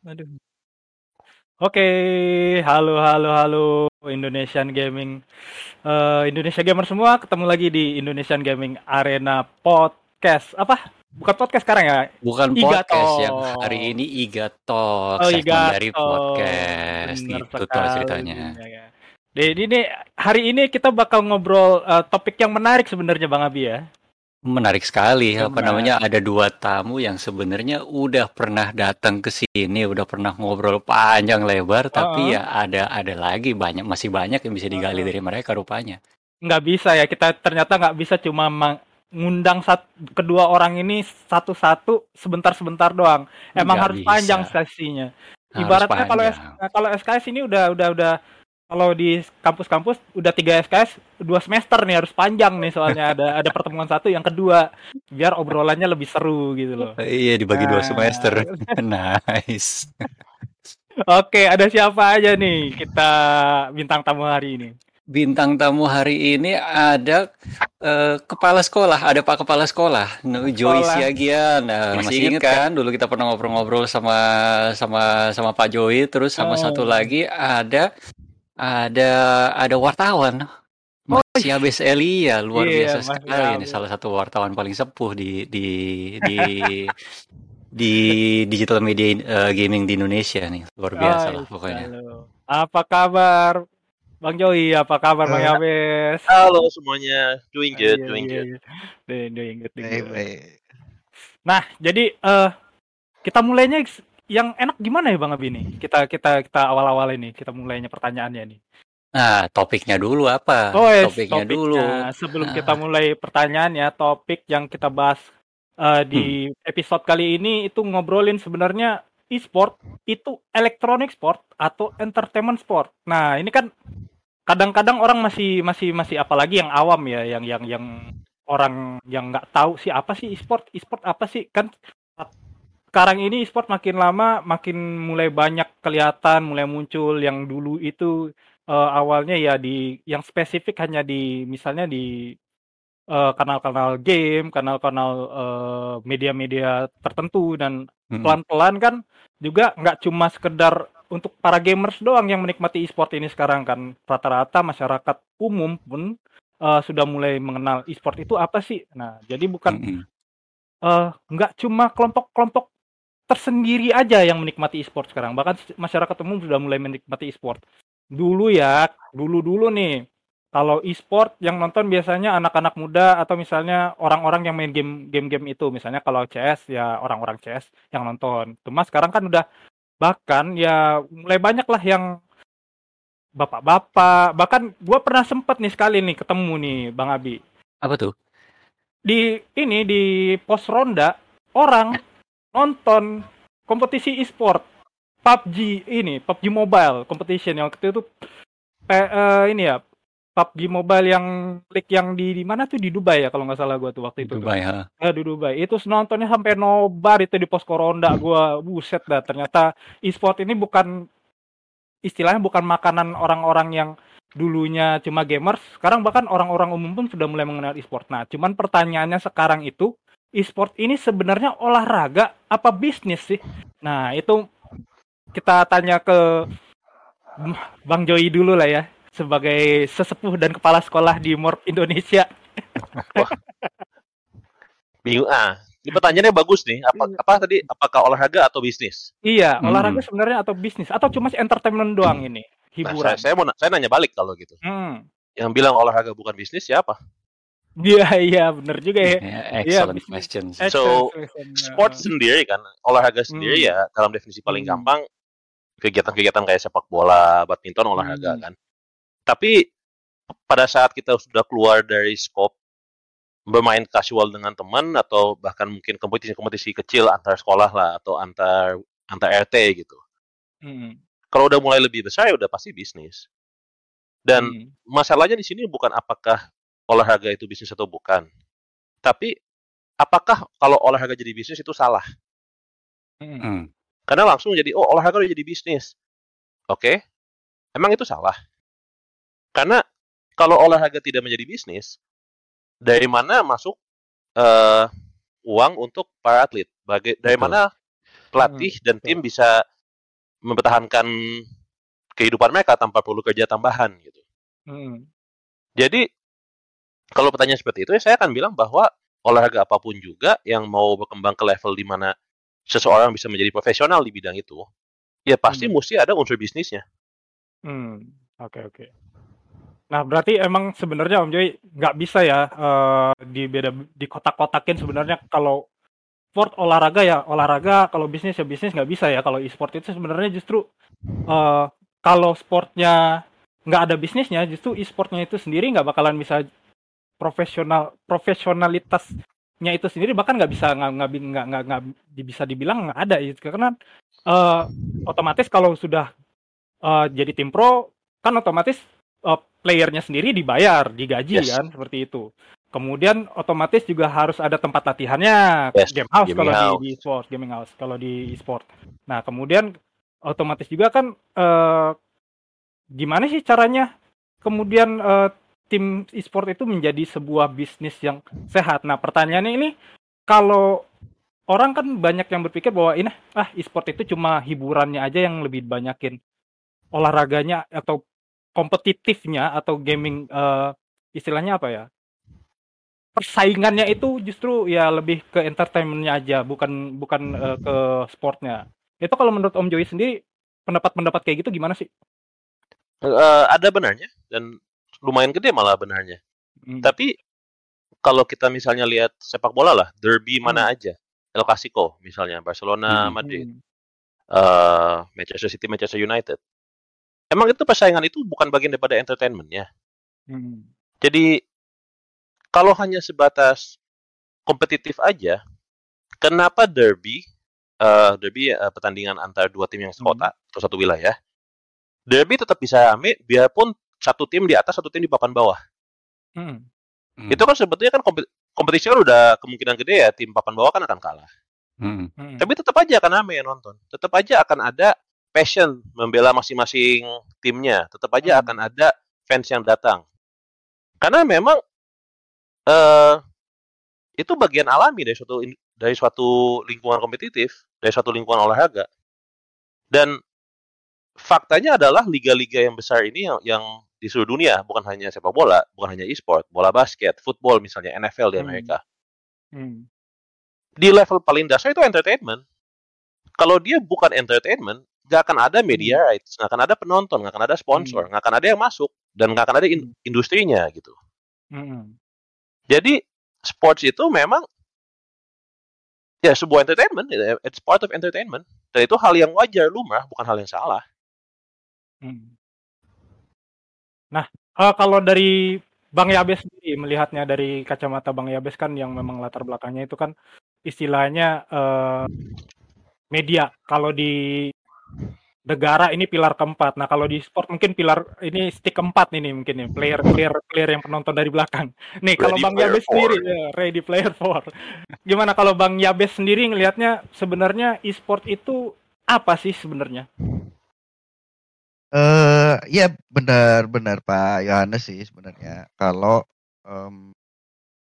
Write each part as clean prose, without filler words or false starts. Aduh. Oke, halo Indonesia gamer semua, ketemu lagi di Indonesian Gaming Arena Podcast. Apa? Bukan podcast sekarang ya? Bukan Iga podcast Talk. Yang hari ini Iga Talk. Oh, Iga dari podcast. Bener itu sekali. Tuh ceritanya. Ya. Jadi ini hari ini kita bakal ngobrol topik yang menarik sebenarnya Bang Abi ya. Menarik sekali, ada dua tamu yang sebenarnya udah pernah datang ke sini, udah pernah ngobrol panjang lebar, tapi ya ada lagi masih banyak yang bisa digali dari mereka rupanya. Nggak bisa ya, kita ternyata nggak bisa cuma mengundang kedua orang ini satu-satu sebentar doang. Emang nggak harus bisa. Panjang sesinya. Ibaratnya kalau SKS ini udah kalau di kampus-kampus udah 3 SKS 2 semester nih, harus panjang nih soalnya ada pertemuan satu yang kedua biar obrolannya lebih seru gitu loh. Iya, dibagi 2 semester. Nice. Oke, ada siapa aja nih kita bintang tamu hari ini? Bintang tamu hari ini ada kepala sekolah, ada Pak Kepala Sekolah, Joey Siagian. Nah, masih ingat kan dulu kita pernah ngobrol-ngobrol sama Pak Joey, terus sama satu lagi ada wartawan. Mas Yabes Elia, luar biasa sekali ini, salah satu wartawan paling sepuh di di digital media gaming di Indonesia nih. Luar biasa lah pokoknya. Halo. Apa kabar Bang Joey? Apa kabar Bang Yabes? Halo semuanya. Doing good. Nah, jadi kita mulainya yang enak gimana ya Bang Abi nih? Kita awal-awal ini kita mulainya pertanyaannya nih. Nah, topiknya dulu apa? Topiknya dulu. Sebelum kita mulai pertanyaannya, topik yang kita bahas di episode kali ini itu ngobrolin sebenarnya e-sport itu electronic sport atau entertainment sport. Nah, ini kan kadang-kadang orang masih apalagi yang awam ya, yang orang yang nggak tahu sih apa sih e-sport? E-sport apa sih? Kan sekarang ini e-sport makin lama makin mulai banyak kelihatan, mulai muncul. Yang dulu itu awalnya ya yang spesifik hanya misalnya di kanal-kanal game, kanal-kanal media-media tertentu, dan pelan-pelan kan juga nggak cuma sekedar untuk para gamers doang yang menikmati e-sport ini. Sekarang kan rata-rata masyarakat umum pun sudah mulai mengenal e-sport itu apa sih. Nah, jadi bukan nggak cuma kelompok-kelompok tersendiri aja yang menikmati e-sport sekarang, bahkan masyarakat umum sudah mulai menikmati e-sport. Dulu nih, kalau e-sport yang nonton biasanya anak-anak muda atau misalnya orang-orang yang main game itu. Misalnya kalau CS ya orang-orang CS yang nonton. Cuma sekarang kan udah bahkan ya mulai banyak lah yang bapak-bapak. Bahkan gue pernah sempet nih sekali nih ketemu nih Bang Abi. Apa tuh? Di pos ronda orang nonton kompetisi e-sport. PUBG Mobile competition yang waktu itu PUBG Mobile yang league yang di mana tuh, di Dubai ya kalau nggak salah gua tuh waktu itu. Dubai tuh. Di Dubai. Itu nontonnya sampai nobar itu di posko ronda gua. Buset dah, ternyata e-sport ini bukan makanan orang-orang yang dulunya cuma gamers. Sekarang bahkan orang-orang umum pun sudah mulai mengenal e-sport. Nah, cuman pertanyaannya sekarang itu e-sport ini sebenarnya olahraga apa bisnis sih? Nah, itu kita tanya ke Bang Joey dulu lah ya, sebagai sesepuh dan kepala sekolah di Morp Indonesia. Wah. Bingung ini pertanyaannya bagus nih. Apakah olahraga atau bisnis? Iya, olahraga sebenarnya atau bisnis atau cuma entertainment doang ini, hiburan. Nah, saya nanya balik kalau gitu. Yang bilang olahraga bukan bisnis siapa? Iya benar juga ya. Excellent question. So, sport sendiri kan, olahraga sendiri ya dalam definisi paling gampang, kegiatan-kegiatan kayak sepak bola, badminton olahraga kan. Tapi pada saat kita sudah keluar dari skop bermain casual dengan teman atau bahkan mungkin kompetisi-kompetisi kecil antar sekolah lah atau antar RT gitu. Kalau udah mulai lebih besar ya udah pasti bisnis. Dan masalahnya di sini bukan apakah olahraga itu bisnis atau bukan, tapi apakah kalau olahraga jadi bisnis itu salah? Karena langsung jadi olahraga udah jadi bisnis, oke? Emang itu salah? Karena kalau olahraga tidak menjadi bisnis, dari mana masuk uang untuk para atlet? Dari mana pelatih dan tim bisa mempertahankan kehidupan mereka tanpa perlu kerja tambahan gitu. Jadi kalau pertanyaan seperti itu, saya akan bilang bahwa olahraga apapun juga yang mau berkembang ke level di mana seseorang bisa menjadi profesional di bidang itu, ya pasti mesti ada unsur bisnisnya. Oke. Nah, berarti emang sebenarnya Om Joey nggak bisa ya di kotak-kotakin sebenarnya. Kalau sport olahraga ya olahraga, kalau bisnis ya bisnis, nggak bisa ya. Kalau e-sport itu sebenarnya justru kalau sportnya nggak ada bisnisnya, justru e-sportnya itu sendiri nggak bakalan bisa profesionalitasnya itu sendiri, bahkan nggak bisa bisa dibilang nggak ada ya, karena otomatis kalau sudah jadi tim pro kan otomatis playernya sendiri dibayar, digaji, kan seperti itu. Kemudian otomatis juga harus ada tempat latihannya, game house kalau di e-sport, gaming house kalau di e-sport. Nah kemudian otomatis juga kan gimana sih caranya kemudian tim e-sport itu menjadi sebuah bisnis yang sehat. Nah pertanyaannya ini, kalau orang kan banyak yang berpikir bahwa ini e-sport itu cuma hiburannya aja yang lebih banyakin, olahraganya atau kompetitifnya atau gaming istilahnya apa ya, persaingannya itu justru ya lebih ke entertainmentnya aja, bukan ke sportnya. Itu kalau menurut Om Joey sendiri, pendapat-pendapat kayak gitu gimana sih? Ada benarnya dan lumayan gede malah benarnya. Tapi kalau kita misalnya lihat sepak bola lah, derby mana aja, El Clasico misalnya, Barcelona, Madrid, Manchester City, Manchester United. Emang itu persaingan itu bukan bagian daripada entertainment ya. Jadi kalau hanya sebatas kompetitif aja, kenapa derby pertandingan antar dua tim yang sekota atau satu wilayah, derby tetap bisa rame biarpun satu tim di atas, satu tim di papan bawah. Itu kan sebetulnya kan kompetisi kan udah kemungkinan gede ya, tim papan bawah kan akan kalah. Tapi tetap aja akan rame yang nonton. Tetap aja akan ada passion membela masing-masing timnya. Tetap aja akan ada fans yang datang. Karena memang itu bagian alami dari suatu lingkungan kompetitif, dari suatu lingkungan olahraga. Dan faktanya adalah liga-liga yang besar ini yang di seluruh dunia, bukan hanya sepak bola, bukan hanya e-sport, bola basket, football misalnya, NFL di Amerika. Di level paling dasar itu entertainment. Kalau dia bukan entertainment, nggak akan ada media rights, nggak akan ada penonton, nggak akan ada sponsor, nggak akan ada yang masuk, dan nggak akan ada industrinya gitu. Jadi sports itu memang ya sebuah entertainment, it's part of entertainment, dan itu hal yang wajar, lumrah, bukan hal yang salah. Nah, kalau dari Bang Yabes sendiri melihatnya dari kacamata Bang Yabes kan yang memang latar belakangnya itu kan istilahnya media. Kalau di negara ini pilar keempat. Nah, kalau di sport mungkin pilar ini stick keempat nih mungkin nih, player yang penonton dari belakang. Nih kalau Bang Yabes sendiri ya, ready player 4. Gimana kalau Bang Yabes sendiri ngelihatnya sebenarnya e-sport itu apa sih sebenarnya? Ya benar-benar Pak Yohanes sih sebenarnya. Kalau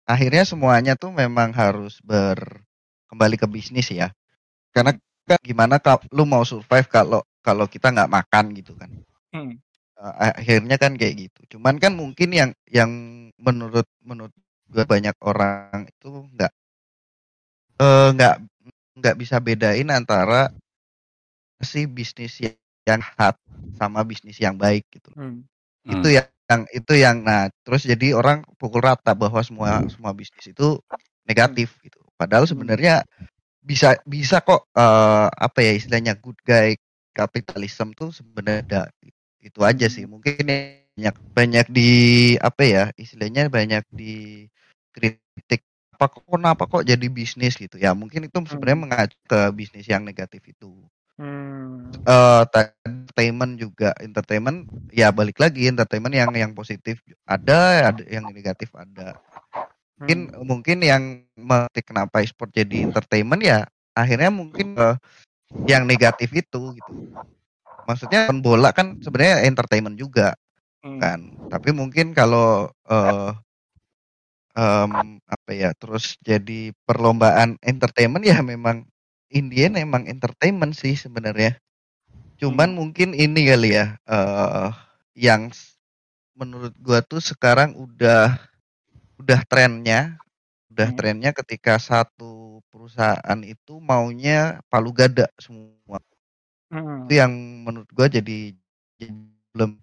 akhirnya semuanya tuh memang harus kembali ke bisnis ya. Karena kan gimana kalau lu mau survive kalau kita nggak makan gitu kan. Akhirnya kan kayak gitu. Cuman kan mungkin yang menurut gue banyak orang itu nggak bisa bedain antara si bisnis yang hard sama bisnis yang baik gitu. Itu yang nah terus jadi orang pukul rata bahwa semua bisnis itu negatif gitu. Padahal sebenarnya bisa kok apa ya istilahnya good guy capitalism tuh sebenarnya itu aja sih. Mungkin banyak di apa ya istilahnya banyak di kritik kenapa kok jadi bisnis gitu. Ya mungkin itu sebenarnya mengacu ke bisnis yang negatif itu. Entertainment juga, entertainment ya balik lagi, entertainment yang positif ada yang negatif ada. Mungkin yang metik kenapa e-sport jadi entertainment ya akhirnya mungkin yang negatif itu gitu. Maksudnya bola kan sebenarnya entertainment juga kan, tapi mungkin kalau apa ya terus jadi perlombaan entertainment ya memang Indian emang entertainment sih sebenarnya. Cuman mungkin ini kali ya, yang menurut gua tuh sekarang udah trennya ketika satu perusahaan itu maunya palu gada semua. Itu yang menurut gua jadi belum.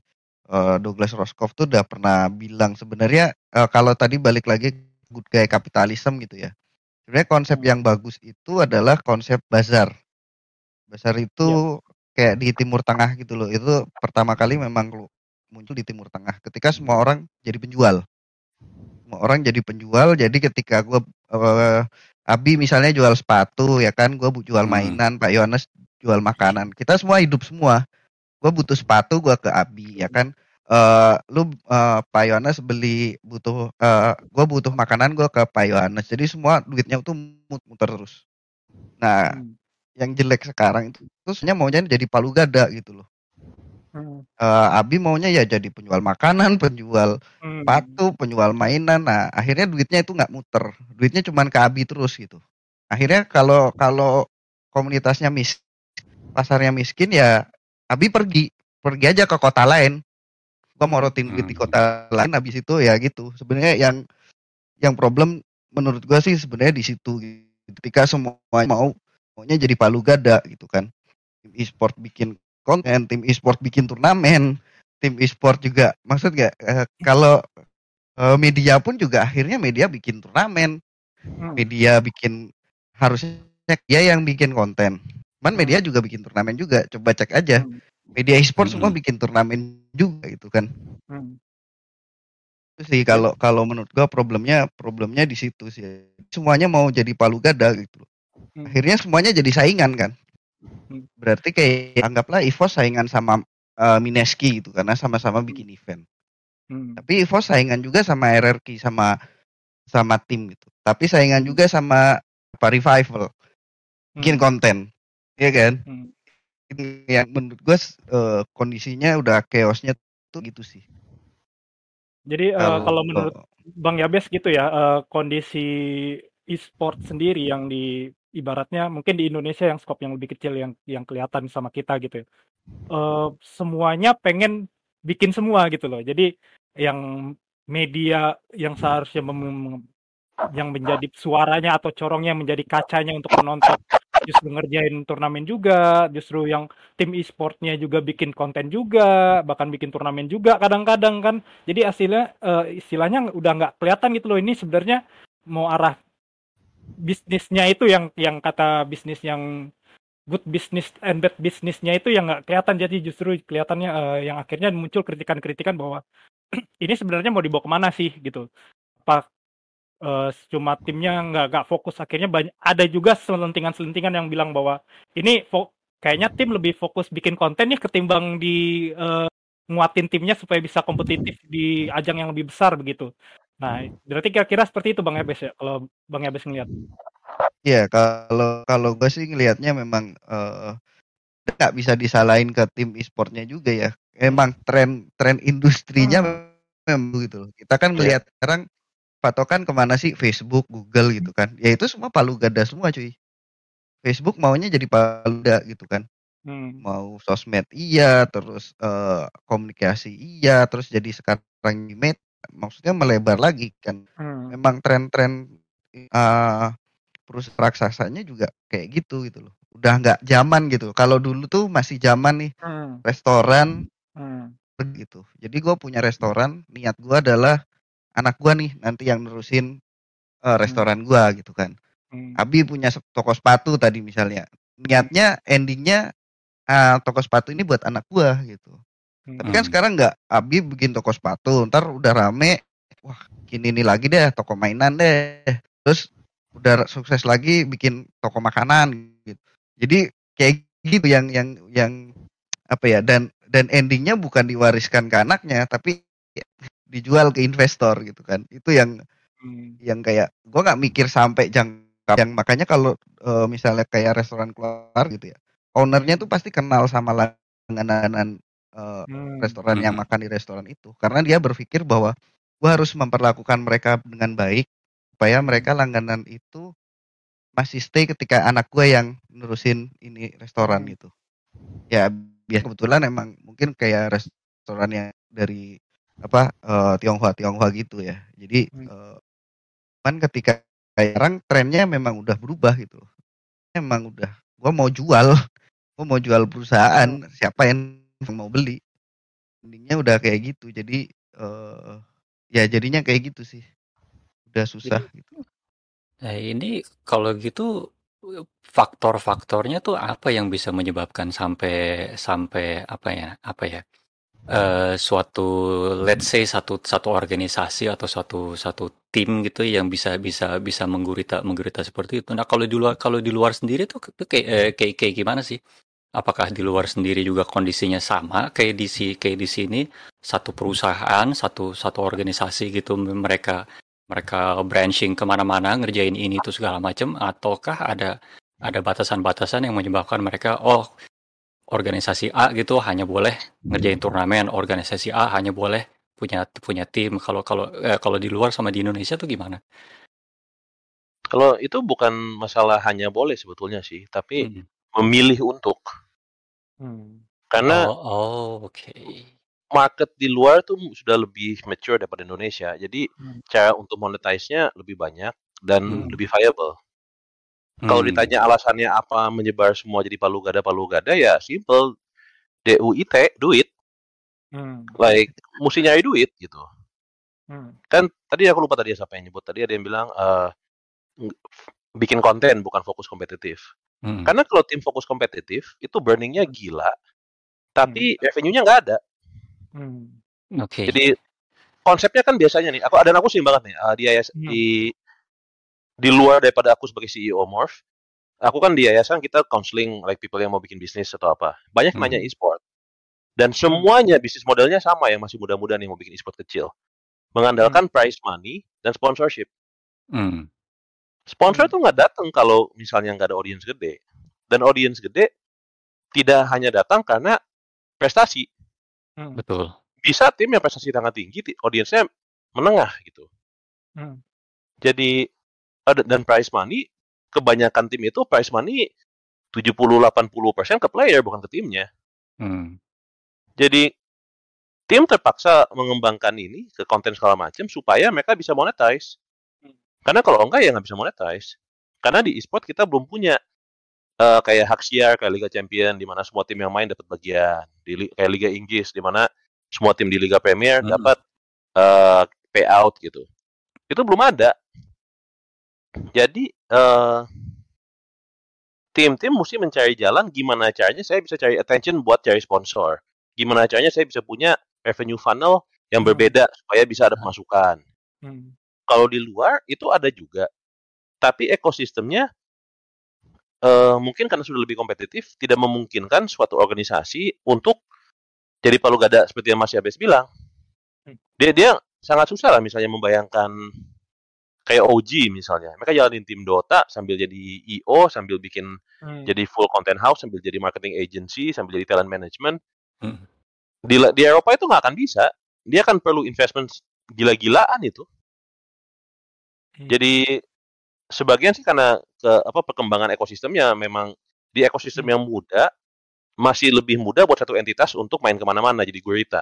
Douglas Rushkoff tuh udah pernah bilang sebenarnya, kalau tadi balik lagi good guy capitalism gitu ya. Sebenarnya konsep yang bagus itu adalah konsep bazar. Bazar itu kayak di Timur Tengah gitu loh. Itu pertama kali memang muncul di Timur Tengah ketika semua orang jadi penjual. Jadi ketika gue Abi misalnya jual sepatu ya kan, gue jual mainan, Pak Yohanes jual makanan. Kita semua hidup semua. Gue butuh sepatu, gue ke Abi ya kan. Lu Pak Yohanes gue butuh makanan, gue ke Pak Yohanes. Jadi semua duitnya itu muter terus. Nah, yang jelek sekarang itu terusnya maunya jadi palu gada gitu loh. Abi maunya ya jadi penjual makanan, penjual sepatu, penjual mainan. Nah, akhirnya duitnya itu nggak muter. Duitnya cuma ke Abi terus gitu. Akhirnya kalau komunitasnya miskin, pasarnya miskin ya, Abi pergi aja ke kota lain. Gua mau rotin duit di kota lain, habis itu ya gitu. Sebenarnya yang problem menurut gua sih sebenarnya di situ. Gitu. Ketika semua maunya jadi palu gada gitu kan. Tim e-sport bikin konten, tim e-sport bikin turnamen, tim e-sport juga. Maksud gak, kalau media pun juga akhirnya media bikin turnamen. Media bikin, harusnya dia yang bikin konten. Cuman media juga bikin turnamen juga, coba cek aja. Media e-sport semua bikin turnamen juga gitu kan. Itu sih kalau menurut gua problemnya di situ sih. Semuanya mau jadi palu gada gitu. Akhirnya semuanya jadi saingan kan. Berarti kayak anggaplah EVOS saingan sama Mineski gitu karena sama-sama bikin event. Tapi EVOS saingan juga sama RRQ sama tim gitu. Tapi saingan juga sama Revival. Bikin konten. Iya kan, yang menurut gue kondisinya udah chaosnya tuh gitu sih. Jadi kalau menurut Bang Yabes gitu ya, kondisi e-sport sendiri yang di ibaratnya mungkin di Indonesia yang skop yang lebih kecil yang kelihatan sama kita gitu ya. Semuanya pengen bikin semua gitu loh. Jadi yang media yang seharusnya yang menjadi suaranya atau corongnya menjadi kacanya untuk penonton, justru ngerjain turnamen juga, justru yang tim e-sportnya juga bikin konten juga, bahkan bikin turnamen juga kadang-kadang kan. Jadi istilahnya udah nggak kelihatan gitu loh, ini sebenarnya mau arah bisnisnya itu yang kata bisnis yang good business and bad businessnya itu yang nggak kelihatan. Jadi justru kelihatannya yang akhirnya muncul kritikan-kritikan bahwa ini sebenarnya mau dibawa kemana sih gitu. Apa cuma timnya nggak fokus, akhirnya ada juga selentingan-selentingan yang bilang bahwa ini kayaknya tim lebih fokus bikin konten nih ketimbang di nguatin timnya supaya bisa kompetitif di ajang yang lebih besar begitu. Nah, berarti kira-kira seperti itu Bang Ebes ya, kalau Bang Ebes ngelihat? Iya, kalau gue sih ngelihatnya memang nggak bisa disalahin ke tim e-sportnya juga ya. Emang tren industrinya memang gitu loh. Kita kan ngelihat sekarang patokan kemana sih, Facebook, Google gitu kan. Ya itu semua palu gada semua cuy. Facebook maunya jadi palu gada gitu kan. Mau sosmed iya, terus komunikasi iya, terus jadi sekarang meta, maksudnya melebar lagi kan. Memang tren-tren perusahaan raksasanya juga kayak gitu loh. Udah nggak zaman gitu. Kalau dulu tuh masih zaman nih restoran gitu. Jadi gue punya restoran, niat gue adalah anak gua nih nanti yang nerusin restoran gua gitu kan. Abi punya toko sepatu tadi misalnya, niatnya endingnya toko sepatu ini buat anak gua gitu. Tapi kan sekarang nggak, Abi bikin toko sepatu, ntar udah rame, wah kini ini lagi deh toko mainan deh, terus udah sukses lagi bikin toko makanan gitu. Jadi kayak gitu yang apa ya, dan endingnya bukan diwariskan ke anaknya tapi dijual ke investor gitu kan. Itu yang kayak gue nggak mikir sampai jangka, yang makanya kalau misalnya kayak restoran keluar gitu ya, ownernya tuh pasti kenal sama langganan restoran yang makan di restoran itu, karena dia berpikir bahwa gue harus memperlakukan mereka dengan baik supaya mereka langganan itu masih stay ketika anak gue yang nerusin ini restoran gitu. Ya ya kebetulan emang mungkin kayak restoran yang dari apa Tionghoa gitu ya. Jadi cuman ketika sekarang trennya memang udah berubah gitu. Emang udah gua mau jual perusahaan, siapa yang mau beli? Endingnya udah kayak gitu. Jadi ya jadinya kayak gitu sih. Udah susah gitu. Nah, ini kalau gitu faktor-faktornya tuh apa yang bisa menyebabkan sampai apa ya? Suatu let's say satu organisasi atau satu tim gitu yang bisa menggurita seperti itu. Nah, kalau di luar sendiri tuh kayak gimana sih? Apakah di luar sendiri juga kondisinya sama kayak di sini satu perusahaan, satu organisasi gitu mereka branching kemana-mana, ngerjain ini itu segala macam, ataukah ada batasan-batasan yang menyebabkan mereka organisasi A gitu hanya boleh ngerjain turnamen, organisasi A hanya boleh punya tim. Kalau di luar sama di Indonesia tuh gimana? Kalau itu bukan masalah hanya boleh sebetulnya sih, tapi memilih untuk. Karena okay. Market di luar tuh sudah lebih mature daripada Indonesia. Jadi cara untuk monetize-nya lebih banyak dan lebih viable. Kalau ditanya alasannya apa menyebar semua jadi palu gada, ya simple. DUIT, duit. Like, mesti nyari duit, gitu. Kan, tadi aku lupa siapa yang nyebut. Tadi ada yang bilang, bikin konten, bukan fokus kompetitif. Karena kalau tim fokus kompetitif, itu burning-nya gila. Tapi revenue-nya nggak ada. Okay. Jadi, konsepnya kan biasanya nih, aku sering banget nih, di luar daripada aku sebagai CEO Morph, aku kan di yayasan kita counseling like people yang mau bikin bisnis atau apa. Banyak nanya e-sport. Dan semuanya bisnis modelnya sama yang masih muda-muda nih mau bikin e-sport kecil. Mengandalkan prize money dan sponsorship. Sponsor tuh nggak datang kalau misalnya nggak ada audience gede. Dan audience gede tidak hanya datang karena prestasi. Betul. Bisa tim yang prestasi sangat tinggi, audiensnya menengah gitu. Jadi dan prize money, kebanyakan tim itu prize money 70-80% ke player, bukan ke timnya. Jadi tim terpaksa mengembangkan ini ke konten segala macam supaya mereka bisa monetize. Karena kalau enggak ya nggak bisa monetize. Karena di e-sport kita belum punya kayak hak siar, kayak Liga Champion di mana semua tim yang main dapat bagian. Kayak Liga Inggris di mana semua tim di Liga Premier dapat payout gitu. Itu belum ada. Jadi tim-tim mesti mencari jalan gimana caranya saya bisa cari attention buat cari sponsor. Gimana caranya saya bisa punya revenue funnel yang berbeda supaya bisa ada pemasukan. Kalau di luar itu ada juga. Tapi ekosistemnya mungkin karena sudah lebih kompetitif tidak memungkinkan suatu organisasi untuk jadi palu gada seperti yang Mas Yabes bilang. Dia sangat susah lah misalnya membayangkan kayak OG misalnya, mereka jalanin tim Dota sambil jadi EO, sambil bikin jadi full content house, sambil jadi marketing agency, sambil jadi talent management. Di Eropa itu nggak akan bisa, dia akan perlu investment gila-gilaan itu. Jadi sebagian sih karena perkembangan ekosistemnya memang di ekosistem yang muda masih lebih mudah buat satu entitas untuk main kemana-mana jadi gurita.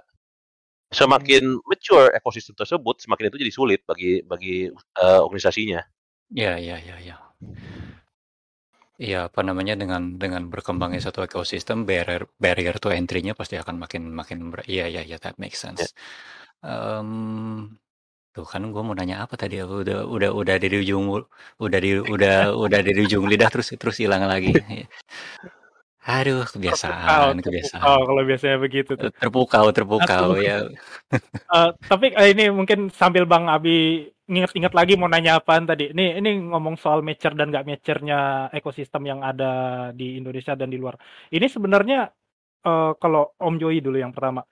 Semakin mature ekosistem tersebut, semakin itu jadi sulit bagi organisasinya. Ya. Iya, dengan berkembangnya satu ekosistem, barrier to entry-nya pasti akan makin Iya, that makes sense. Yeah. Tuh kan gue mau nanya apa tadi? Aku udah dari ujung lidah terus hilang lagi. Aduh, kebiasaan. Oh, kalau biasanya begitu tuh. Terpukau ya. Tapi ini mungkin sambil Bang Abi ingat-ingat lagi mau nanya apaan tadi. Ini ngomong soal mature dan nggak mature-nya ekosistem yang ada di Indonesia dan di luar. Ini sebenarnya kalau Om Joey dulu yang pertama.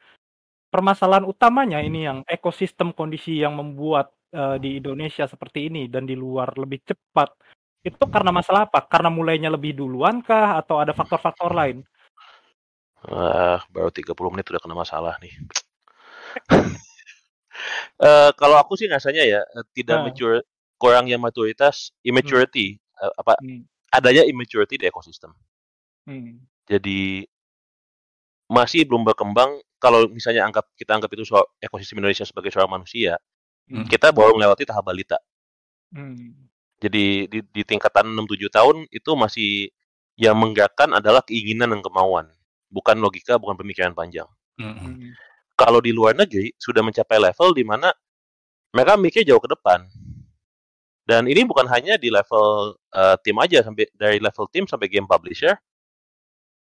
Permasalahan utamanya ini yang ekosistem kondisi yang membuat di Indonesia seperti ini dan di luar lebih cepat. Itu karena masalah apa? Karena mulainya lebih duluan kah? Atau ada faktor-faktor lain? Baru 30 menit udah kena masalah nih. Kalau aku sih rasanya ya, tidak mature, kurangnya maturitas, immaturity. Adanya immaturity di ekosistem. Jadi, masih belum berkembang. Kalau misalnya kita anggap itu soal ekosistem Indonesia sebagai seorang manusia, kita baru melewati tahap balita. Jadi di tingkatan 6-7 tahun itu masih yang menggerakkan adalah keinginan dan kemauan, bukan logika, bukan pemikiran panjang. Kalau di luar negeri sudah mencapai level di mana mereka mikir jauh ke depan. Dan ini bukan hanya di level tim aja, sampai dari level tim sampai game publisher,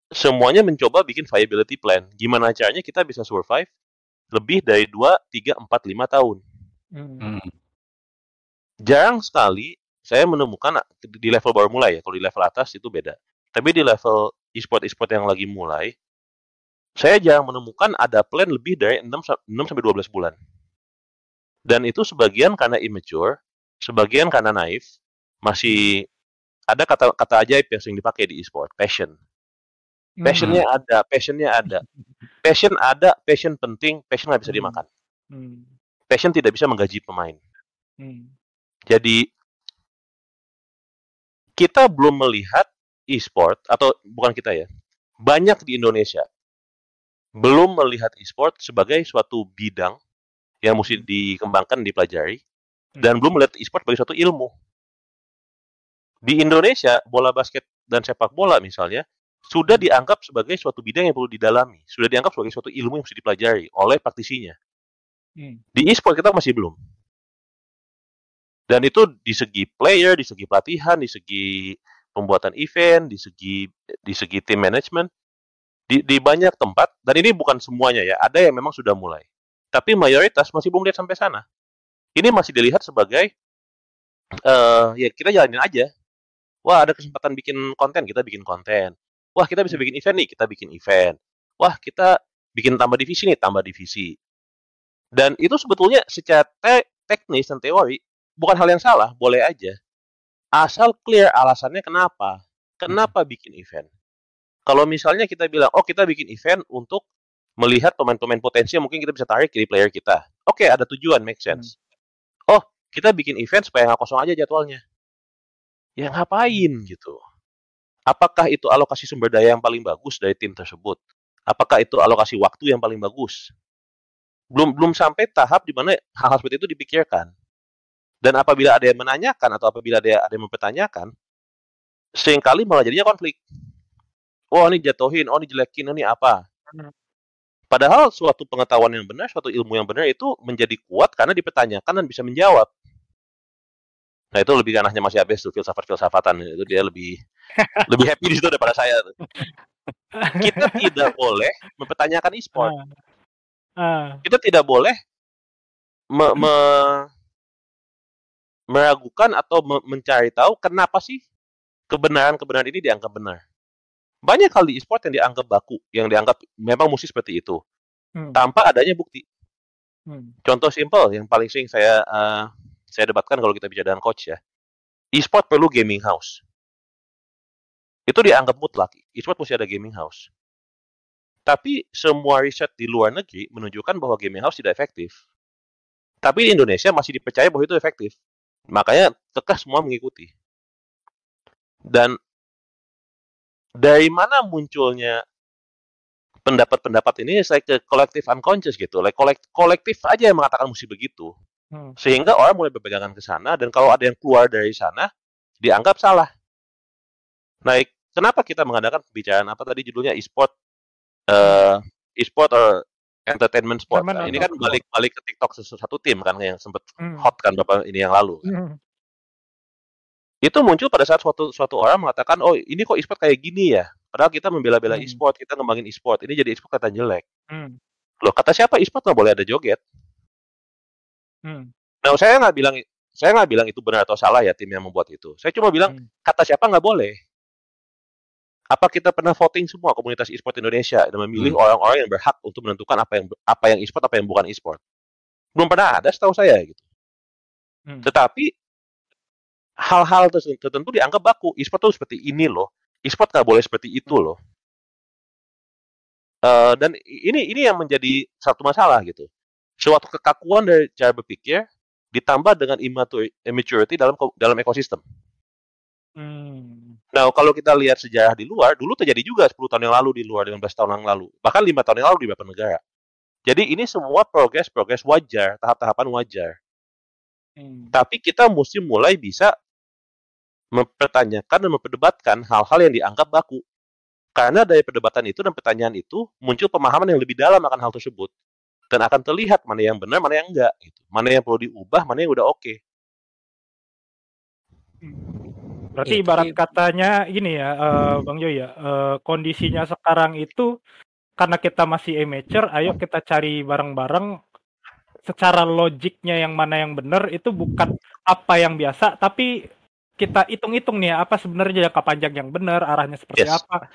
semuanya mencoba bikin viability plan. Gimana caranya kita bisa survive lebih dari 2, 3, 4, 5 tahun. Jarang sekali saya menemukan di level baru mulai ya, kalau di level atas itu beda. Tapi di level e-sport yang lagi mulai, saya jarang menemukan ada plan lebih dari 6 sampai 12 bulan. Dan itu sebagian karena immature, sebagian karena naif, masih ada kata ajaib yang sering dipakai di e-sport, passion. Passion ada, passion penting, passion nggak bisa dimakan. Passion tidak bisa menggaji pemain. Jadi kita belum melihat e-sport, atau bukan kita ya, banyak di Indonesia belum melihat e-sport sebagai suatu bidang yang mesti dikembangkan, dipelajari. Dan belum melihat e-sport sebagai suatu ilmu. Di Indonesia, bola basket dan sepak bola misalnya, sudah dianggap sebagai suatu bidang yang perlu didalami. Sudah dianggap sebagai suatu ilmu yang harus dipelajari oleh praktisinya. Di e-sport kita masih belum. Dan itu di segi player, di segi pelatihan, di segi pembuatan event, di segi team management, di banyak tempat. Dan ini bukan semuanya ya, ada yang memang sudah mulai. Tapi mayoritas masih belum lihat sampai sana. Ini masih dilihat sebagai ya kita jalanin aja. Wah, ada kesempatan bikin konten, kita bikin konten. Wah, kita bisa bikin event nih, kita bikin event. Wah, kita bikin tambah divisi nih, tambah divisi. Dan itu sebetulnya secara teknis dan teori bukan hal yang salah, boleh aja. Asal clear alasannya kenapa bikin event. Kalau misalnya kita bilang, oh kita bikin event untuk melihat pemain-pemain potensi yang mungkin kita bisa tarik dari player kita. Oke, ada tujuan, make sense. Oh, kita bikin event supaya nggak kosong aja jadwalnya. Ya ngapain gitu? Apakah itu alokasi sumber daya yang paling bagus dari tim tersebut? Apakah itu alokasi waktu yang paling bagus? Belum sampai tahap di mana hal-hal seperti itu dipikirkan. Dan apabila ada yang menanyakan atau apabila ada yang mempertanyakan, seringkali malah jadinya konflik. Oh, ini jatuhin, oh ini jelekin, oh ini apa? Padahal suatu pengetahuan yang benar, suatu ilmu yang benar itu menjadi kuat karena dipertanyakan dan bisa menjawab. Nah itu lebih anaknya masih habis tuh filsafat-filsafatan itu, dia lebih happy di situ daripada saya. Kita tidak boleh mempertanyakan e-sport. Kita tidak boleh meragukan atau mencari tahu kenapa sih kebenaran ini dianggap benar. Banyak kali e-sport yang dianggap baku, yang dianggap memang mesti seperti itu, tanpa adanya bukti. Contoh simpel yang paling sering saya debatkan kalau kita bicara dengan coach ya, e-sport perlu gaming house. Itu dianggap mutlak, e-sport mesti ada gaming house. Tapi semua riset di luar negeri menunjukkan bahwa gaming house tidak efektif. Tapi di Indonesia masih dipercaya bahwa itu efektif. Makanya kekeh semua mengikuti. Dan dari mana munculnya pendapat-pendapat ini? Saya ke kolektif unconscious gitu, like kolektif aja yang mengatakan mesti begitu, sehingga orang mulai berpegangan ke sana. Dan kalau ada yang keluar dari sana dianggap salah. Naik, kenapa kita mengadakan pembicaraan apa tadi judulnya e-sport or entertainment sport? Nah, ini kan balik ke TikTok satu tim kan yang sempat hot kan beberapa ini yang lalu. Itu muncul pada saat suatu orang mengatakan, oh ini kok e-sport kayak gini ya? Padahal kita membela-bela e-sport, kita ngembangin e-sport, ini jadi e-sport kata jelek. Loh, kata siapa e-sport nggak boleh ada joget? Nah, saya nggak bilang itu benar atau salah ya tim yang membuat itu. Saya cuma bilang kata siapa nggak boleh. Apa kita pernah voting semua komunitas e-sport Indonesia dan memilih orang-orang yang berhak untuk menentukan apa yang e-sport, apa yang bukan e-sport? Belum pernah ada setahu saya gitu. Tetapi hal-hal tertentu dianggap baku. E-sport tuh seperti ini loh. E-sport nggak boleh seperti itu loh. Dan ini yang menjadi satu masalah gitu. Suatu kekakuan dari cara berpikir ditambah dengan immaturity dalam ekosistem. Nah, kalau kita lihat sejarah di luar, dulu terjadi juga 10 tahun yang lalu di luar, 15 tahun yang lalu. Bahkan 5 tahun yang lalu di beberapa negara. Jadi ini semua progres wajar, tahap-tahapan wajar. Tapi kita mesti mulai bisa mempertanyakan dan memperdebatkan hal-hal yang dianggap baku. Karena dari perdebatan itu dan pertanyaan itu muncul pemahaman yang lebih dalam akan hal tersebut. Dan akan terlihat mana yang benar, mana yang enggak. Gitu. Mana yang perlu diubah, mana yang udah oke. Berarti ibarat katanya gini ya, Bang Joy ya, kondisinya sekarang itu karena kita masih amateur, ayo kita cari bareng-bareng secara logiknya yang mana yang benar, itu bukan apa yang biasa, tapi kita hitung-hitung nih ya, apa sebenarnya jangka panjang yang benar, arahnya seperti apa.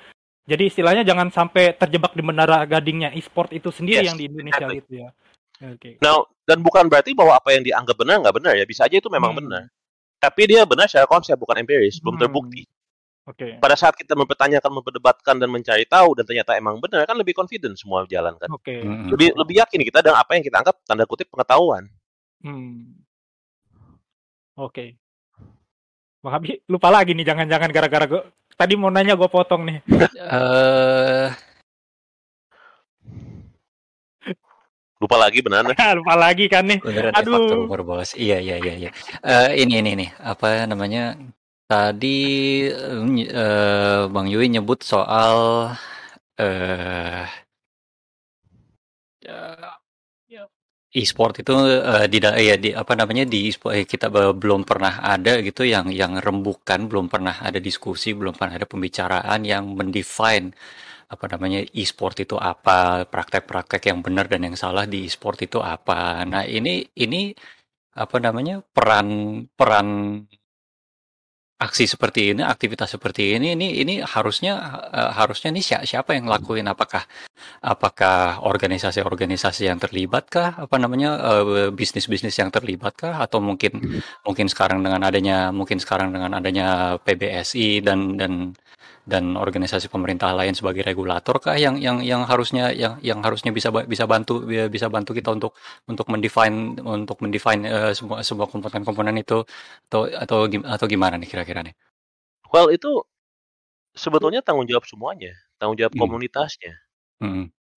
Jadi istilahnya jangan sampai terjebak di menara gadingnya e-sport itu sendiri yang di Indonesia itu ya. Okay. Nah, dan bukan berarti bahwa apa yang dianggap benar nggak benar ya, bisa aja itu memang benar. Tapi dia benar secara konsep, bukan empiris, belum terbukti. Okay. Pada saat kita mempertanyakan, memperdebatkan, dan mencari tahu, dan ternyata emang benar, kan lebih confident semua jalan kan. Okay. Lebih yakin kita dan apa yang kita anggap tanda kutip pengetahuan. Oke. Bang Abi, lupa lagi nih, jangan-jangan gara-gara gue tadi mau nanya gue potong nih. Lupa lagi benar. Lupa lagi kan nih. Beneran, aduh. Faktor umur bos. Iya. Ini apa namanya? Tadi Bang Yui nyebut soal e-sport itu kita belum pernah ada gitu yang rembukan, belum pernah ada diskusi, belum pernah ada pembicaraan yang mendefine apa namanya e-sport itu apa, praktek-praktek yang benar dan yang salah di e-sport itu apa. Nah, ini apa namanya peran aksi seperti ini, aktivitas seperti ini harusnya nih siapa yang lakuin? Apakah organisasi-organisasi yang terlibat kah? Apa namanya bisnis-bisnis yang terlibat kah? Atau mungkin sekarang dengan adanya PBSI dan organisasi pemerintah lain sebagai regulator kah yang harusnya bisa bantu kita untuk mendefine semua komponen-komponen itu atau gimana nih kira-kira nih? Well, itu sebetulnya tanggung jawab semuanya, tanggung jawab komunitasnya.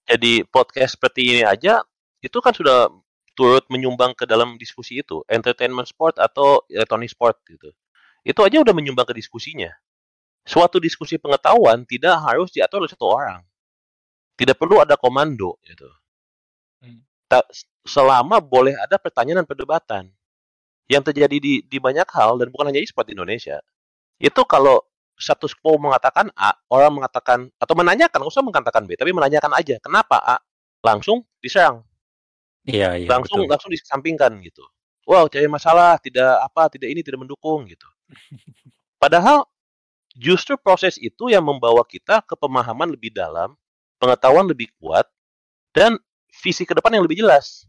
Jadi podcast seperti ini aja itu kan sudah turut menyumbang ke dalam diskusi itu, entertainment sport atau electronic sport gitu. Itu aja udah menyumbang ke diskusinya. Suatu diskusi pengetahuan tidak harus diatur oleh satu orang. Tidak perlu ada komando gitu. Selama boleh ada pertanyaan dan perdebatan. Yang terjadi di banyak hal, dan bukan hanya e-sport di Indonesia, itu kalau status quo mengatakan A, orang mengatakan, atau menanyakan, nggak usah mengatakan B, tapi menanyakan aja, kenapa A? Langsung diserang. Iya, langsung disampingkan gitu. Wow, cari masalah, tidak mendukung gitu. Padahal justru proses itu yang membawa kita ke pemahaman lebih dalam, pengetahuan lebih kuat, dan visi ke depan yang lebih jelas.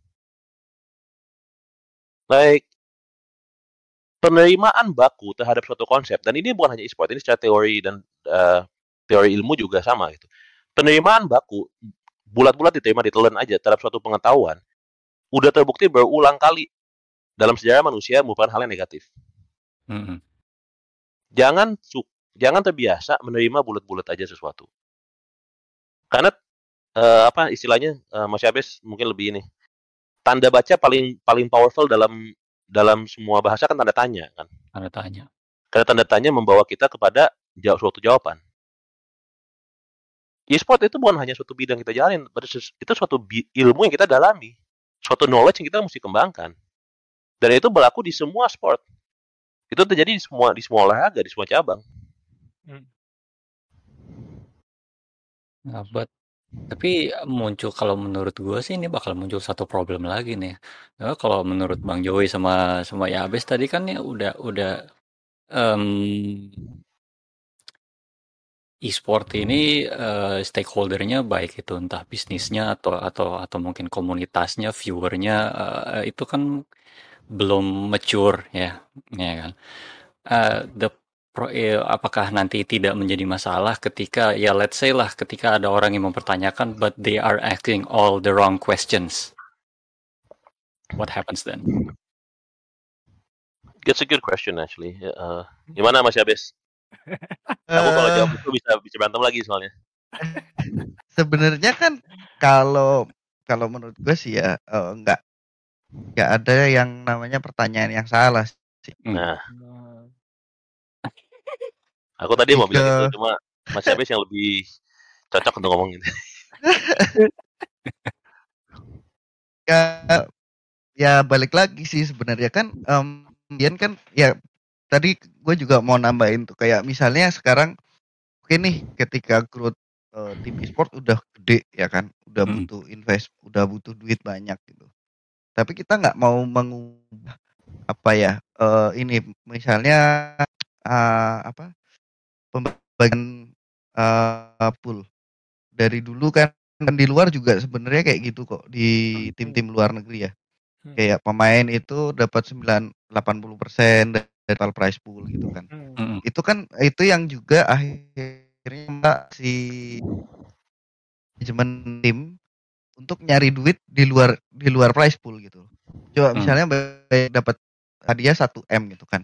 Penerimaan baku terhadap suatu konsep, dan ini bukan hanya e-sport, ini secara teori dan teori ilmu juga sama gitu. Penerimaan baku bulat-bulat ditelan aja terhadap suatu pengetahuan, udah terbukti berulang kali dalam sejarah manusia bukan hal yang negatif. Jangan terbiasa menerima bulat-bulat aja sesuatu. Karena apa istilahnya, Mas Abes mungkin lebih ini. Tanda baca paling powerful dalam semua bahasa kan tanda tanya kan. Tanda tanya. Karena tanda tanya membawa kita kepada suatu jawaban. E-sport itu bukan hanya suatu bidang kita jalanin, itu suatu ilmu yang kita dalami, suatu knowledge yang kita mesti kembangkan. Dan itu berlaku di semua sport. Itu terjadi di semua olahraga, di semua cabang. Nah, tapi muncul, kalau menurut gue sih ini bakal muncul satu problem lagi nih. Nah, kalau menurut Bang Joey sama ya Abes tadi kan ya udah e-sport ini stakeholder-nya baik itu entah bisnisnya atau mungkin komunitasnya, viewernya itu kan belum mature ya kan. Apakah nanti tidak menjadi masalah ketika ya let's say lah ketika ada orang yang mempertanyakan but they are asking all the wrong questions, what happens then? That's a good question actually. Gimana Mas Abes? Aku kalau jawab itu bisa berantem lagi soalnya. Sebenarnya kan kalau menurut gue sih ya nggak ada yang namanya pertanyaan yang salah sih. Nah, aku tadi mau bilang itu cuma Mas Abis yang lebih cocok untuk ngomong gitu. Ya balik lagi sih sebenarnya kan kemudian kan ya tadi gue juga mau nambahin tuh kayak misalnya sekarang oke nih ketika growth tim e-sport udah gede ya kan udah butuh invest udah butuh duit banyak gitu tapi kita nggak mau mengubah apa ya ini misalnya apa pembagian pool dari dulu kan di luar juga sebenarnya kayak gitu kok di tim-tim luar negeri ya kayak pemain itu dapat 80% dari total prize pool gitu kan. Itu kan itu yang juga akhirnya si manajemen tim untuk nyari duit di luar prize pool gitu. Coba misalnya dapat hadiah 1M gitu kan.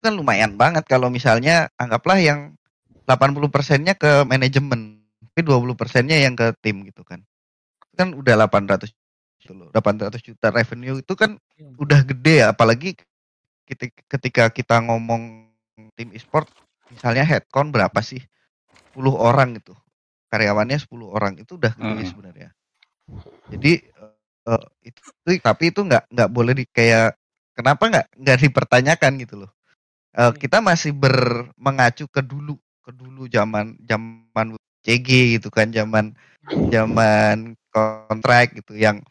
Itu kan lumayan banget kalau misalnya anggaplah yang 80%-nya ke manajemen, tapi 20%-nya yang ke tim gitu kan. Itu kan udah 800 juta revenue itu kan udah gede ya apalagi ketika kita ngomong tim e-sport misalnya headcount berapa sih 10 orang gitu karyawannya 10 orang itu udah gede sebenarnya jadi itu tapi itu nggak boleh di kayak kenapa nggak dipertanyakan gitu loh kita masih mengacu ke dulu zaman CG gitu kan zaman kontrak gitu yang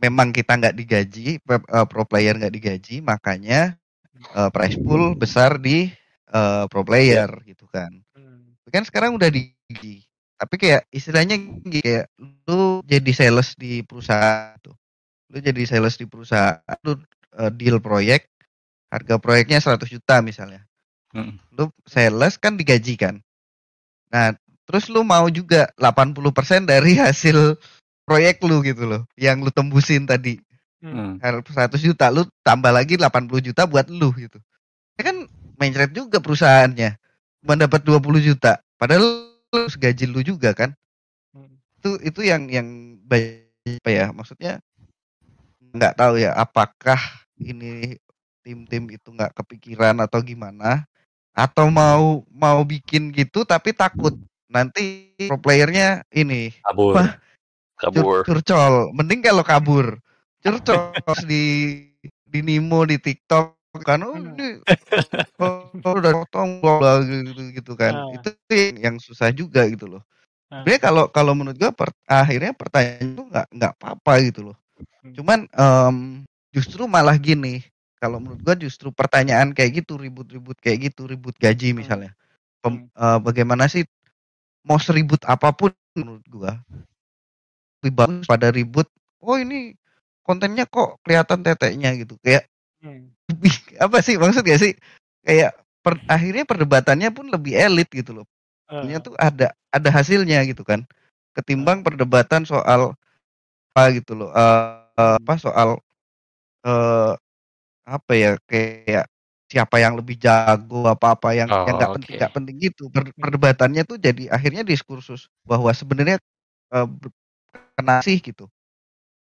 memang kita nggak digaji pro player nggak digaji makanya prize pool besar di pro player gitu kan. Kan sekarang udah di tapi kayak istilahnya kayak lu jadi sales di perusahaan tuh. Lu jadi sales di perusahaan lu deal proyek harga proyeknya 100 juta misalnya. Lu sales kan digaji kan. Nah, terus lu mau juga 80% dari hasil proyek lu gitu loh yang lu tembusin tadi. 100 juta lu tambah lagi 80 juta buat lu gitu. Ya kan mencret juga perusahaannya. Cuma dapat 20 juta. Padahal lu gaji lu juga kan. Itu yang apa ya? Maksudnya enggak tahu ya apakah ini tim-tim itu enggak kepikiran atau gimana atau mau bikin gitu tapi takut nanti pro player-nya ini kabur. Curcol. Mending kalau kabur. Curcol di Nimo di TikTok kan udah potong gitu kan itu yang susah juga gitu loh. Sebenarnya kalau menurut gue akhirnya pertanyaan itu nggak apa-apa gitu loh. Cuman justru malah gini kalau menurut gue justru pertanyaan kayak gitu ribut-ribut kayak gitu ribut gaji misalnya bagaimana sih mau seribut apapun menurut gue lebih bagus pada ribut ini kontennya kok kelihatan teteknya gitu kayak apa sih maksud gak sih kayak akhirnya perdebatannya pun lebih elit gitu loh artinya tuh ada hasilnya gitu kan ketimbang perdebatan soal apa gitu loh apa soal apa ya kayak siapa yang lebih jago apa yang nggak penting nggak penting gitu perdebatannya tuh jadi akhirnya diskursus bahwa sebenarnya kenapa sih gitu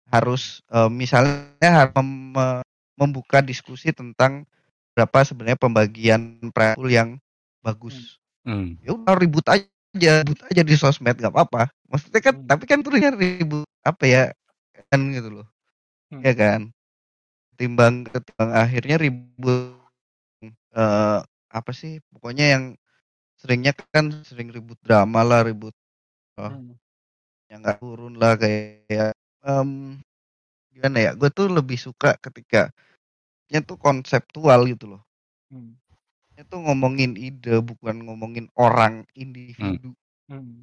harus misalnya harus membuka diskusi tentang berapa sebenarnya pembagian prize yang bagus. Ya udah ribut aja di sosmed nggak apa-apa. Maksudnya kan tapi kan terusnya ribut apa ya kan gitu loh. Ya kan. Ketimbang akhirnya ribut apa sih? Pokoknya yang seringnya kan sering ribut drama lah, ribut yang nggak turun lah kayak gimana ya gue tuh lebih suka ketika nya tuh konseptual gitu loh nya tuh ngomongin ide bukan ngomongin orang individu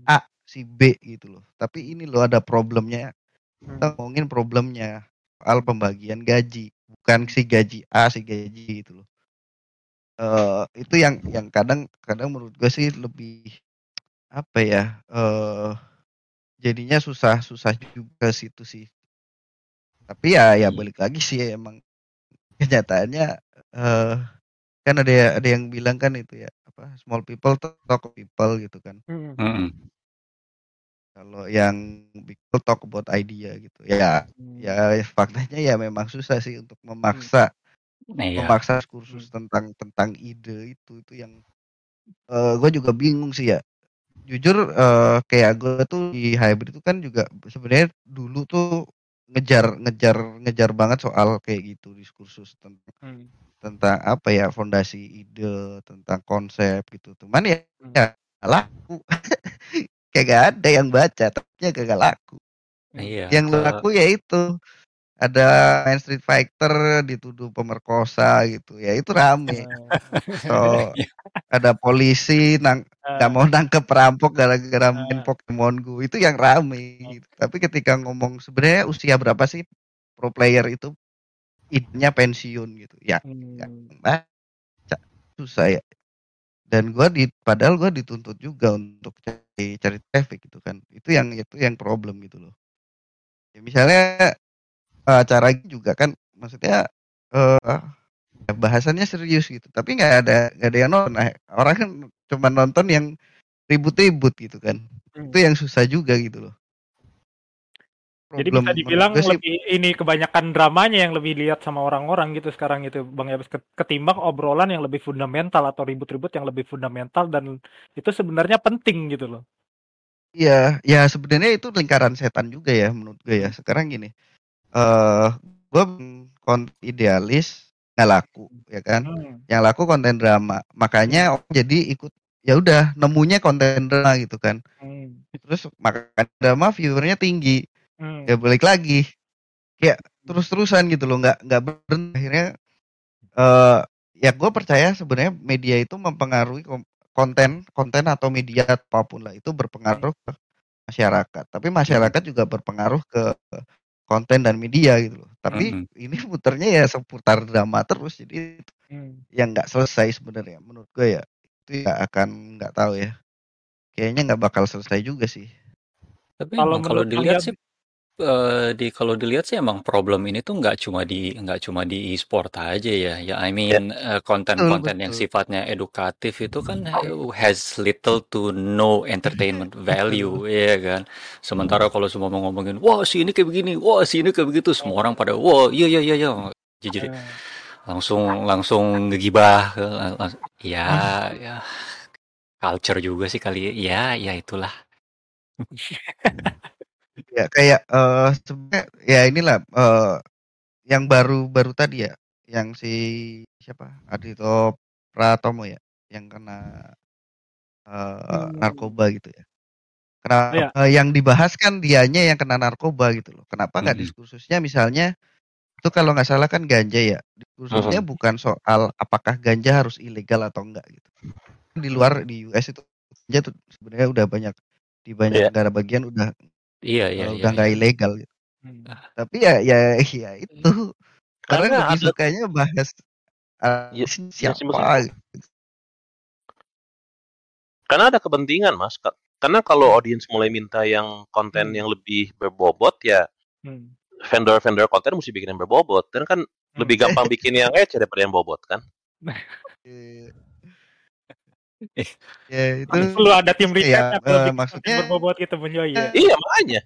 A si B gitu loh tapi ini loh ada problemnya kita ngomongin problemnya soal pembagian gaji bukan si gaji A si gaji gitu loh itu yang kadang menurut gue sih lebih apa ya jadinya susah juga situ sih. Tapi ya balik lagi sih ya, emang kenyataannya kan ada yang bilang kan itu ya apa small people talk people gitu kan. Mm-hmm. Kalau yang big people talk about idea gitu ya, ya faktanya ya memang susah sih untuk memaksa memaksa kursus tentang ide itu yang gue juga bingung sih ya. Jujur kayak gue tuh di hybrid itu kan juga sebenarnya dulu tuh ngejar banget soal kayak gitu diskursus tentang apa ya fondasi ide tentang konsep gitu. Cuman ya gak laku. Kayak gak ada yang baca, tapi gak laku. Iya, yang laku ya itu ada main Street Fighter dituduh pemerkosa gitu ya, itu rame. So ada polisi nggak mau nangkep perampok gara-gara main Pokemon Go, itu yang rame gitu. Tapi ketika ngomong sebenarnya usia berapa sih pro player itu idenya pensiun gitu ya, susah ya. Dan padahal gue dituntut juga untuk cari traffic gitu kan, itu yang problem gitu loh ya. Misalnya acara juga kan, maksudnya bahasannya serius gitu, tapi nggak ada yang nonton. Orang kan cuma nonton yang ribut-ribut gitu kan, itu yang susah juga gitu loh. Problem, jadi bisa dibilang lebih ini kebanyakan dramanya yang lebih dilihat sama orang-orang gitu sekarang gitu Bang Yabes, ketimbang obrolan yang lebih fundamental atau ribut-ribut yang lebih fundamental, dan itu sebenarnya penting gitu loh. Iya, ya sebenarnya itu lingkaran setan juga ya menurut gue ya sekarang gini. Gue konten idealis nggak laku ya kan, yang laku konten drama, makanya jadi ikut ya udah nemunya konten drama gitu kan, terus makanya drama viewernya tinggi, ya balik lagi kayak terus-terusan gitu loh, nggak berhenti akhirnya. Ya gue percaya sebenarnya media itu mempengaruhi konten atau media apapun lah, itu berpengaruh ke masyarakat, tapi masyarakat juga berpengaruh ke konten dan media gitu loh. Tapi ini puternya ya seputar drama terus, jadi yang nggak selesai sebenarnya menurut gue ya, itu nggak tahu ya, kayaknya nggak bakal selesai juga sih. Tapi kalau dilihat sih emang problem ini tuh nggak cuma di e-sport aja ya. Ya I mean konten-konten yang sifatnya edukatif itu kan has little to no entertainment value ya kan. Sementara kalau semua mau ngomongin, wah si ini kayak begini, wah si ini kayak begitu, semua orang pada wah iya. Jadi langsung ngegibah. Ya culture juga sih kali ya. Ya itulah. Ya kayak sebenarnya ya inilah yang baru tadi ya, yang si siapa Adito Pratomo ya, yang kena narkoba gitu ya. Kenapa yang dibahas kan dianya yang kena narkoba gitu loh. Kenapa nggak diskursusnya misalnya itu kalau nggak salah kan ganja ya, diskursusnya bukan soal apakah ganja harus ilegal atau enggak gitu. Di luar di US itu ganja tuh sebenarnya udah banyak di banyak negara bagian udah. Iya, nggak ilegal gitu. Tapi ya itu karena lebih sukanya bahas siapa. Karena ada kepentingan Mas, karena kalau audiens mulai minta yang konten yang lebih berbobot ya vendor konten mesti bikin yang berbobot, dan kan lebih gampang bikin yang edge daripada yang bobot kan. Ya, itu perlu ada tim riset atau maksudnya berbobot gitu menyoy ya. Iya makanya.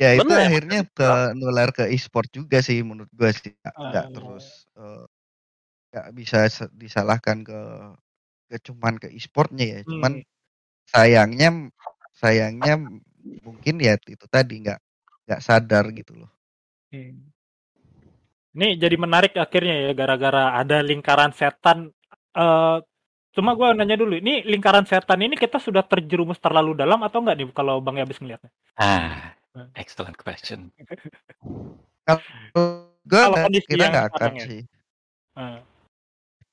Ya itu bener, akhirnya ke nular ke e-sport juga sih menurut gue sih. Enggak terus enggak bisa disalahkan ke cuman ke e-sportnya ya. Cuman sayangnya mungkin ya itu tadi enggak sadar gitu loh. Ini jadi menarik akhirnya ya, gara-gara ada lingkaran setan. Cuma gue nanya dulu, ini lingkaran setan ini kita sudah terjerumus terlalu dalam atau enggak nih kalau Bang Yabes ngeliatnya? Excellent question. Kalau kira nggak akan ya? Sih.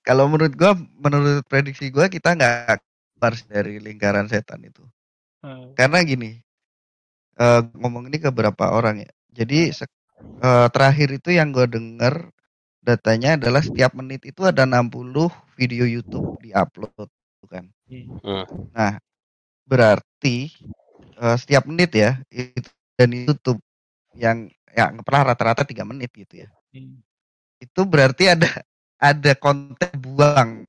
Kalau menurut gue, menurut prediksi gue, kita nggak keluar dari lingkaran setan itu. Karena gini, ngomong ini ke beberapa orang ya. Jadi terakhir itu yang gue dengar datanya adalah setiap menit itu ada 60 video YouTube diupload, bukan? Nah, berarti setiap menit ya itu, dan YouTube yang pernah rata-rata 3 menit gitu ya. Itu berarti ada ada konten buang.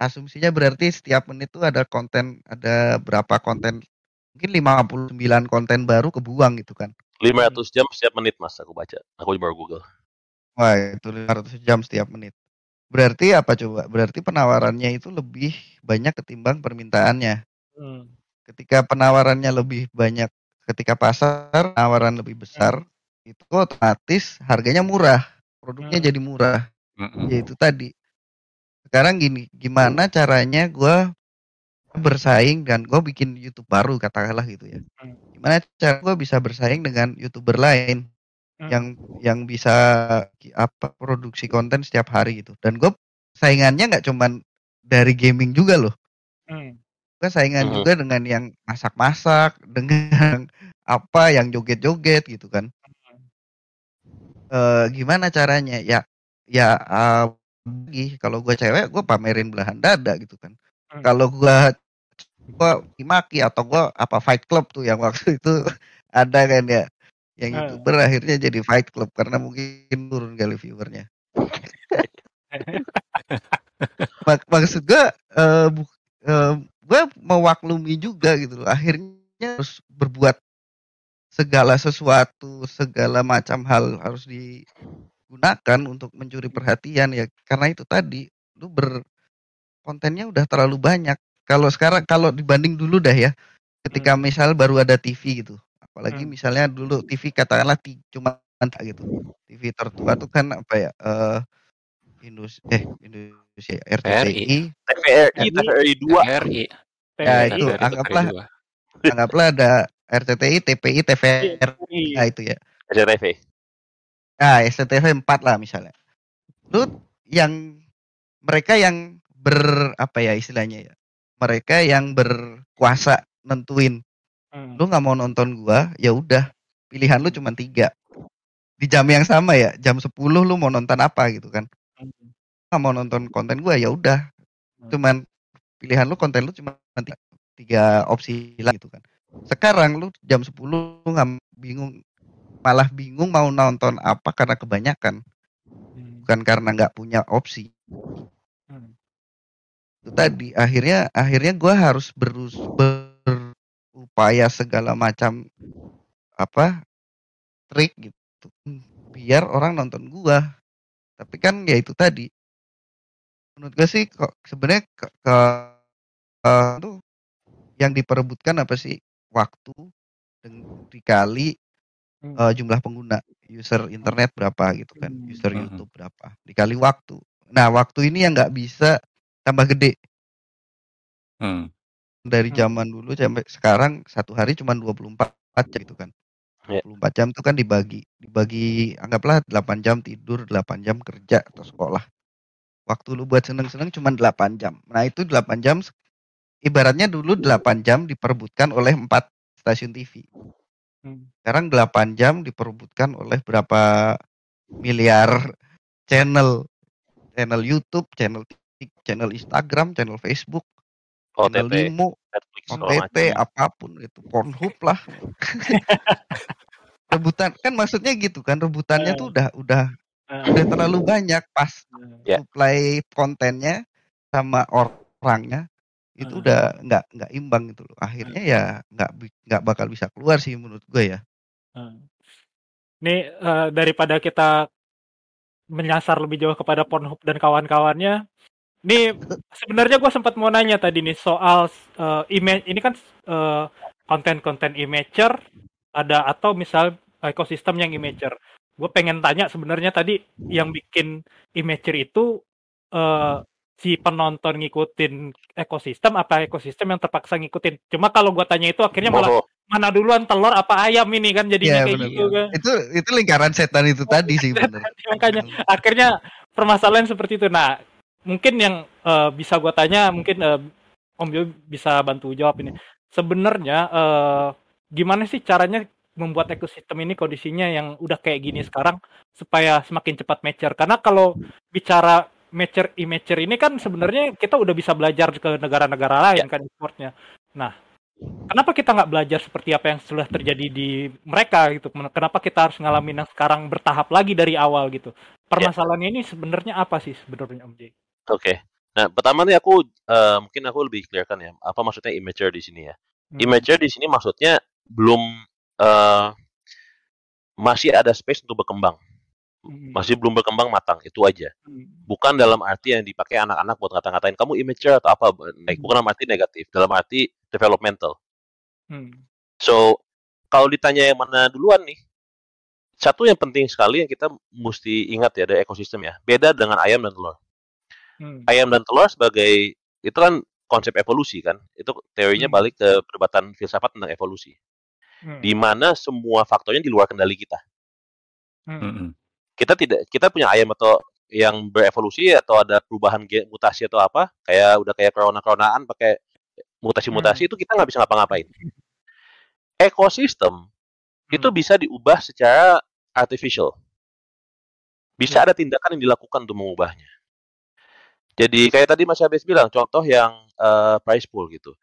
Asumsinya berarti setiap menit itu ada konten, ada berapa konten? Mungkin 59 konten baru kebuang gitu kan. 500 jam setiap menit Mas, aku baca. Aku baru Google. Wah, itu 500 jam setiap menit. Berarti apa coba? Berarti penawarannya itu lebih banyak ketimbang permintaannya. Ketika penawarannya lebih banyak, ketika pasar penawaran lebih besar, itu otomatis harganya murah. Produknya jadi murah. Yaitu tadi. Sekarang gini, gimana caranya gue bersaing dan gue bikin YouTube baru katakanlah gitu ya. Gimana cara gue bisa bersaing dengan YouTuber lain yang bisa apa produksi konten setiap hari gitu. Dan gue saingannya nggak cuman dari gaming juga loh. Gue saingan juga dengan yang masak-masak, dengan apa yang joget-joget gitu kan. Gimana caranya? Ya, kalau gue cewek gue pamerin belahan dada gitu kan. Kalau gue dimaki atau gue apa Fight Club tuh yang waktu itu ada kan ya, yang YouTuber akhirnya jadi Fight Club karena mungkin turun kali viewernya. Maksud gue mewaklumi juga gitu loh. Akhirnya harus berbuat segala sesuatu, segala macam hal harus digunakan untuk mencuri perhatian ya, karena itu tadi lu kontennya udah terlalu banyak. Kalau sekarang, kalau dibanding dulu dah ya, ketika misal baru ada TV gitu, apalagi misalnya dulu TV katakanlah cuma gitu, TV tertua tuh kan apa ya, Indonesia RCTI, TVRI 2, ya itu anggaplah ada RCTI, TPI, TVRI, nah itu ya RCTV. Nah, SCTV 4 lah misalnya. Lu yang mereka yang mereka yang berkuasa nentuin. Lu enggak mau nonton gua, ya udah. Pilihan lu cuma 3. Di jam yang sama ya, jam 10 lu mau nonton apa gitu kan. Enggak mau nonton konten gua, ya udah. Cuman pilihan lu konten lu cuma 3 opsi lah gitu kan. Sekarang lu jam 10 lu enggak bingung, malah bingung mau nonton apa karena kebanyakan, bukan karena nggak punya opsi. Itu tadi akhirnya gue harus berupaya segala macam apa trik gitu biar orang nonton gue. Tapi kan ya itu tadi, menurut gue sih kok sebenarnya tuh yang diperebutkan apa sih, waktu dikali jumlah pengguna, user internet berapa gitu kan, user YouTube berapa dikali waktu. Nah, waktu ini yang nggak bisa tambah gede. Dari zaman dulu sampai sekarang, satu hari cuma 24 jam gitu kan. 24 jam itu kan dibagi anggaplah 8 jam tidur, 8 jam kerja atau sekolah. Waktu lu buat seneng-seneng cuma 8 jam. Nah, itu 8 jam ibaratnya dulu 8 jam diperebutkan oleh 4 stasiun TV. Sekarang 8 jam diperebutkan oleh berapa miliar channel YouTube, channel TikTok, channel Instagram, channel Facebook, OTT, channel Limo, OTT, apapun itu, Pornhub lah. Rebutan kan, maksudnya gitu kan, rebutannya tuh udah terlalu banyak pas supply kontennya sama orangnya. Itu udah nggak imbang gitu loh. Akhirnya ya nggak bakal bisa keluar sih menurut gue ya. Ini daripada kita menyasar lebih jauh kepada Pornhub dan kawan-kawannya, ini sebenarnya gue sempat mau nanya tadi nih soal image. Ini kan konten-konten immature ada, atau misal ekosistem yang immature. Gue pengen tanya sebenarnya tadi yang bikin immature itu si penonton ngikutin ekosistem, apa ekosistem yang terpaksa ngikutin. Cuma kalau gue tanya itu akhirnya malah mana duluan telur apa ayam ini kan jadinya kayak gitu kan. Itu lingkaran setan itu tadi sih benar. Makanya akhirnya permasalahan seperti itu. Nah, mungkin yang bisa gue tanya, mungkin Om Jo bisa bantu jawab ini. Sebenarnya gimana sih caranya membuat ekosistem ini kondisinya yang udah kayak gini sekarang supaya semakin cepat mature? Karena kalau bicara mature ini kan sebenarnya kita udah bisa belajar ke negara-negara lain kan ekspornya. Nah, kenapa kita nggak belajar seperti apa yang sudah terjadi di mereka gitu? Kenapa kita harus ngalamin yang sekarang bertahap lagi dari awal gitu? permasalahannya ini sebenarnya apa sih sebenarnya Om J? Oke. Nah, pertama nih aku mungkin aku lebih clearkan ya. Apa maksudnya immature di sini ya? Immature di sini maksudnya belum masih ada space untuk berkembang. Masih belum berkembang matang, itu aja. Bukan dalam arti yang dipakai anak-anak buat ngata-ngatain kamu immature atau apa, bukan dalam arti negatif, dalam arti developmental. So, kalau ditanya yang mana duluan nih, satu yang penting sekali yang kita mesti ingat ya dari ekosistem ya, beda dengan ayam dan telur. Ayam dan telur sebagai, itu kan konsep evolusi kan, itu teorinya balik ke perdebatan filsafat tentang evolusi. Di mana semua faktornya di luar kendali kita. Kita punya ayam atau yang berevolusi atau ada perubahan gen, mutasi atau apa, kayak corona-coronaan pakai mutasi-mutasi itu kita nggak bisa ngapa-ngapain. Ekosistem itu bisa diubah secara artificial. Bisa ada tindakan yang dilakukan untuk mengubahnya. Jadi kayak tadi Mas Abes bilang contoh yang prize pool gitu.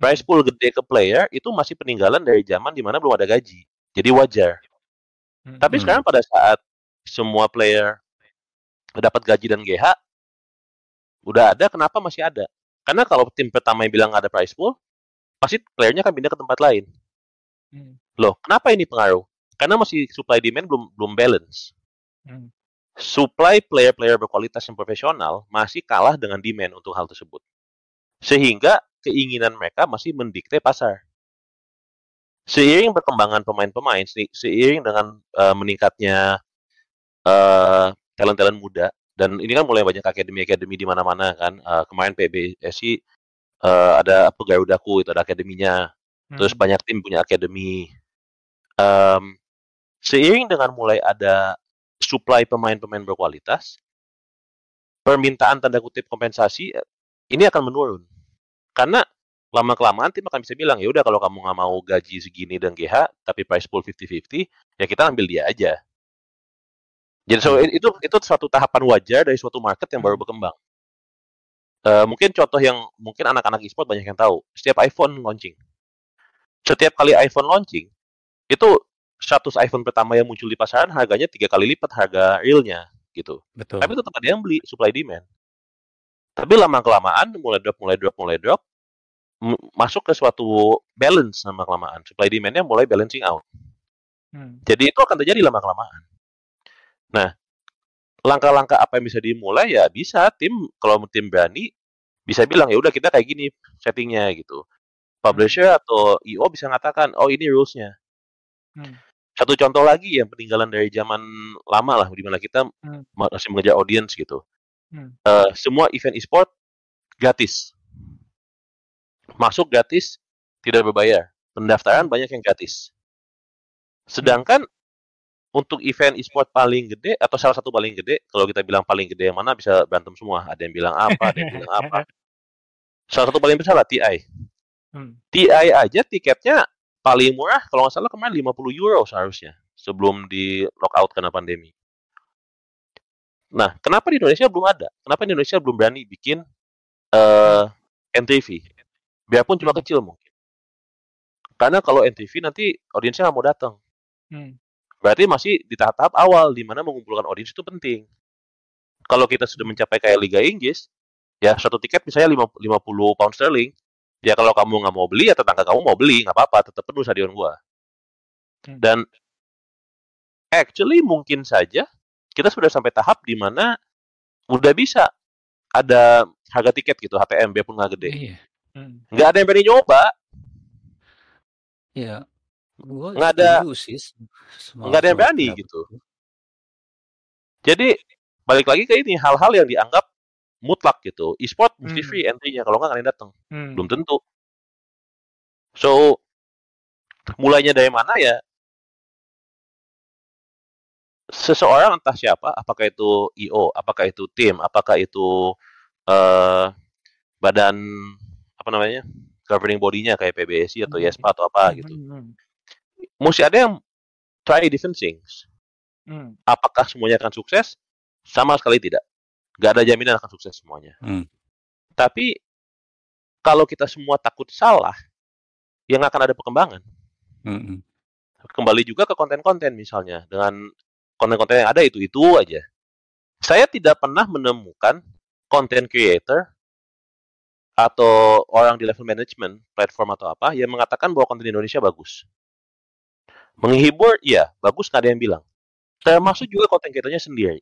Prize pool gede ke player itu masih peninggalan dari zaman di mana belum ada gaji. Jadi wajar. Tapi sekarang pada saat semua player dapat gaji dan GH udah ada, kenapa masih ada? Karena kalau tim pertama yang bilang ada prize pool, pasti playernya akan pindah ke tempat lain. Loh, kenapa ini pengaruh? Karena masih supply demand belum balance. Supply player-player berkualitas yang profesional masih kalah dengan demand untuk hal tersebut. Sehingga keinginan mereka masih mendikte pasar. Seiring perkembangan pemain-pemain, seiring dengan meningkatnya talent-talent muda, dan ini kan mulai banyak akademi-akademi di mana-mana kan. Kemarin PBSI ada Garudaku itu ada akademinya, terus banyak tim punya akademi. Seiring dengan mulai ada supply pemain-pemain berkualitas, permintaan tanda kutip kompensasi ini akan menurun, karena lama kelamaan tim akan bisa bilang, ya udah kalau kamu nggak mau gaji segini dan GH, tapi price pool 50-50, ya kita ambil dia aja. Jadi so, itu suatu tahapan wajar dari suatu market yang baru berkembang. Mungkin contoh yang mungkin anak-anak e-sport banyak yang tahu. Setiap iPhone launching, setiap kali iPhone launching, itu 100 iPhone pertama yang muncul di pasaran harganya 3 kali lipat harga realnya gitu. Betul. Tapi tetap ada yang beli, supply demand. Tapi lama kelamaan mulai drop, masuk ke suatu balance lama kelamaan. Supply demand-nya mulai balancing out. Jadi itu akan terjadi lama kelamaan. Nah, langkah-langkah apa yang bisa dimulai ya bisa kalau tim berani bisa bilang ya udah kita kayak gini settingnya gitu. Publisher atau EO bisa ngatakan oh ini rules-nya. Satu contoh lagi yang peninggalan dari zaman lama lah di mana kita masih mengejar audience gitu. Semua event e-sport gratis. Masuk gratis, tidak berbayar. Pendaftaran banyak yang gratis. Sedangkan untuk event e-sport paling gede atau salah satu paling gede, kalau kita bilang paling gede yang mana bisa berantem semua. Ada yang bilang apa, ada yang bilang apa. Salah satu paling besar lah TI. TI aja tiketnya paling murah kalau nggak salah kemarin €50 seharusnya sebelum di lockout karena pandemi. Nah, kenapa di Indonesia belum ada? Kenapa di Indonesia belum berani bikin MTV? Biarpun cuma kecil mungkin. Karena kalau MTV nanti audiensnya nggak mau datang. Berarti masih di tahap-tahap awal di mana mengumpulkan audiens itu penting. Kalau kita sudah mencapai kayak Liga Inggris, ya satu tiket misalnya £50, ya kalau kamu nggak mau beli ya tetangga kamu mau beli, nggak apa-apa, tetap penuh stadion gua. Dan actually mungkin saja kita sudah sampai tahap di mana udah bisa ada harga tiket gitu, HTM biarpun nggak gede. Nggak ada yang berani nyoba. Iya. Nggak ada yang berani gitu. Jadi balik lagi ke ini hal-hal yang dianggap mutlak gitu. E-sport mesti free entry-nya, kalau nggak kalian datang. Belum tentu. So mulainya dari mana ya? Seseorang entah siapa, apakah itu EO, apakah itu tim, apakah itu badan apa namanya? Governing body-nya kayak PBSI atau YSPA atau apa gitu. Mesti ada yang try different things. Apakah semuanya akan sukses? Sama sekali tidak. Gak ada jaminan akan sukses semuanya. Tapi kalau kita semua takut salah, ya gak akan ada perkembangan. Kembali juga ke konten-konten misalnya. Dengan konten-konten yang ada itu aja. saya tidak pernah menemukan content creator atau orang di level management, platform atau apa, yang mengatakan bahwa konten Indonesia bagus. Menghibur, iya, bagus, nggak ada yang bilang. Termasuk juga konten creatornya sendiri.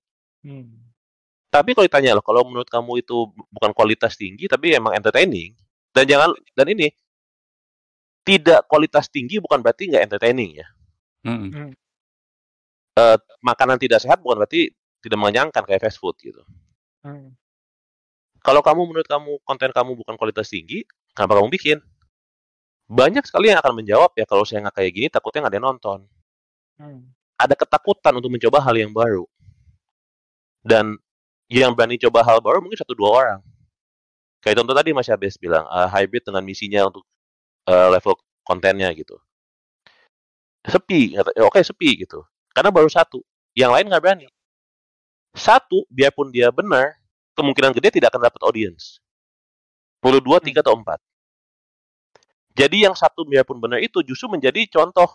Tapi kalau ditanya loh, kalau menurut kamu itu bukan kualitas tinggi, tapi emang entertaining. Dan jangan, dan ini, tidak kualitas tinggi bukan berarti nggak entertaining ya. Makanan tidak sehat bukan berarti tidak mengenyangkan kayak fast food gitu. Kalau kamu menurut kamu konten kamu bukan kualitas tinggi, kenapa kamu bikin? Banyak sekali yang akan menjawab, ya kalau saya nggak kayak gini takutnya nggak ada yang nonton. Ada ketakutan untuk mencoba hal yang baru. Dan yang berani coba hal baru mungkin 1-2 orang. Kayak contoh tadi Mas Abes bilang, hybrid dengan misinya untuk level kontennya gitu. Sepi, oke, sepi gitu. Karena baru satu, yang lain nggak berani. Satu, biarpun dia benar, kemungkinan gede tidak akan dapat audience. Perlu 2, 3, atau 4. Jadi yang satu biarpun benar itu justru menjadi contoh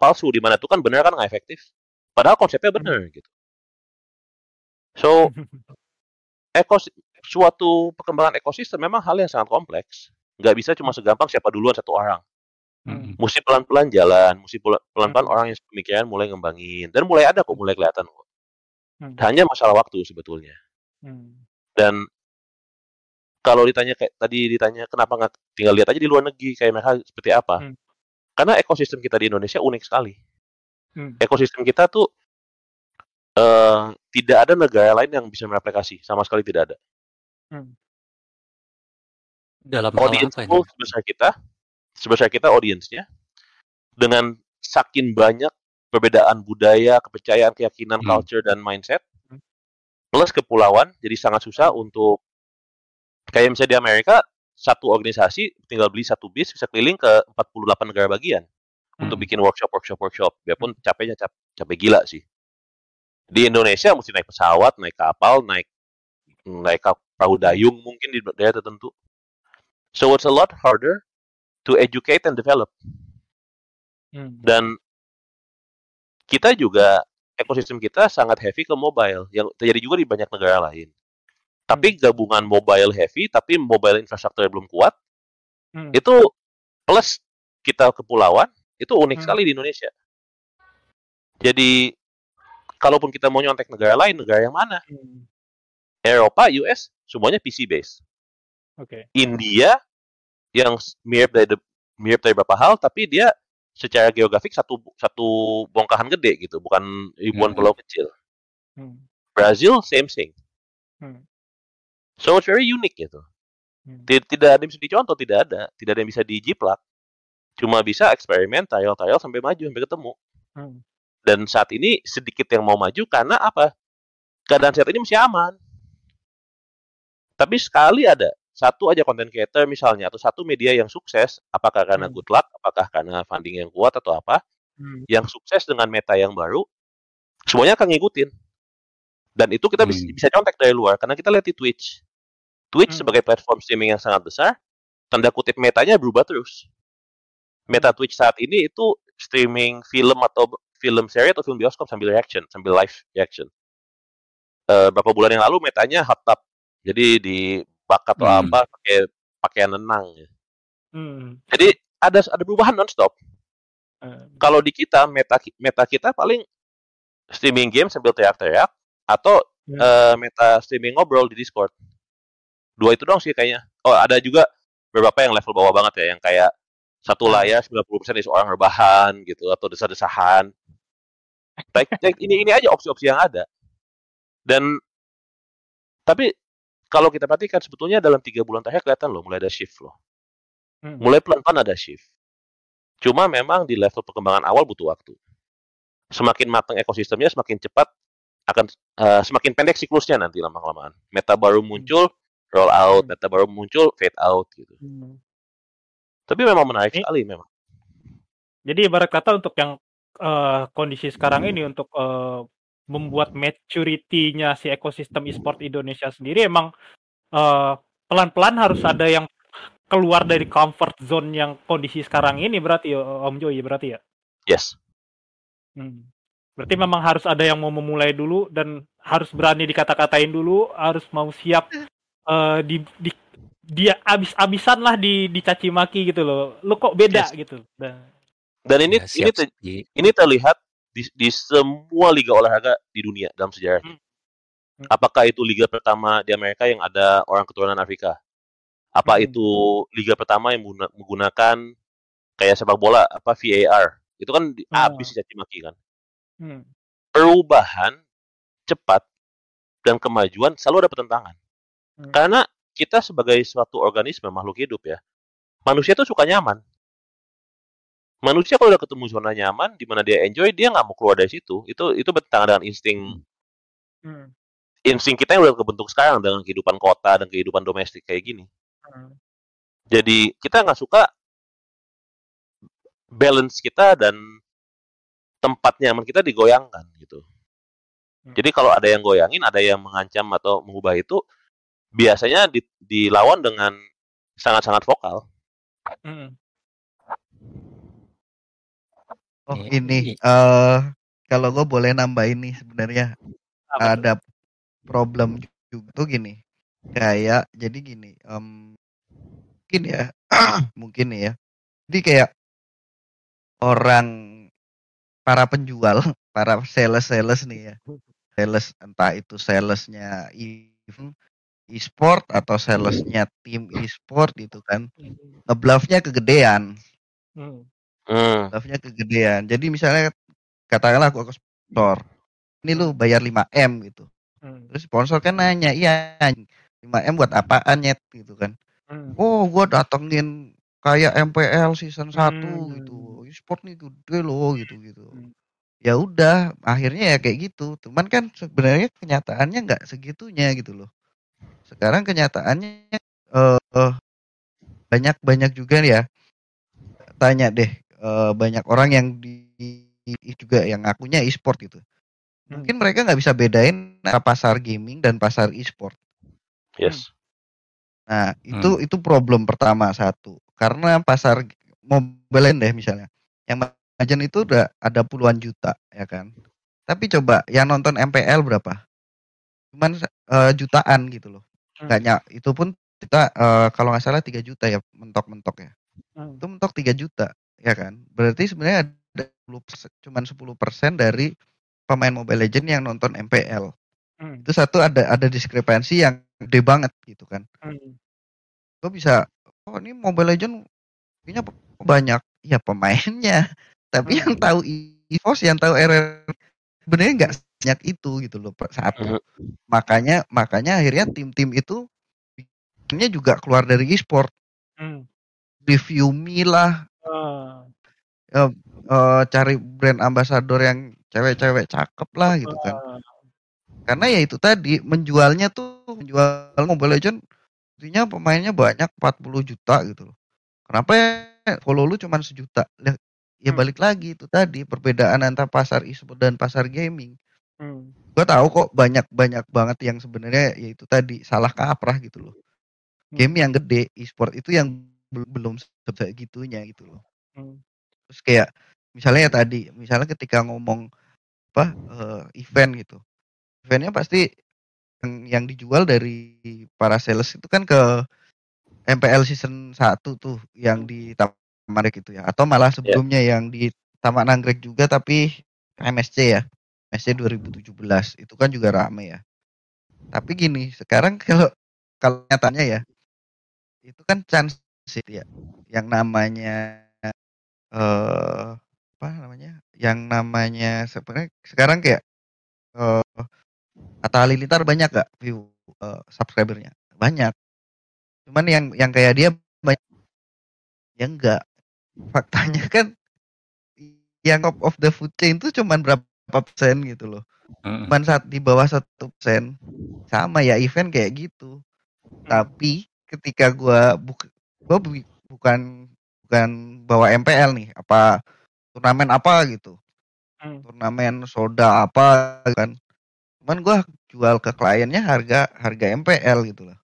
palsu, di mana itu kan benar kan nggak efektif. Padahal konsepnya benar gitu. So, suatu perkembangan ekosistem memang hal yang sangat kompleks. Nggak bisa cuma segampang siapa duluan satu orang. Mesti pelan-pelan jalan, mesti pelan-pelan orang yang pemikiran mulai ngembangin. Dan mulai ada kok, mulai kelihatan kok. Hanya masalah waktu sebetulnya. Dan kalau ditanya kayak tadi ditanya kenapa nggak tinggal lihat aja di luar negeri kayak mereka seperti apa? Karena ekosistem kita di Indonesia unik sekali. Ekosistem kita tuh tidak ada negara lain yang bisa mereplikasi, sama sekali tidak ada. Dalam audience pool sebesar kita audiensnya, dengan saking banyak perbedaan budaya, kepercayaan, keyakinan, culture dan mindset, plus kepulauan, jadi sangat susah untuk kayak misalnya di Amerika satu organisasi tinggal beli satu bis bisa keliling ke 48 negara bagian untuk bikin workshop, biarpun capek gila sih. Di Indonesia mesti naik pesawat, naik kapal, naik perahu dayung mungkin di daerah tertentu. So it's a lot harder to educate and develop. Dan kita juga ekosistem kita sangat heavy ke mobile, yang terjadi juga di banyak negara lain. Tapi gabungan mobile heavy, tapi mobile infrastruktur belum kuat, itu plus kita kepulauan, itu unik sekali di Indonesia. Jadi, kalaupun kita mau nyontek negara lain, negara yang mana? Eropa, US, semuanya PC based. India yang mirip dari beberapa hal, tapi dia secara geografik satu bongkahan gede gitu, bukan ribuan pulau kecil. Brazil same thing. So it's very unique gitu. Tidak ada yang bisa dicontoh, tidak ada yang bisa dijiplak. Cuma bisa eksperimen, trial sampai maju, sampai ketemu. Dan saat ini sedikit yang mau maju karena apa? Keadaan saat ini masih aman. Tapi sekali ada satu aja content creator misalnya, atau satu media yang sukses, apakah karena good luck, apakah karena funding yang kuat atau apa, yang sukses dengan meta yang baru, semuanya akan ngikutin. Dan itu kita bisa contek dari luar, karena kita lihat di Twitch. Twitch sebagai platform streaming yang sangat besar, tanda kutip metanya berubah terus. Meta Twitch saat ini itu streaming film atau film seri atau film bioskop sambil live reaction. Berapa bulan yang lalu metanya hot tub, jadi di bakat atau apa pakai pakaian renang ya. Jadi ada perubahan nonstop. Kalau di kita meta kita paling streaming game sambil teriak-teriak atau meta streaming ngobrol di Discord. Dua itu doang sih kayaknya. Oh, ada juga beberapa yang level bawah banget ya, yang kayak satu layar 90% isu orang rebahan gitu atau desa-desahan. Ini aja opsi-opsi yang ada. Tapi kalau kita perhatikan, sebetulnya dalam 3 bulan terakhir kelihatan mulai ada shift . Mulai pelan-pelan ada shift. Cuma memang di level perkembangan awal butuh waktu. Semakin matang ekosistemnya, semakin cepat, akan semakin pendek siklusnya nanti lama-kelamaan. Meta baru muncul, roll out. Meta baru muncul, fade out gitu. Tapi memang menarik sekali memang. Jadi ibarat kata untuk yang kondisi sekarang ini, untuk membuat maturity-nya si ekosistem e-sport Indonesia sendiri emang pelan-pelan harus ada yang keluar dari comfort zone yang kondisi sekarang ini berarti Om Joey berarti ya? Yes. Berarti memang harus ada yang mau memulai dulu dan harus berani dikata-katain dulu, harus mau siap dia abis-abisan lah dicaci maki gitu loh. Lu kok beda gitu. Dan ini terlihat di semua liga olahraga di dunia dalam sejarah. Apakah itu liga pertama di Amerika yang ada orang keturunan Afrika? Apa itu liga pertama yang menggunakan kayak sepak bola apa VAR? Itu kan habis dicaci maki kan. Perubahan cepat dan kemajuan selalu ada pertentangan. Karena kita sebagai suatu organisme makhluk hidup ya. Manusia tuh suka nyaman. Manusia kalau udah ketemu zona nyaman di mana dia enjoy, dia enggak mau keluar dari situ. Itu bertentangan dengan insting kita yang udah kebentuk sekarang dengan kehidupan kota dan kehidupan domestik kayak gini. Jadi kita nggak suka balance kita dan tempat nyaman kita digoyangkan gitu. Jadi kalau ada yang goyangin, ada yang mengancam atau mengubah itu biasanya dilawan dengan sangat-sangat vokal. Oh ini kalau gue boleh nambahin nih sebenarnya ada problem juga tuh gini, kayak jadi gini, mungkin ya, jadi kayak orang para penjual, para sales nih ya, sales entah itu salesnya event e-sport atau salesnya tim e-sport itu kan, ngebluffnya kegedean, Jadi misalnya katakanlah aku sponsor, ini lu bayar 5M gitu. Terus sponsor kan nanya, iya 5M buat apaan nyet gitu kan. Oh gue datengin kayak MPL season 1 gitu, e-sport nih gede loh gitu. Ya udah akhirnya ya kayak gitu. Cuman kan sebenarnya kenyataannya gak segitunya gitu loh. Sekarang kenyataannya banyak juga ya. Tanya deh banyak orang yang juga yang ngakunya e-sport gitu. Mungkin mereka nggak bisa bedain antara pasar gaming dan pasar e-sport. Yes. Nah itu problem pertama satu. Karena pasar Mobile Legends deh misalnya, yang Legends itu udah ada puluhan juta ya kan. Tapi coba yang nonton MPL berapa? Cuman jutaan gitu loh. Kayaknya itu pun kita kalau nggak salah 3 juta ya mentok-mentok ya. Itu mentok 3 juta ya kan. Berarti sebenarnya ada cuman 10% dari pemain Mobile Legends yang nonton MPL. Itu satu ada diskrepansi yang gede banget gitu kan. Gue bisa ini Mobile Legends punya banyak ya pemainnya, tapi yang tahu EVOS, yang tahu RRQ sebenarnya enggak banyak itu gitu loh satu. Makanya akhirnya tim-tim itu bikinnya juga keluar dari e-sport. Review me lah. Cari brand ambassador yang cewek-cewek cakep lah gitu kan. Karena ya itu tadi menjualnya tuh menjual Mobile Legends intinya pemainnya banyak 40 juta gitu loh. Kenapa ya follow lu cuman sejuta? Ya balik lagi itu tadi perbedaan antara pasar e-sport dan pasar gaming. Gua tahu kok banyak banget yang sebenarnya ya itu tadi salah kaprah gitu loh. Game yang gede e-sport itu yang belum sebegitunya gitu loh. Terus kayak misalnya ya tadi, misalnya ketika ngomong event gitu, eventnya pasti yang dijual dari para sales itu kan ke MPL season 1 tuh yang di Taman Anggrek itu ya, atau malah sebelumnya yang di Taman Anggrek juga tapi MSC ya, MSC 2017 itu kan juga rame ya. Tapi gini, sekarang kalau nyatanya ya, itu kan chance ya, yang namanya sebenarnya sekarang kayak Atta Halilintar banyak gak view subscribernya? Banyak, cuman yang kayak dia banyak yang enggak. Faktanya kan yang top of the food chain itu cuman berapa persen gitu loh, cuman saat di bawah 1%. Sama ya event kayak gitu. Tapi ketika gue bukan bawa MPL nih, apa turnamen apa gitu, turnamen soda apa kan, cuman gue jual ke kliennya harga MPL gitu lah.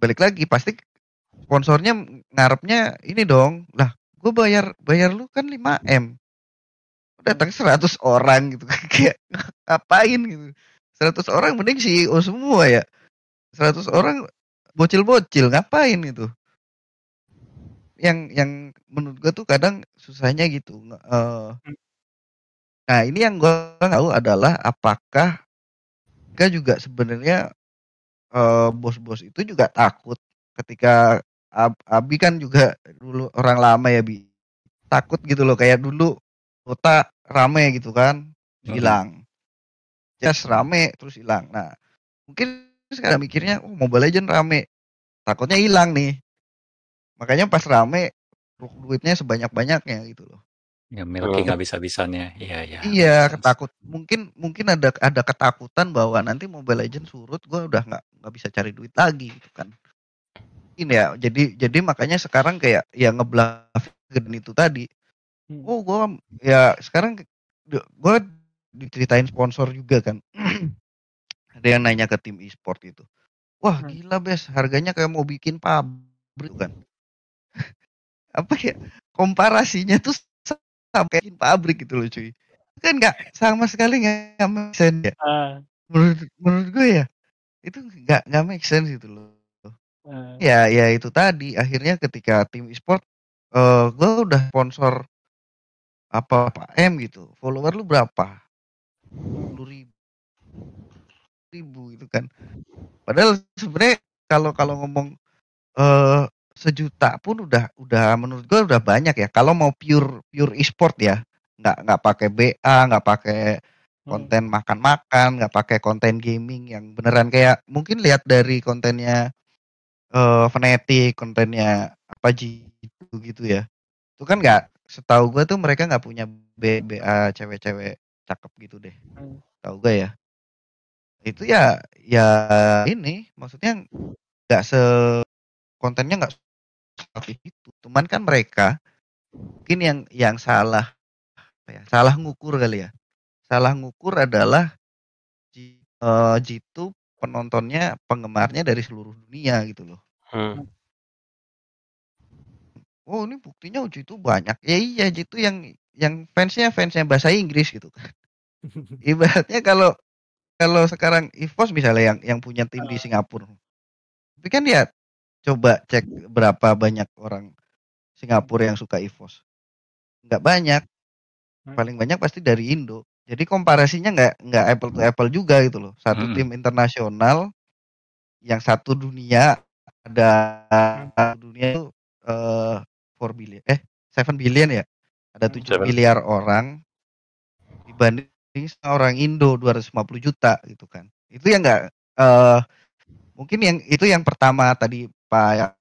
Balik lagi pasti sponsornya ngarepnya ini dong lah, gue bayar lu kan 5M, datang 100 orang gitu, kayak ngapain gitu, 100 orang mending CEO semua ya. 100 orang bocil-bocil ngapain itu? Yang menurut gue tuh kadang susahnya gitu. Nah ini yang gue tahu adalah apakah gak juga sebenarnya bos-bos itu juga takut ketika Abi kan juga dulu orang lama ya Bi, takut gitu loh, kayak dulu Dota rame gitu kan hilang, Just rame terus hilang. Nah mungkin sekarang mikirnya Mobile Legends rame, takutnya hilang nih. Makanya pas rame duitnya sebanyak-banyaknya gitu loh. Ya milking habis-habisannya. Iya. Iya, ketakut. Mungkin ada ketakutan bahwa nanti Mobile Legends surut, gue udah enggak bisa cari duit lagi gitu kan. Ini ya. Jadi makanya sekarang kayak ya ngebluff itu tadi. Oh, gue ya sekarang gue diceritain sponsor juga kan. Ada yang nanya ke tim e-sport itu. Wah, gila Bes, harganya kayak mau bikin pabrik kan. Apa ya komparasinya tuh sama kayak pabrik gitu loh cuy, kan nggak sama sekali nggak make sense ya. Menurut gue ya itu nggak make sense gitu loh. Ya itu tadi akhirnya ketika tim e-sport gue udah sponsor apa M gitu, follower lu berapa, 10.000 itu kan, padahal sebenarnya kalau ngomong sejuta pun udah menurut gue udah banyak ya kalau mau pure e-sport ya, nggak pakai BA, nggak pakai konten makan-makan, nggak pakai konten gaming yang beneran kayak mungkin lihat dari kontennya Fnatic, kontennya apa gitu ya. Itu kan nggak, setahu gue tuh mereka nggak punya BA cewek-cewek cakep gitu deh, tahu gue ya. Itu ya ini maksudnya nggak kontennya nggak seperti itu, cuman kan mereka mungkin yang salah ngukur kali ya. Salah ngukur adalah jitu penontonnya, penggemarnya dari seluruh dunia gitu loh. Oh ini buktinya jitu banyak ya, iya jitu yang fansnya bahasa Inggris gitu kan. Ibaratnya kalau sekarang EVOS misalnya yang punya tim di Singapura, tapi kan ya coba cek berapa banyak orang Singapura yang suka EVOS. Enggak banyak. Paling banyak pasti dari Indo. Jadi komparasinya enggak apple to apple juga gitu loh. Satu tim internasional yang satu dunia, ada dunia itu 7 billion ya. Ada 7 miliar orang dibanding orang Indo 250 juta gitu kan. Itu yang enggak mungkin yang itu yang pertama tadi Pak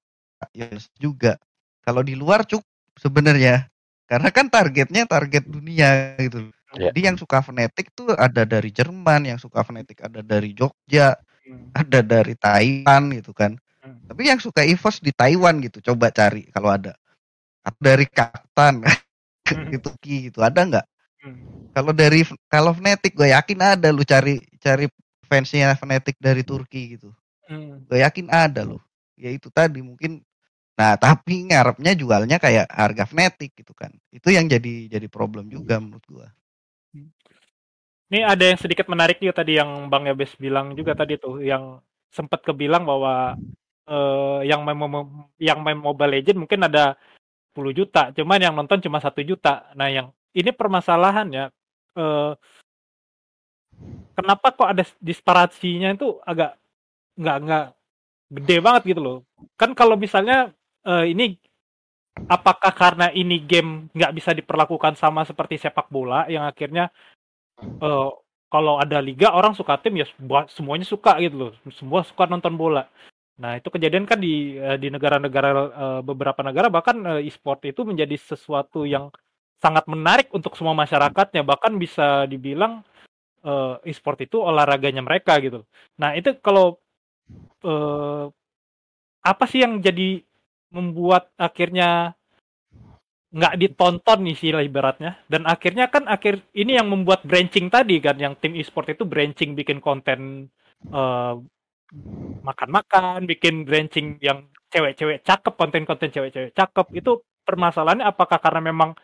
Yos juga. Kalau di luar cukup sebenarnya, karena kan targetnya target dunia gitu. Yeah. Jadi yang suka Fnatic tuh ada dari Jerman, yang suka Fnatic ada dari Jogja, ada dari Taiwan gitu kan. Tapi yang suka EVOS di Taiwan gitu, coba cari kalau ada. Atau dari Katan, Turki gitu, ada nggak? Kalau Fnatic gue yakin ada, lu cari fansnya Fnatic dari Turki gitu. Gue yakin ada loh. Ya itu tadi mungkin. Nah tapi ngarepnya jualnya kayak harga Fnatic gitu kan. Itu yang jadi problem juga menurut gua. Ini ada yang sedikit menarik juga tadi yang Bang Yabes bilang juga tadi tuh, yang sempat kebilang bahwa yang main Mobile Legends mungkin ada 10 juta cuman yang nonton cuma 1 juta. Nah yang ini permasalahannya kenapa kok ada disparasinya itu agak nggak gede banget gitu loh. Kan kalau misalnya ini apakah karena ini game nggak bisa diperlakukan sama seperti sepak bola yang akhirnya kalau ada liga orang suka tim ya semuanya suka gitu loh, semua suka nonton bola. Nah itu kejadian kan di negara-negara beberapa negara, bahkan e-sport itu menjadi sesuatu yang sangat menarik untuk semua masyarakatnya, bahkan bisa dibilang e-sport itu olahraganya mereka gitu loh. Nah itu kalau apa sih yang jadi membuat akhirnya nggak ditonton nih sih ibaratnya, dan akhirnya kan ini yang membuat branching tadi kan, yang tim e-sport itu branching bikin konten makan-makan, bikin branching yang cewek-cewek cakep, konten cewek-cewek cakep. Itu permasalahannya apakah karena memang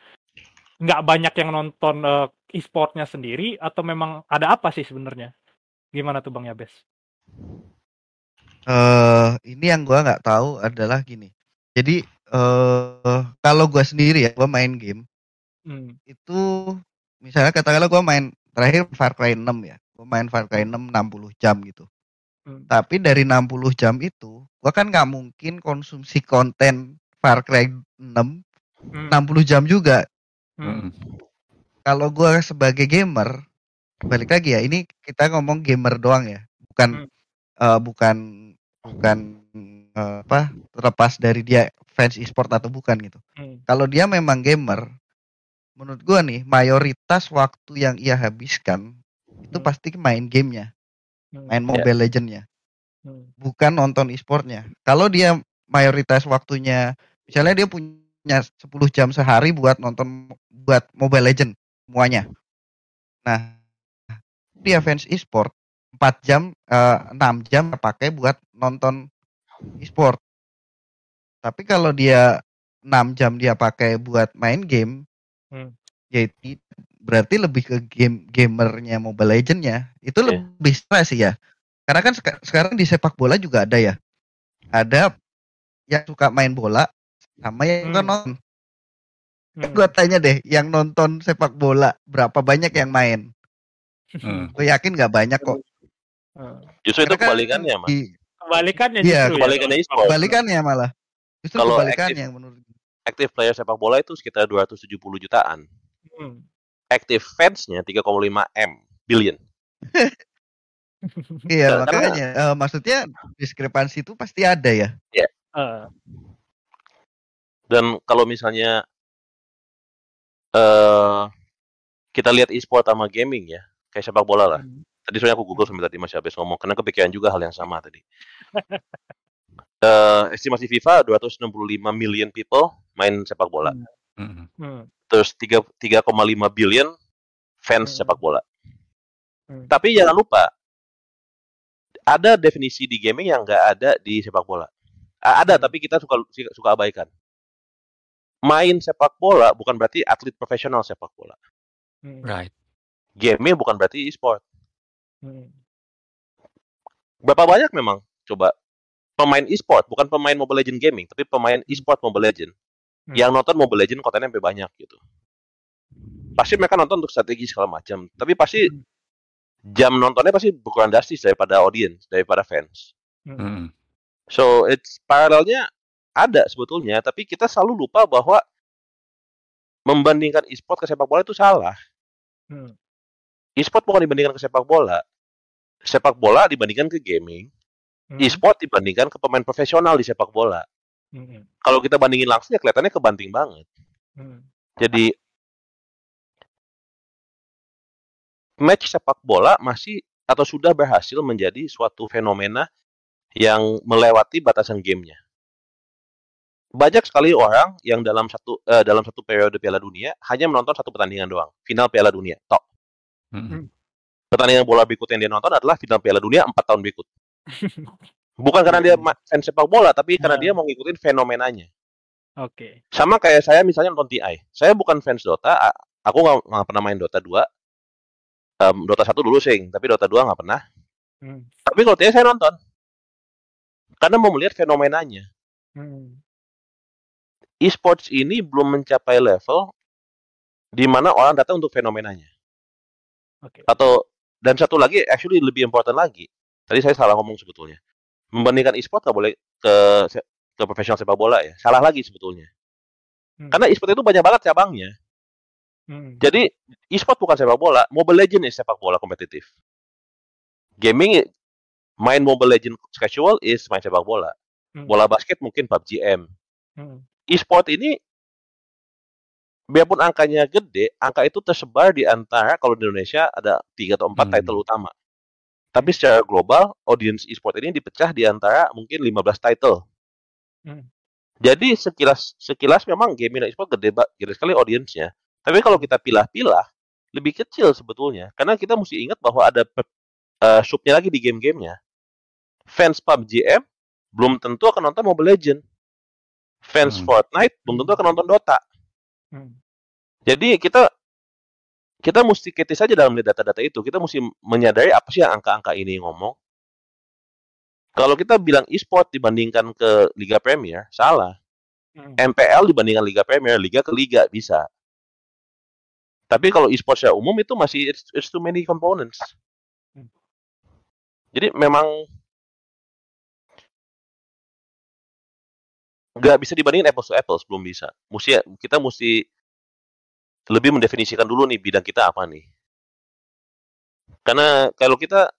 nggak banyak yang nonton e-sportnya sendiri, atau memang ada apa sih sebenarnya? Gimana tuh Bang Yabes? Ini yang gue nggak tahu adalah gini. Jadi kalau gue sendiri ya, gue main game itu misalnya katakanlah gue main terakhir Far Cry 6 ya, gue main Far Cry 6 60 jam gitu. Tapi dari 60 jam itu, gue kan nggak mungkin konsumsi konten Far Cry 6 60 jam juga. Kalau gue sebagai gamer, balik lagi ya, ini kita ngomong gamer doang ya, bukan terlepas dari dia fans e-sport atau bukan gitu. Kalau dia memang gamer, menurut gue nih mayoritas waktu yang ia habiskan itu pasti main gamenya, main Mobile Legends-nya, bukan nonton e-sportnya. Kalau dia mayoritas waktunya, misalnya dia punya 10 jam sehari buat Mobile Legends semuanya. Nah, dia fans e-sport 4 jam, 6 jam pakai buat nonton e-sport. Tapi kalau dia 6 jam dia pakai buat main game, jadi berarti lebih ke gamernya Mobile Legends-nya. Itu lebih stres ya. Karena kan sekarang di sepak bola juga ada ya. Ada yang suka main bola sama yang suka nonton. Gue tanya deh, yang nonton sepak bola berapa banyak yang main? Gue yakin nggak banyak kok. Justru itu kebalikannya, Mas. Kebalikannya justru. Iya, kebalikannya e-sport. Kebalikannya malah. Justru kalau kebalikannya menurut gue. Aktif player sepak bola itu sekitar 270 jutaan. Aktif fansnya 3,5 billion. Iya, makanya. Maksudnya diskrepansi itu pasti ada ya. Iya. Dan kalau misalnya kita lihat e-sport sama gaming ya, kayak sepak bola lah. Tadi soalnya aku Google sambil tadi Mas Yabes ngomong, karena kepikiran juga hal yang sama tadi. Estimasi FIFA 265 million people main sepak bola. Terus 3,5 billion fans sepak bola. Tapi jangan lupa, ada definisi di gaming yang nggak ada di sepak bola. Ada, tapi kita suka abaikan. Main sepak bola bukan berarti atlet profesional sepak bola. Right. Gaming bukan berarti e-sport. Berapa banyak memang coba pemain e-sport, bukan pemain Mobile Legends gaming, tapi pemain e-sport Mobile Legends yang nonton Mobile Legends kontennya sampai banyak gitu. Pasti mereka nonton untuk strategi segala macam, tapi pasti jam nontonnya pasti berkurang drastis daripada audience, daripada fans. So it's paralelnya ada sebetulnya, tapi kita selalu lupa bahwa membandingkan e-sport ke sepak bola itu salah. E-sport bukan dibandingkan ke sepak bola dibandingkan ke gaming, e-sport dibandingkan ke pemain profesional di sepak bola. Kalau kita bandingin langsung ya kelihatannya kebanting banget. Jadi match sepak bola masih atau sudah berhasil menjadi suatu fenomena yang melewati batasan gamenya. Banyak sekali orang yang dalam satu periode Piala Dunia hanya menonton satu pertandingan doang, final Piala Dunia. Tok. Pertandingan bola berikut yang dia nonton adalah final Piala Dunia 4 tahun berikut. Bukan karena dia fans sepak bola, tapi karena dia mau ngikutin fenomenanya. Oke. Sama kayak saya misalnya nonton TI. Saya bukan fans Dota, aku nggak pernah main Dota 2. Dota 1 dulu sing, tapi Dota 2 nggak pernah. Tapi kalau TI saya nonton. Karena mau melihat fenomenanya. E-sports ini belum mencapai level di mana orang datang untuk fenomenanya. Atau dan satu lagi, actually lebih important lagi. Tadi saya salah ngomong sebetulnya. Membandingkan e-sport nggak boleh ke profesional sepak bola ya. Salah lagi sebetulnya. Karena e-sport itu banyak banget cabangnya. Jadi e-sport bukan sepak bola. Mobile Legends is sepak bola kompetitif. Gaming main Mobile Legends casual is main sepak bola. Bola basket mungkin PUBG M. E-sport ini biarpun angkanya gede, angka itu tersebar di antara, kalau di Indonesia ada 3 atau 4 title utama. Tapi secara global, audience e-sport ini dipecah di antara mungkin 15 title. Jadi sekilas memang gaming dan e-sport gede sekali audiensnya. Tapi kalau kita pilah-pilah, lebih kecil sebetulnya. Karena kita mesti ingat bahwa ada subnya lagi di game-gamenya. Fans PUBG M belum tentu akan nonton Mobile Legends. Fans Fortnite belum tentu akan nonton Dota. Jadi kita kita mesti kritis aja dalam data-data itu. Kita mesti menyadari apa sih yang angka-angka ini ngomong. Kalau kita bilang e-sport dibandingkan ke Liga Premier, salah. MPL dibandingkan Liga Premier, Liga ke Liga bisa. Tapi kalau e-sport secara umum itu masih it's too many components. Jadi memang nggak bisa dibandingin apples to apples, belum bisa. Kita mesti lebih mendefinisikan dulu nih bidang kita apa nih. Karena kalau kita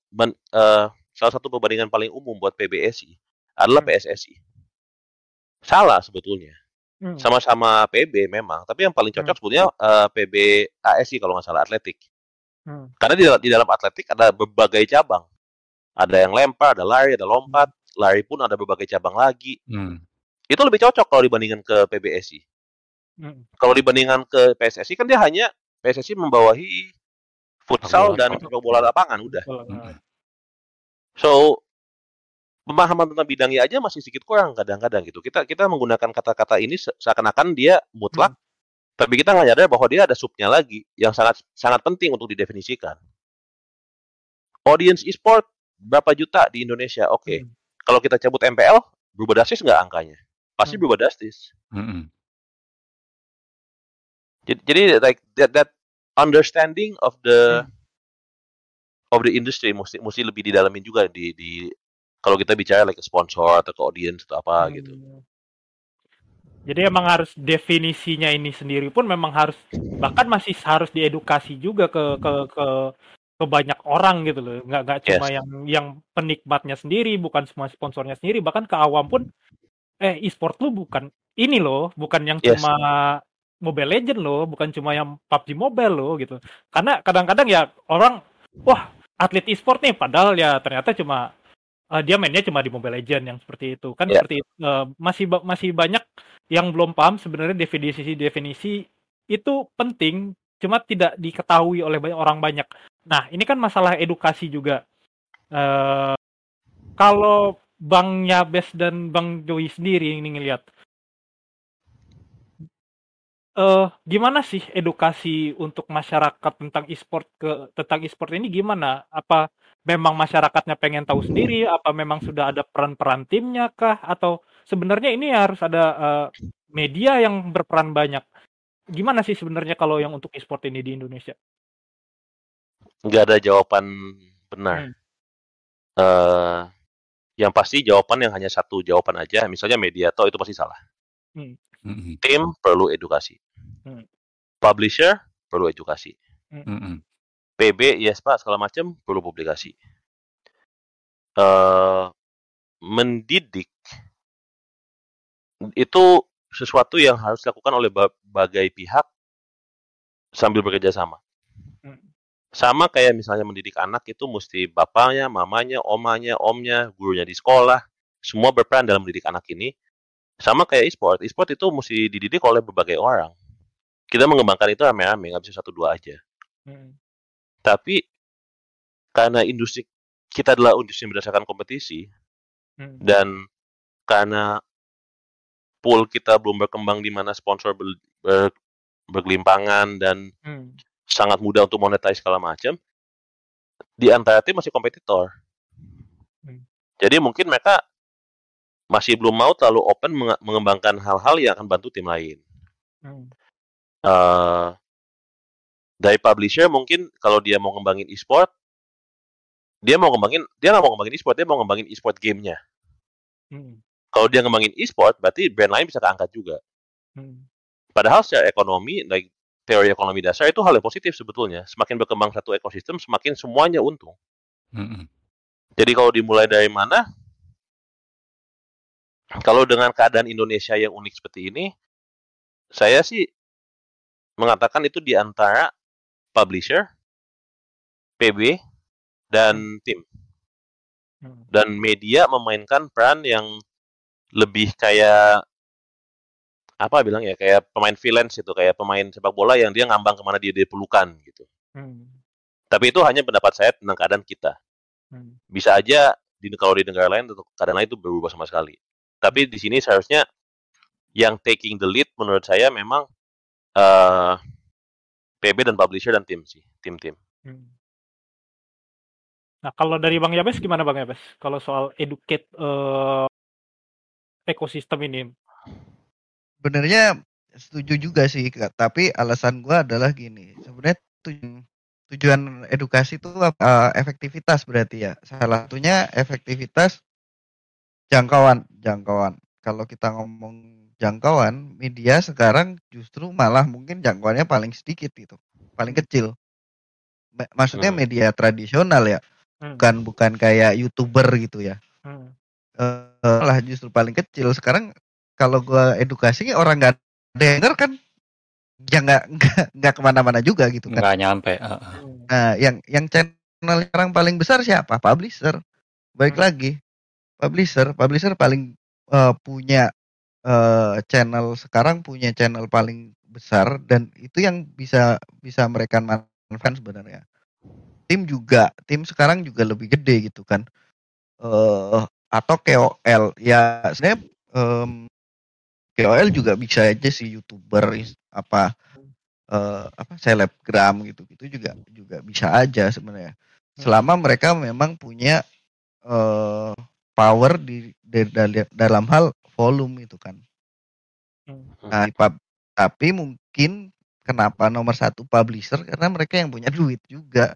salah satu perbandingan paling umum buat PBSI adalah PSSI. Salah sebetulnya. Sama-sama PB memang, tapi yang paling cocok sebetulnya PBASI kalau nggak salah, atletik. Karena di dalam atletik ada berbagai cabang. Ada yang lempar, ada lari, ada lompat, lari pun ada berbagai cabang lagi. Itu lebih cocok kalau dibandingkan ke PBSI. Kalau dibandingkan ke PSSI kan dia hanya PSSI membawahi futsal dan sepak bola lapangan udah. So pemahaman tentang bidangnya aja masih sedikit kurang kadang-kadang gitu. Kita menggunakan kata-kata ini seakan-akan dia mutlak, tapi kita nggak nyadar bahwa dia ada subnya lagi yang sangat penting untuk didefinisikan. Audience e-sport berapa juta di Indonesia? Oke. Kalau kita cabut MPL berubah drastis nggak angkanya? Pasti berubah drastis. Jadi like that understanding of the industry mesti lebih didalamin juga di kalau kita bicara like sponsor atau ke audience atau apa gitu. Jadi emang harus definisinya ini sendiri pun memang harus, bahkan masih harus diedukasi juga ke banyak orang gitu loh. Nggak cuma yang penikmatnya sendiri, bukan semua sponsornya sendiri, bahkan ke awam pun e-sport lu bukan ini loh, bukan yang cuma Mobile Legends loh, bukan cuma yang PUBG Mobile loh gitu. Karena kadang-kadang ya orang, wah atlet e-sport nih, padahal ya ternyata cuma dia mainnya cuma di Mobile Legends yang seperti itu. Kan seperti itu, masih banyak yang belum paham sebenarnya definisi itu penting, cuma tidak diketahui oleh orang banyak. Nah, ini kan masalah edukasi juga. Kalau Bang Yabes dan Bang Joey sendiri ini ngelihat, gimana sih edukasi untuk masyarakat tentang e-sport tentang e-sport ini gimana? Apa memang masyarakatnya pengen tahu sendiri? Apa memang sudah ada peran-peran timnya kah? Atau sebenarnya ini harus ada media yang berperan banyak? Gimana sih sebenarnya kalau yang untuk e-sport ini di Indonesia? Nggak ada jawaban benar. Yang pasti jawaban yang hanya satu jawaban aja. Misalnya media, atau itu pasti salah. Tim perlu edukasi. Publisher perlu edukasi. PB, YSPA, segala macam perlu publikasi. Mendidik itu sesuatu yang harus dilakukan oleh berbagai pihak sambil bekerja sama. Sama kayak misalnya mendidik anak itu mesti bapaknya, mamanya, omanya, omnya, gurunya di sekolah, semua berperan dalam mendidik anak ini. Sama kayak e-sport, e-sport itu mesti dididik oleh berbagai orang. Kita mengembangkan itu rame-rame, nggak bisa 1-2 aja. Tapi karena industri kita adalah industri berdasarkan kompetisi, dan karena pool kita belum berkembang di mana sponsor bergelimpangan dan sangat mudah untuk monetize segala macam, di antara tim masih kompetitor. Jadi mungkin mereka masih belum mau terlalu open mengembangkan hal-hal yang akan bantu tim lain. Dari publisher mungkin kalau dia mau ngembangin e-sport, dia mau ngembangin e-sport gamenya. Kalau dia ngembangin e-sport, berarti brand lain bisa keangkat juga. Padahal secara ekonomi, like teori ekonomi dasar itu hal yang positif sebetulnya. Semakin berkembang satu ekosistem, semakin semuanya untung. Jadi kalau dimulai dari mana? Kalau dengan keadaan Indonesia yang unik seperti ini, saya sih mengatakan itu di antara publisher, PB, dan tim. Dan media memainkan peran yang lebih kayak kayak pemain freelance itu, kayak pemain sepak bola yang dia ngambang kemana dia perlukan gitu. Tapi itu hanya pendapat saya tentang keadaan kita. Bisa aja kalau di negara lain keadaan lain itu berubah sama sekali. Tapi di sini seharusnya yang taking the lead menurut saya memang PB dan publisher dan tim sih, tim-tim. Nah, kalau dari Bang Yabes gimana Bang Yabes? Kalau soal educate ekosistem ini? Sebenarnya setuju juga sih, tapi alasan gue adalah gini. Sebenarnya tujuan edukasi itu efektivitas berarti ya. Salah satunya efektivitas jangkauan. Kalau kita ngomong jangkauan, media sekarang justru malah mungkin jangkauannya paling sedikit gitu, paling kecil. Maksudnya media tradisional ya, bukan kayak YouTuber gitu ya. Malah justru paling kecil. Sekarang kalau gue edukasi orang nggak denger kan, ya nggak kemana-mana juga gitu kan. Nggak nyampe. Nah, yang channel sekarang paling besar siapa? Publisher. Baik lagi, publisher paling punya channel paling besar, dan itu yang bisa mereka manfaatkan sebenarnya. Tim sekarang juga lebih gede gitu kan, atau KOL ya sebenarnya. KOL juga bisa aja sih, YouTuber selebgram gitu juga bisa aja sebenarnya, selama mereka memang punya power di dalam hal volume itu kan. Nah, tapi mungkin kenapa nomor satu publisher, karena mereka yang punya duit juga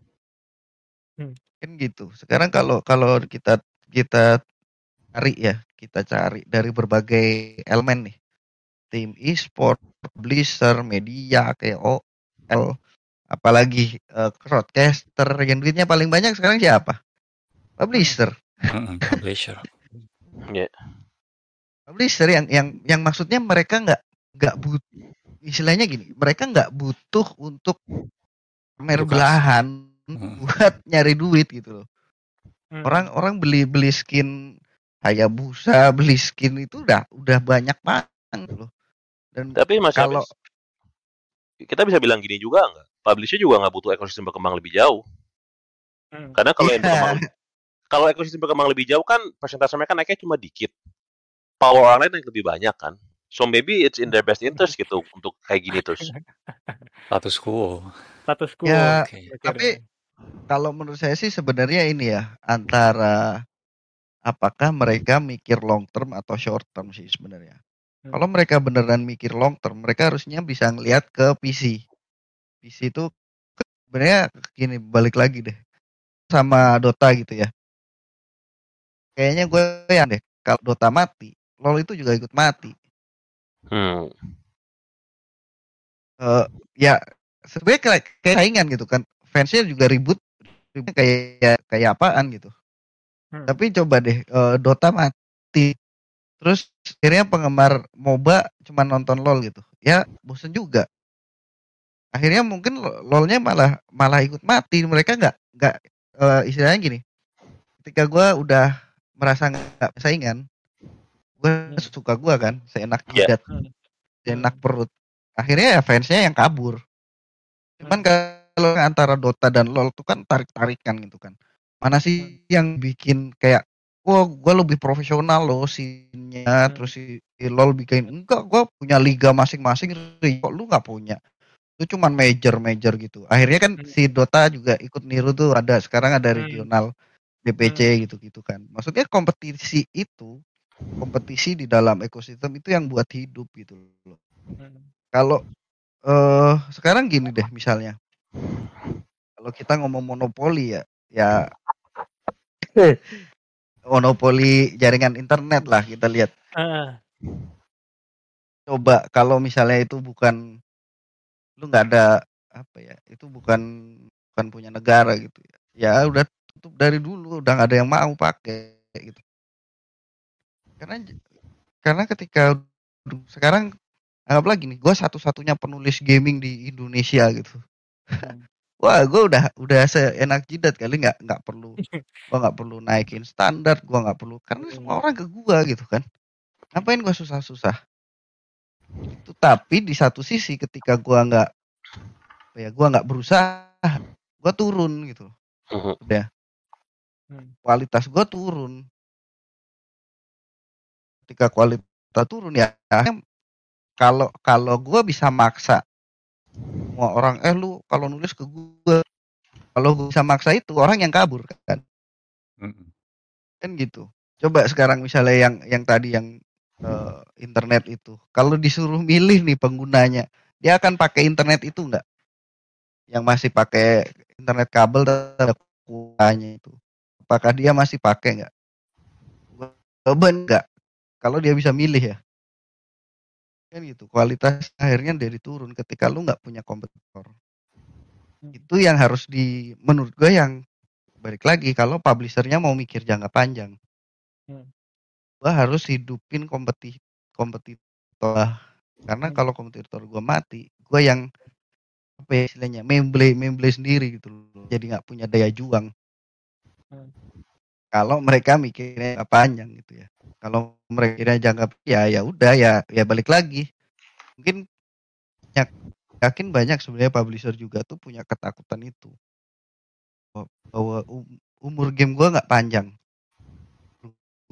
kan gitu. Sekarang kalau kita cari ya, dari berbagai elemen nih, tim e-sport, publisher, media, KOL, apalagi broadcaster, yang duitnya paling banyak sekarang siapa? Publisher. Yeah. Publisher yang maksudnya mereka nggak butuh, istilahnya gini, mereka nggak butuh untuk pamer belahan buat nyari duit gitu loh. Orang beli skin Hayabusa, beli skin itu udah banyak banget loh. Dan tapi Mas, kalau kita bisa bilang gini juga nggak, publisher juga nggak butuh ekosistem berkembang lebih jauh. Karena kalau kalau ekosistem berkembang lebih jauh kan persentase mereka naiknya cuma dikit. Power orang lain yang lebih banyak kan. So maybe it's in their best interest gitu untuk kayak gini terus. Status quo. Ya, okay. Tapi kalau menurut saya sih sebenarnya ini ya, antara apakah mereka mikir long term atau short term sih sebenarnya. Kalau mereka beneran mikir long term, mereka harusnya bisa ngelihat ke PC. PC itu sebenarnya gini, balik lagi deh sama Dota gitu ya. Kayaknya gue deh, kalau Dota mati, LoL itu juga ikut mati. Ya sebenarnya kayak saingan gitu kan. Fansnya juga ribut kayak apaan gitu. Tapi coba deh, Dota mati, terus akhirnya penggemar MOBA cuma nonton LoL gitu, ya bosen juga. Akhirnya mungkin LoL-nya malah ikut mati. Mereka nggak istilahnya gini. Ketika gue udah merasa nggak saingan, gue suka gue kan, seenak jidat, seenak perut. Akhirnya ya fansnya yang kabur. Cuman kalau antara Dota dan LoL itu kan tarik-tarikan gitu kan. Mana sih yang bikin kayak, wah gue lebih profesional loh scene-nya, terus si LOL bikin, enggak, gue punya liga masing-masing, kok lu gak punya, lu cuman major gitu. Akhirnya kan si Dota juga ikut niru tuh, ada sekarang ada regional DPC gitu kan. Maksudnya kompetisi di dalam ekosistem itu yang buat hidup gitu loh. Kalau sekarang gini deh misalnya, kalau kita ngomong monopoli ya monopoli jaringan internet lah kita lihat. Coba kalau misalnya itu bukan, lu nggak ada itu bukan punya negara gitu ya udah tutup dari dulu, udah nggak ada yang mau pakai gitu. Karena ketika sekarang anggap lagi nih, gue satu-satunya penulis gaming di Indonesia gitu. Wah, gue udah seenak jidat kali, gue nggak perlu naikin standar, gue nggak perlu, karena semua orang ke gue gitu kan. Ngapain gue susah-susah? Itu tapi di satu sisi ketika gue nggak berusaha, gue turun gitu. Udah, kualitas gue turun. Ketika kualitas turun ya, kalau gue bisa maksa semua orang, lu kalau nulis ke gue, kalau gue bisa maksa itu orang yang kabur kan. Kan gitu. Coba sekarang misalnya yang tadi yang internet itu, kalau disuruh milih nih penggunanya, dia akan pakai internet itu nggak? Yang masih pakai internet kabel ada kuotanya itu, apakah dia masih pakai nggak? Beban nggak? Kalau dia bisa milih ya. Kan gitu, kualitas akhirnya jadi turun ketika lu nggak punya kompetitor. Itu yang harus menurut gue yang balik lagi, kalau publishernya mau mikir jangka panjang, gue harus hidupin kompetitor. Karena kalau kompetitor gue mati, gue yang apa ya istilahnya, memble sendiri gitu loh. Jadi nggak punya daya juang. Kalau mereka mikirnya jangka panjang gitu ya. Kalau mereka mikirnya jangka ya udah ya balik lagi. Mungkin yakin banyak sebenarnya publisher juga tuh punya ketakutan itu. Bahwa umur game gue nggak panjang.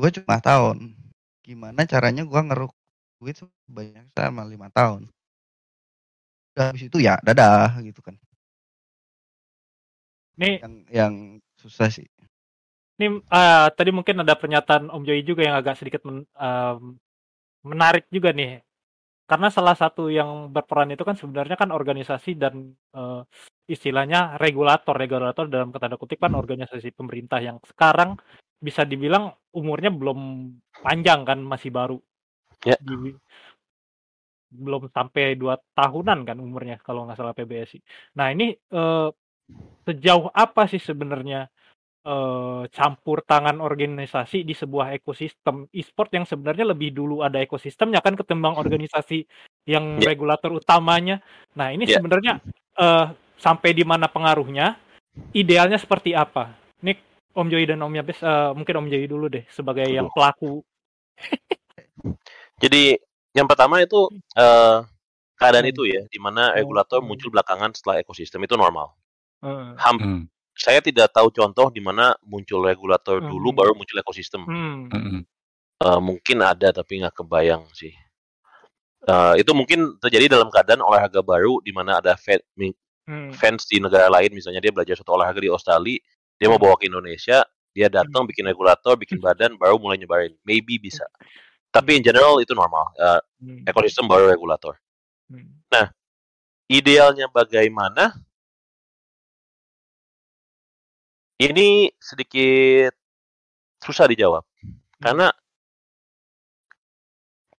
Gue cuma tahun. Gimana caranya gue ngeruk duit sebanyak sama 5 tahun. Udah habis itu ya dadah gitu kan. Nih yang susah sih. Ini tadi mungkin ada pernyataan Om Joey juga yang agak sedikit menarik juga nih. Karena salah satu yang berperan itu kan sebenarnya kan organisasi dan istilahnya regulator. Regulator dalam tanda kutip kan organisasi pemerintah yang sekarang bisa dibilang umurnya belum panjang kan, masih baru. Ya. Belum sampai 2 tahunan kan umurnya kalau nggak salah PBSI. Nah ini sejauh apa sih sebenarnya campur tangan organisasi di sebuah ekosistem e-sport yang sebenarnya lebih dulu ada ekosistemnya kan ketimbang organisasi yang regulator utamanya. Nah ini sebenarnya sampai di mana pengaruhnya, idealnya seperti apa? Ini Om Joey dan Om Yabes, mungkin Om Joey dulu deh sebagai yang pelaku. Jadi yang pertama itu keadaan itu ya, di mana regulator muncul belakangan setelah ekosistem itu normal. Saya tidak tahu contoh di mana muncul regulator dulu baru muncul ekosistem. Mungkin ada tapi nggak kebayang sih. Itu mungkin terjadi dalam keadaan olahraga baru di mana ada fans di negara lain, misalnya dia belajar suatu olahraga di Australia, dia mau bawa ke Indonesia, dia datang bikin regulator, bikin badan, baru mulai nyebarin. Maybe bisa. Tapi in general itu normal. Ekosistem baru regulator. Nah, idealnya bagaimana? Ini sedikit susah dijawab karena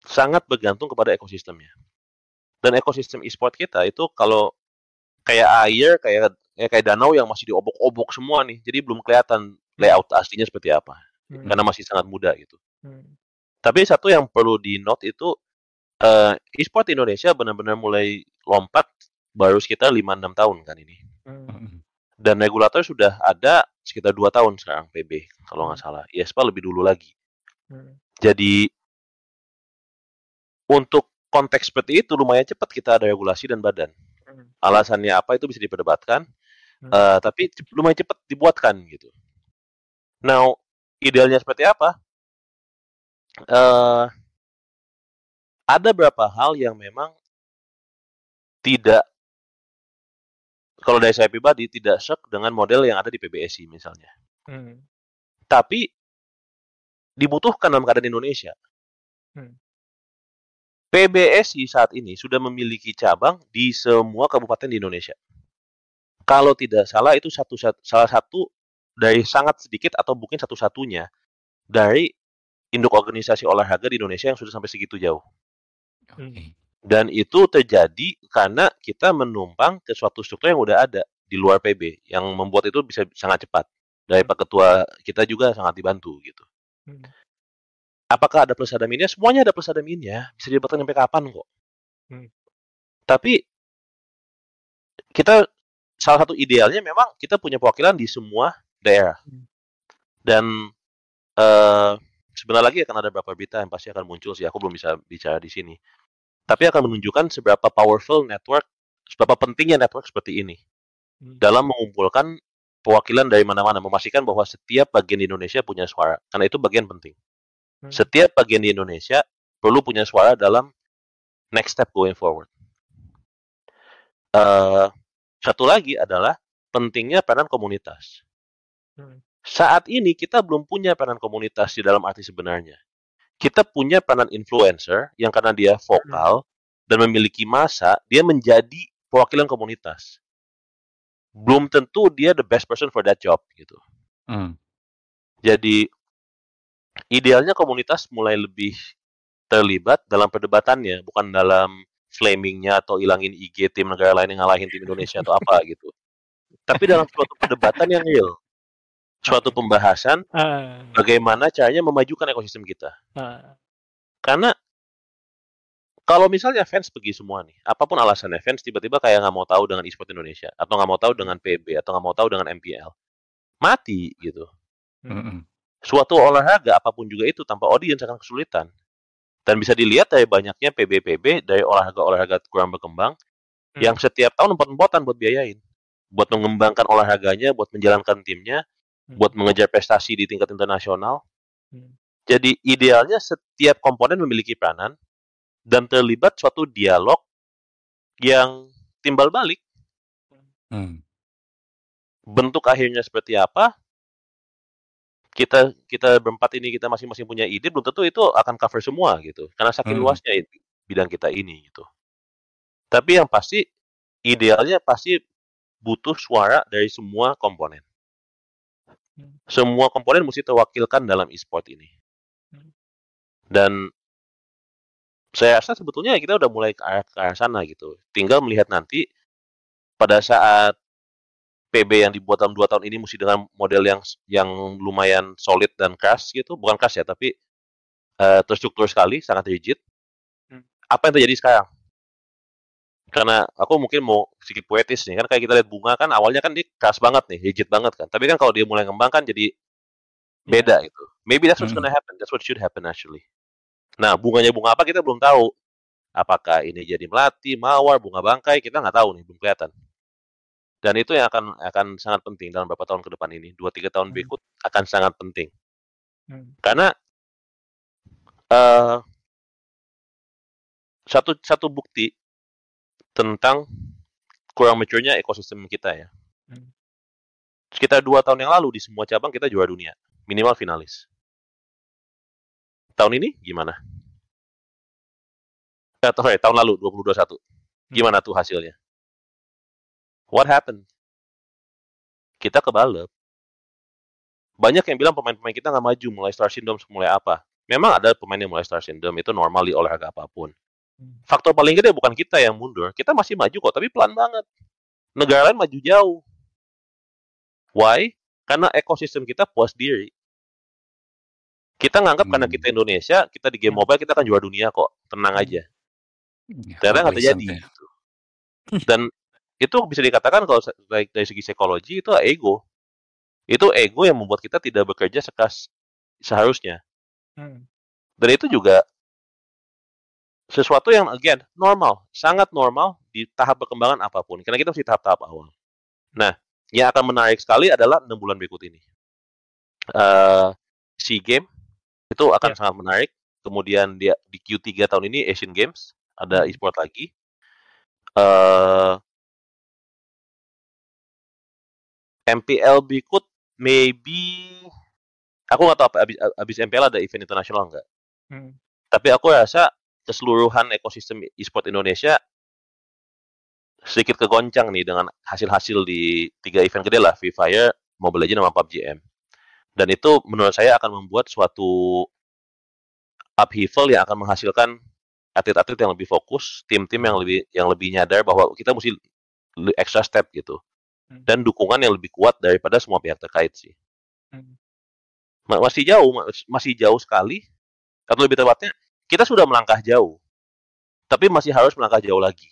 sangat bergantung kepada ekosistemnya. Dan ekosistem e-sport kita itu kalau kayak air, kayak danau yang masih diobok-obok semua nih, jadi belum kelihatan layout aslinya seperti apa karena masih sangat muda gitu. Tapi satu yang perlu di note itu e-sport Indonesia benar-benar mulai lompat baru sekitar 5-6 tahun kan ini. Dan regulator sudah ada sekitar 2 tahun sekarang PB, kalau nggak salah. YSPA lebih dulu lagi. Jadi, untuk konteks seperti itu, lumayan cepat kita ada regulasi dan badan. Alasannya apa itu bisa diperdebatkan, tapi lumayan cepat dibuatkan gitu. Now, idealnya seperti apa? Ada beberapa hal yang memang tidak, kalau dari saya pribadi tidak shock dengan model yang ada di PBSI misalnya. Tapi dibutuhkan dalam keadaan Indonesia. PBSI saat ini sudah memiliki cabang di semua kabupaten di Indonesia. Kalau tidak salah itu salah satu dari sangat sedikit atau mungkin satu-satunya dari induk organisasi olahraga di Indonesia yang sudah sampai segitu jauh. Dan itu terjadi karena kita menumpang ke suatu struktur yang udah ada di luar PB yang membuat itu bisa sangat cepat. Dari Pak Ketua kita juga sangat dibantu gitu. Apakah ada plus ada minusnya? Semuanya ada plus ada minusnya. Bisa dibatkan sampai kapan kok. Tapi kita salah satu idealnya memang kita punya perwakilan di semua daerah. Dan sebentar lagi akan ada beberapa berita yang pasti akan muncul sih. Aku belum bisa bicara di sini. Tapi akan menunjukkan seberapa powerful network, seberapa pentingnya network seperti ini dalam mengumpulkan perwakilan dari mana-mana, memastikan bahwa setiap bagian di Indonesia punya suara, karena itu bagian penting. Setiap bagian di Indonesia perlu punya suara dalam next step going forward. Satu lagi adalah pentingnya peran komunitas. Saat ini kita belum punya peran komunitas di dalam arti sebenarnya. Kita punya peran influencer yang karena dia vokal dan memiliki massa, dia menjadi perwakilan komunitas. Belum tentu dia the best person for that job gitu. Jadi idealnya komunitas mulai lebih terlibat dalam perdebatannya, bukan dalam flamingnya atau ilangin IG tim negara lain yang ngalahin tim Indonesia atau apa gitu. Tapi dalam suatu perdebatan yang real, suatu pembahasan, bagaimana caranya memajukan ekosistem kita. Karena kalau misalnya fans pergi semua nih, apapun alasannya, fans tiba-tiba kayak nggak mau tahu dengan e-sport Indonesia, atau nggak mau tahu dengan PB, atau nggak mau tahu dengan MPL, mati gitu. Suatu olahraga apapun juga itu tanpa audiens akan kesulitan. Dan bisa dilihat dari banyaknya PB-PB dari olahraga-olahraga kurang berkembang yang setiap tahun empot-empotan buat biayain, buat mengembangkan olahraganya, buat menjalankan timnya, buat mengejar prestasi di tingkat internasional. Jadi idealnya setiap komponen memiliki peranan dan terlibat suatu dialog yang timbal balik. Bentuk akhirnya seperti apa? Kita berempat ini kita masing-masing punya ide, belum tentu itu akan cover semua gitu, karena saking luasnya bidang kita ini gitu. Tapi yang pasti idealnya pasti butuh suara dari semua komponen. Semua komponen mesti terwakilkan dalam e-sport ini. Dan saya rasa sebetulnya kita udah mulai ke arah sana gitu. Tinggal melihat nanti pada saat PB yang dibuat dalam 2 tahun ini mesti dengan model yang lumayan solid dan khas gitu, bukan khas ya, tapi terstruktur sekali, sangat rigid. Apa yang terjadi sekarang? Karena aku mungkin mau sedikit poetis nih, kan kayak kita lihat bunga kan awalnya kan dia khas banget nih, rigid banget kan. Tapi kan kalau dia mulai ngembang kan jadi beda gitu. Maybe that's what's gonna happen, that's what should happen actually. Nah, bunganya bunga apa kita belum tahu. Apakah ini jadi melati, mawar, bunga bangkai, kita nggak tahu nih, belum kelihatan. Dan itu yang akan sangat penting dalam beberapa tahun ke depan ini. 2-3 tahun berikut akan sangat penting. Karena satu bukti tentang kurang mature-nya ekosistem kita ya. Sekitar 2 tahun yang lalu di semua cabang kita juara dunia. Minimal finalis. Tahun ini gimana? Tahun lalu, 2021. Gimana tuh hasilnya? What happened? Kita kebalap. Banyak yang bilang pemain-pemain kita nggak maju, mulai star syndrome, mulai apa. Memang ada pemain yang mulai star syndrome, itu normal di olahraga apapun. Faktor paling gede bukan kita yang mundur. Kita masih maju kok, tapi pelan banget. Negara lain maju jauh. Why? Karena ekosistem kita puas diri. Kita nganggap karena kita Indonesia, kita di game mobile, kita akan juara dunia kok. Tenang aja. Ternyata nggak terjadi. Dan itu bisa dikatakan kalau dari segi psikologi itu ego. Itu ego yang membuat kita tidak bekerja seharusnya. Dan itu juga sesuatu yang again normal, sangat normal di tahap perkembangan apapun. Karena kita masih tahap-tahap awal. Nah, yang akan menarik sekali adalah 6 bulan berikut ini. Sea Games itu akan sangat menarik. Kemudian dia di Q3 tahun ini Asian Games ada e-sport lagi. MPL berikut, maybe aku nggak tahu apa abis MPL ada event internasional nggak? Tapi aku rasa keseluruhan ekosistem e-sport Indonesia sedikit kegoncang nih dengan hasil-hasil di 3 event gede lah, Free Fire, Mobile Legends, sama PUBG M. Dan itu menurut saya akan membuat suatu upheaval yang akan menghasilkan atlet-atlet yang lebih fokus, tim-tim yang lebih nyadar bahwa kita mesti extra step gitu. Dan dukungan yang lebih kuat daripada semua pihak terkait sih. Masih jauh sekali, atau lebih tepatnya kita sudah melangkah jauh, tapi masih harus melangkah jauh lagi.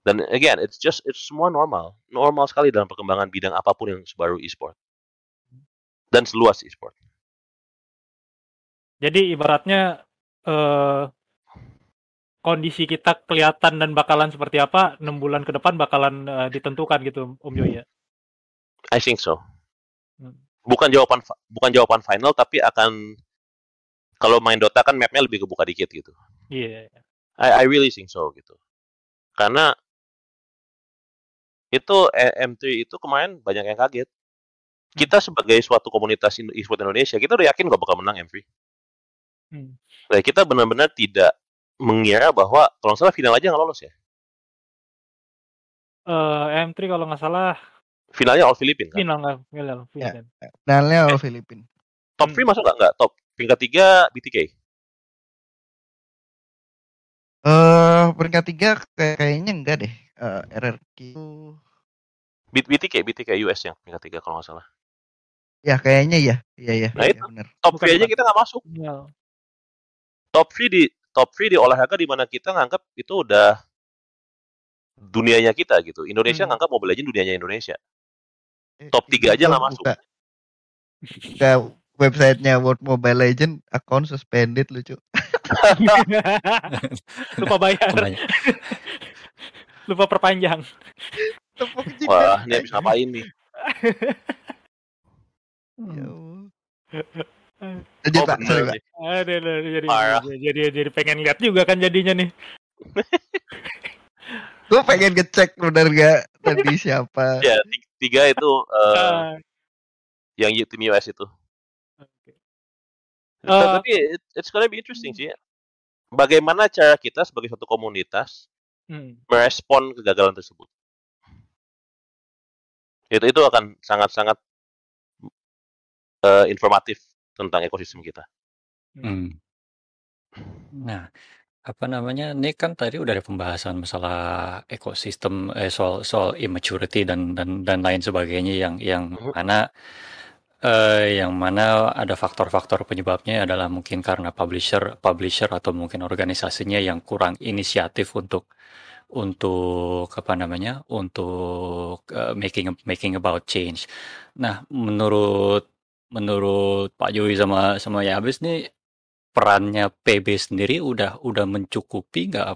Dan again, it's semua normal sekali dalam perkembangan bidang apapun yang baru e-sport dan seluas e-sport. Jadi ibaratnya kondisi kita kelihatan dan bakalan seperti apa 6 bulan ke depan bakalan ditentukan gitu, Om Joy ya. I think so. Bukan jawaban final, tapi akan kalau main Dota kan mapnya lebih kebuka dikit gitu. Iya. Yeah. I really think so gitu. Karena Itu M3 itu kemarin banyak yang kaget. Kita sebagai suatu komunitas e-sport Indonesia, kita udah yakin gak bakal menang M3. Nah, kita benar-benar tidak mengira bahwa kalau gak salah final aja gak lolos ya? M3 kalau gak salah finalnya All Filipin kan? Final Filipin. Ya, finalnya All Filipin. Top 3 masuk gak? Top peringkat 3 BTK? Peringkat 3 kayaknya enggak deh. RRQ BTK US yang peringkat 3 kalau gak salah. Ya kayaknya ya. Iya. Nah itu ya, top 3 aja kita gak masuk. Ya. Top 3 di olahraga di mana kita nganggap itu udah dunianya kita gitu. Indonesia nganggap Mobile Legends dunianya Indonesia. Top 3 aja nggak masuk. Buka websitenya World Mobile Legends, account suspended lucu. Lupa bayar. Lupa perpanjang. Wah, ini habis ngapain nih? Jadi pengen lihat juga kan jadinya nih. Gue pengen ngecek benar gak tadi siapa. Ya, 3 itu yang tim US itu. Okay. Tapi it's gonna be interesting sih. Bagaimana cara kita sebagai suatu komunitas merespon kegagalan tersebut? Itu akan sangat-sangat informatif tentang ekosistem kita. Nah, ini kan tadi udah ada pembahasan masalah ekosistem, soal immaturity dan lain sebagainya yang mana ada faktor-faktor penyebabnya adalah mungkin karena publisher atau mungkin organisasinya yang kurang inisiatif untuk making about change. Nah, menurut Pak Joey sama Yabis nih, perannya PB sendiri udah mencukupi nggak,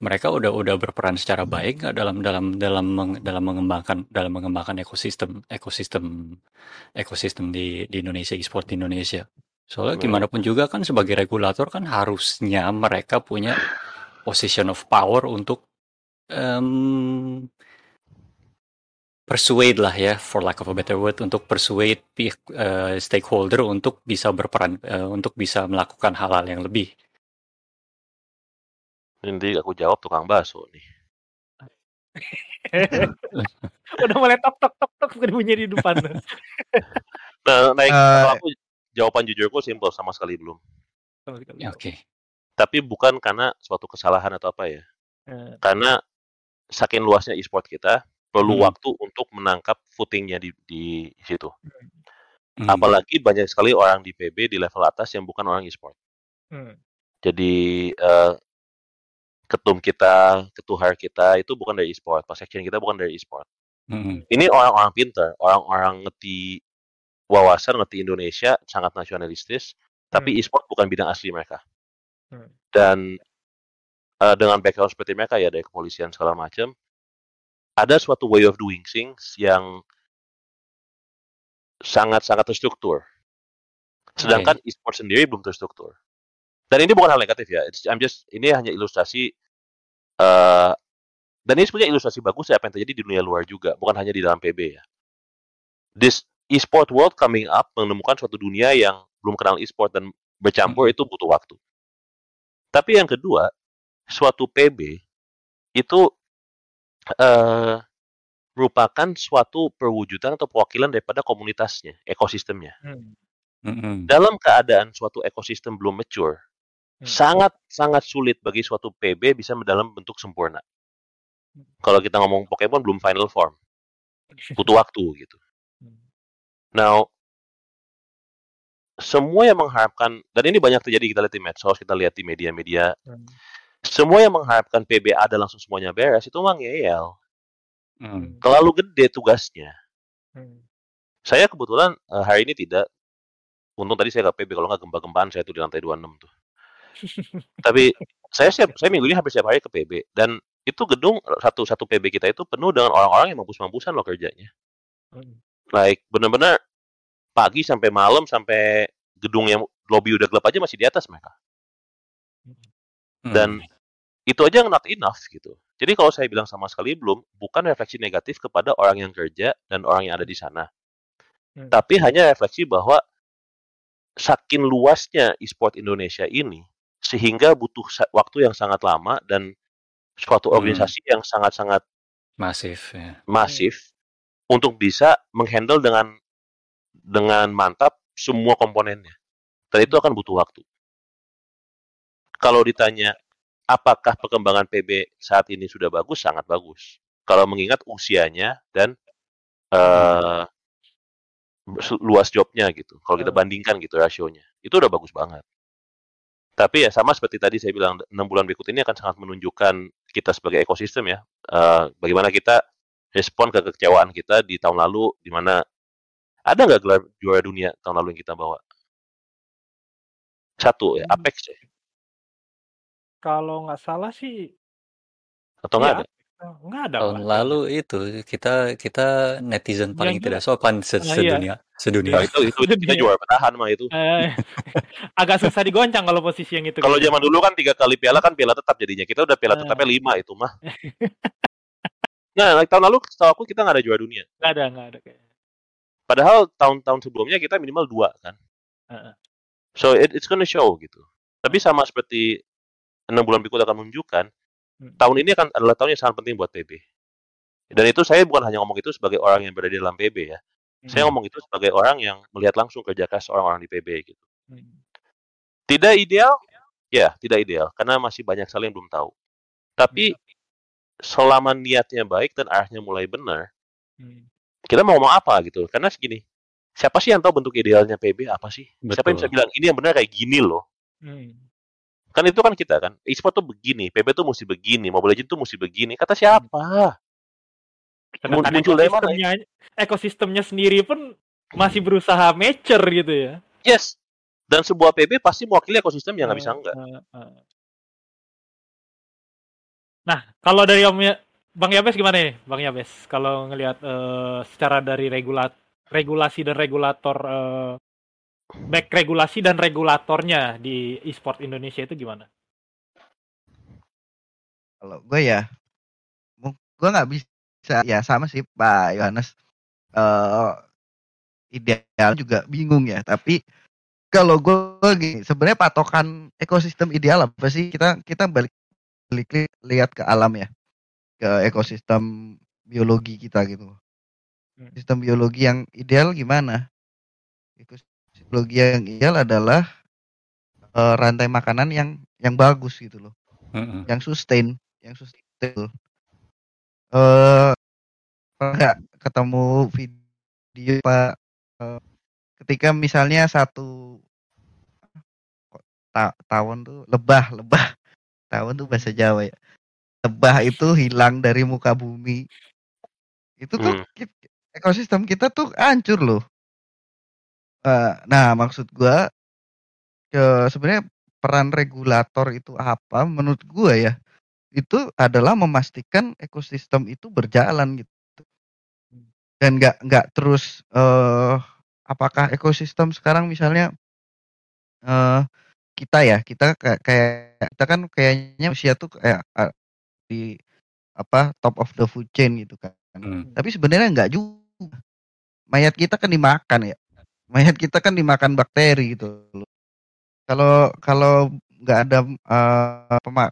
mereka udah berperan secara baik nggak dalam mengembangkan ekosistem di Indonesia, e-sport di Indonesia. Soalnya gimana pun juga kan sebagai regulator kan harusnya mereka punya position of power untuk persuade lah ya, for lack of a better word, untuk persuade stakeholder untuk bisa berperan, untuk bisa melakukan hal-hal yang lebih. Nanti aku jawab tukang bakso nih. Udah mulai tok bunyi di depan. Kalau aku, jawaban jujurku simpel, sama sekali belum. Oke. Tapi bukan karena suatu kesalahan atau apa ya. Karena saking luasnya e-sport kita, perlu waktu untuk menangkap footingnya di situ. Apalagi banyak sekali orang di PB di level atas yang bukan orang e-sport. Jadi ketum kita, ketuhar kita itu bukan dari e-sport, section kita bukan dari e-sport. Ini orang-orang pintar, orang-orang ngerti wawasan, ngerti Indonesia, sangat nasionalistis, tapi e-sport bukan bidang asli mereka. Dan dengan background seperti mereka ya, dari kepolisian segala macam, ada suatu way of doing things yang sangat-sangat terstruktur. Sedangkan e-sport sendiri belum terstruktur. Dan ini bukan hal negatif ya. Ini hanya ilustrasi. Dan ini sebenarnya ilustrasi bagus ya apa yang terjadi di dunia luar juga. Bukan hanya di dalam PB ya. This e-sport world coming up menemukan suatu dunia yang belum kenal e-sport dan bercampur itu butuh waktu. Tapi yang kedua, suatu PB itu merupakan suatu perwujudan atau perwakilan daripada komunitasnya, ekosistemnya. Dalam keadaan suatu ekosistem belum mature, sangat-sangat sulit bagi suatu PB bisa dalam bentuk sempurna. Kalau kita ngomong Pokemon belum final form, butuh waktu gitu. Now, semua yang mengharapkan, dan ini banyak terjadi, kita lihat di medsos, kita lihat di media-media, semua yang mengharapkan PB ada langsung semuanya beres, itu memang ngeyel. Terlalu gede tugasnya. Saya kebetulan hari ini tidak, untung tadi saya gak PB, kalau gak gempa-gempaan saya tuh di lantai 26 tuh. Tapi saya minggu ini hampir setiap hari ke PB, dan itu gedung satu PB kita itu penuh dengan orang-orang yang mampus-mampusan loh kerjanya. Like benar-benar pagi sampai malam, sampai gedung yang lobby udah gelap aja masih di atas mereka. Dan itu aja not enough gitu. Jadi kalau saya bilang sama sekali belum, bukan refleksi negatif kepada orang yang kerja dan orang yang ada di sana. Tapi hanya refleksi bahwa saking luasnya e-sport Indonesia ini, sehingga butuh waktu yang sangat lama dan suatu organisasi yang sangat-sangat masif, ya. Untuk bisa menghandle dengan mantap semua komponennya. Dan itu akan butuh waktu. Kalau ditanya apakah perkembangan PB saat ini sudah bagus? Sangat bagus. Kalau mengingat usianya dan luas jobnya gitu. Kalau kita bandingkan gitu rasionya. Itu udah bagus banget. Tapi ya sama seperti tadi saya bilang, 6 bulan berikut ini akan sangat menunjukkan kita sebagai ekosistem ya. Bagaimana kita respon ke kekecewaan kita di tahun lalu, di mana ada nggak gelar juara dunia tahun lalu yang kita bawa? Satu ya, Apex ya. Kalau nggak salah sih, atau nggak ya, ada? Nggak ada. Tahun lalu itu kita netizen paling tidak sopan sedunia. Nah, itu kita juara bertahan mah itu. Agak susah digoncang kalau posisi yang itu. Kalau gitu. Zaman dulu kan 3 kali piala kan piala tetap jadinya, kita udah piala tetapnya 5 itu mah. Nah tahun lalu setahu aku kita nggak ada juara dunia. Nggak ada. Padahal tahun-tahun sebelumnya kita minimal 2 kan. So it's gonna show gitu. Tapi sama seperti 6 bulan berikut akan menunjukkan, tahun ini akan adalah tahun yang sangat penting buat PB. Dan itu saya bukan hanya ngomong itu sebagai orang yang berada di dalam PB ya. Saya ngomong itu sebagai orang yang melihat langsung kerja keras orang-orang di PB gitu. Tidak ideal? Ya, tidak ideal. Karena masih banyak sekali yang belum tahu. Tapi selama niatnya baik dan arahnya mulai benar, kita mau ngomong apa gitu. Karena segini, siapa sih yang tahu bentuk idealnya PB apa sih? Betul. Siapa yang bisa bilang, ini yang benar kayak gini loh. Kan itu kan kita kan, e-sport tuh begini, PB tuh mesti begini, Mobile Legends tuh mesti begini. Kata siapa? Muncul dari mana? Ekosistemnya sendiri pun masih berusaha mature gitu ya. Yes. Dan sebuah PB pasti mewakili ekosistem yang nggak bisa enggak. Nah, kalau dari Bang Yabes gimana nih? Bang Yabes, kalau ngelihat secara dari regulasi dan regulator back regulasi dan regulatornya di e-sport Indonesia itu gimana? Kalau gue ya, gue nggak bisa ya sama sih Pak Yohanes. Ideal juga bingung ya. Tapi kalau gue gini, sebenarnya patokan ekosistem ideal apa sih? Kita balik lihat ke alam ya, ke ekosistem biologi kita gitu. Sistem biologi yang ideal gimana? Ekosistem biologi yang ideal adalah rantai makanan yang bagus gitu loh, yang sustain. Nggak ketemu video Pak, ketika misalnya satu tawon tuh lebah, tawon tuh bahasa Jawa ya, lebah itu hilang dari muka bumi, itu tuh ekosistem kita tuh hancur loh. Nah maksud gue sebenarnya peran regulator itu apa menurut gue ya, itu adalah memastikan ekosistem itu berjalan gitu dan nggak terus apakah ekosistem sekarang misalnya kita kan kayaknya usia tuh kayak di top of the food chain gitu kan, tapi sebenarnya nggak juga, mayat kita kan dimakan bakteri gitu. Kalau nggak ada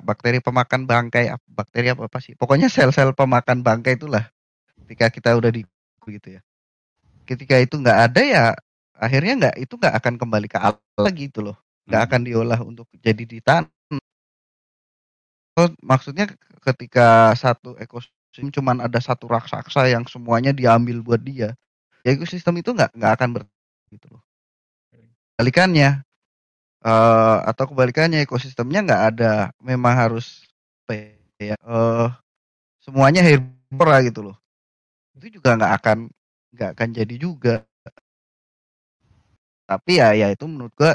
bakteri pemakan bangkai, bakteri apa sih? Pokoknya sel-sel pemakan bangkai itulah. Ketika kita udah gitu ya. Ketika itu nggak ada ya, akhirnya nggak akan kembali ke alam lagi gitu loh. Nggak akan diolah untuk jadi ditanam. So, maksudnya ketika satu ekosistem cuman ada satu raksasa yang semuanya diambil buat dia, ya ekosistem itu nggak akan gitu loh. Kebalikannya ekosistemnya nggak ada, memang harus semuanya herbivora gitu loh, itu juga nggak akan jadi juga. Tapi ya itu menurut gua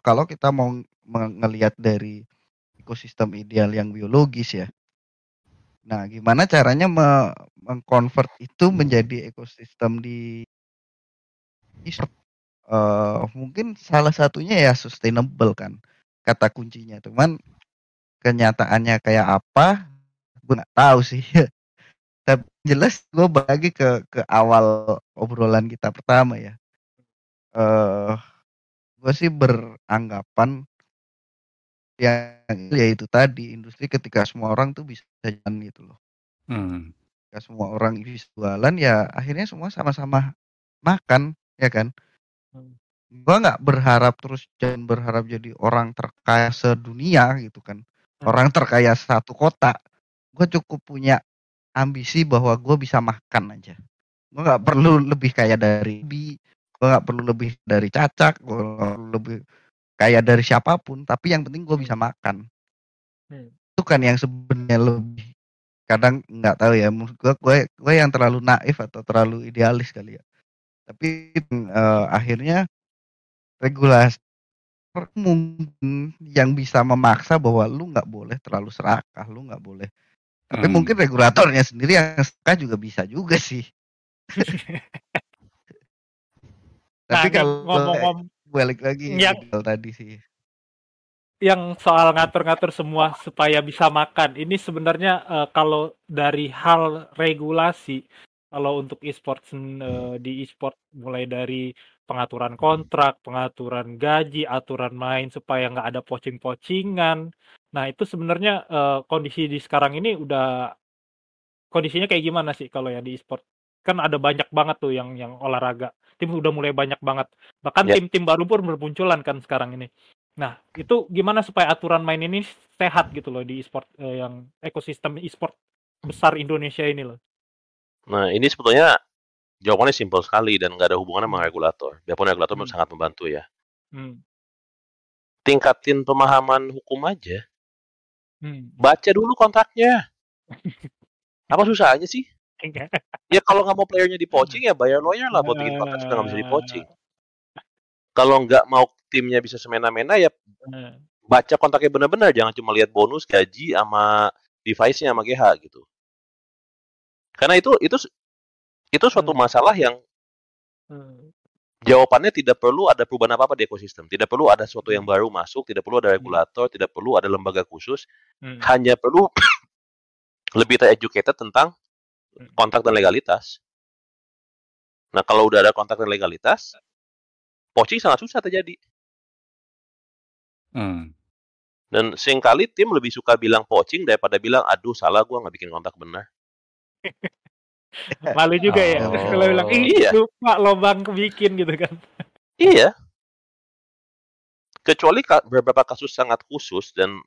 kalau kita mau ngelihat dari ekosistem ideal yang biologis ya, nah gimana caranya mengkonvert itu menjadi ekosistem di mungkin salah satunya ya sustainable kan kata kuncinya, cuman kenyataannya kayak apa gue nggak tahu sih. Tapi jelas gue bagi ke awal obrolan kita pertama ya. Gue sih beranggapan yang yaitu tadi industri ketika semua orang tuh bisa jalan gitu loh. Ketika semua orang bisa jualan ya akhirnya semua sama-sama makan ya kan. Gue nggak berharap terus jangan berharap jadi orang terkaya sedunia gitu kan, orang terkaya satu kota. Gue cukup punya ambisi bahwa gue bisa makan aja. Gue nggak perlu lebih kaya dari Bi, gue nggak perlu lebih dari Cacak, gue nggak perlu lebih kaya dari siapapun, tapi yang penting gue bisa makan. Itu kan yang sebenarnya lebih, kadang nggak tahu ya, gue yang terlalu naif atau terlalu idealis kali ya. Tapi akhirnya regulasi mungkin yang bisa memaksa bahwa lu nggak boleh terlalu serakah, lu nggak boleh. Tapi mungkin regulatornya sendiri yang serakah juga bisa juga sih. Tapi nah, kalau ngomong-ngomong balik lagi yang tadi sih, yang soal ngatur-ngatur semua supaya bisa makan ini sebenarnya kalau dari hal regulasi, kalau untuk e-sport di e-sport mulai dari pengaturan kontrak, pengaturan gaji, aturan main supaya nggak ada pocing-pocingan. Nah itu sebenarnya kondisi di sekarang ini udah kondisinya kayak gimana sih kalau ya di e-sport? Kan ada banyak banget tuh yang olahraga. Tim udah mulai banyak banget. Bahkan tim-tim baru pun bermunculan kan sekarang ini. Nah, itu gimana supaya aturan main ini sehat gitu loh di e-sport yang ekosistem e-sport besar Indonesia ini loh. Nah, ini sebetulnya jawabannya simpel sekali dan nggak ada hubungannya sama regulator. Biarpun regulator sangat membantu ya. Tingkatin pemahaman hukum aja. Baca dulu kontraknya. Apa susahnya sih? Ya kalau nggak mau playernya dipocing ya bayar lawyer lah, buat bikin kontrak sudah nggak bisa dipocing. Kalau nggak mau timnya bisa semena-mena ya baca kontraknya benar-benar, jangan cuma lihat bonus, gaji, sama device-nya, sama GH gitu. Karena itu suatu masalah yang jawabannya tidak perlu ada perubahan apa-apa di ekosistem, tidak perlu ada sesuatu yang baru masuk, tidak perlu ada regulator, tidak perlu ada lembaga khusus, hanya perlu lebih ter-educated tentang kontrak dan legalitas. Nah kalau udah ada kontrak dan legalitas, poaching sangat susah terjadi. Dan seringkali tim lebih suka bilang poaching daripada bilang aduh salah gue nggak bikin kontrak benar. Malu juga ya kalau bilang lupa lobang kebikin gitu kan. Iya. Kecuali beberapa kasus sangat khusus dan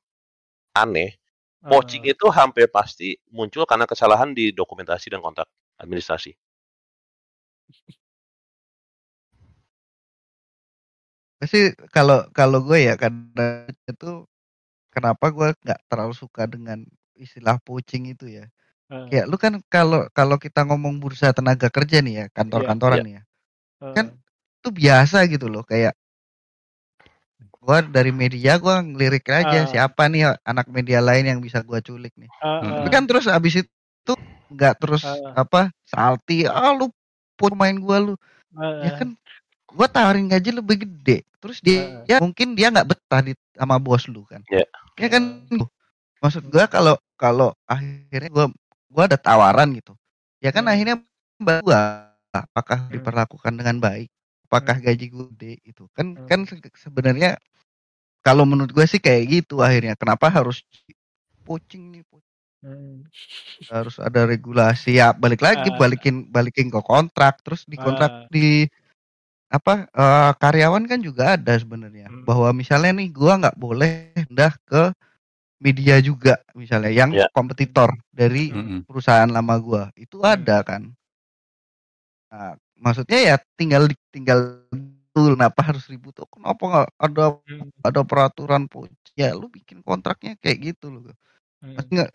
aneh. Poaching itu hampir pasti muncul karena kesalahan di dokumentasi dan kontrak administrasi. Sih kalau gue ya karena itu kenapa gue nggak terlalu suka dengan istilah poaching itu ya. Ya lu kan kalau kita ngomong bursa tenaga kerja nih ya, kantor-kantoran ya. Kan itu biasa gitu loh, kayak gue dari media gue ngelirik aja siapa nih anak media lain yang bisa gue culik nih. Tapi kan terus abis itu nggak terus salty, lu pemain gue lu, ya kan gue tawarin gaji lebih gede, terus dia ya mungkin dia nggak betah sama bos lu kan, ya kan. Maksud gue kalau akhirnya gue ada tawaran gitu, ya kan akhirnya gue apakah diperlakukan dengan baik, apakah gaji gue gede itu kan sebenarnya kalau menurut gue sih kayak gitu akhirnya. Kenapa harus poaching. Harus ada regulasi ya, balik lagi balikin ke kontrak, terus di kontrak di karyawan kan juga ada sebenarnya bahwa misalnya nih gue nggak boleh pindah ke media juga misalnya yang kompetitor dari perusahaan lama gue itu ada kan. Nah, maksudnya ya tinggal betul, kenapa harus ribut? Kenapa nggak ada peraturan poaching? Ya lu bikin kontraknya kayak gitu loh. Maksudnya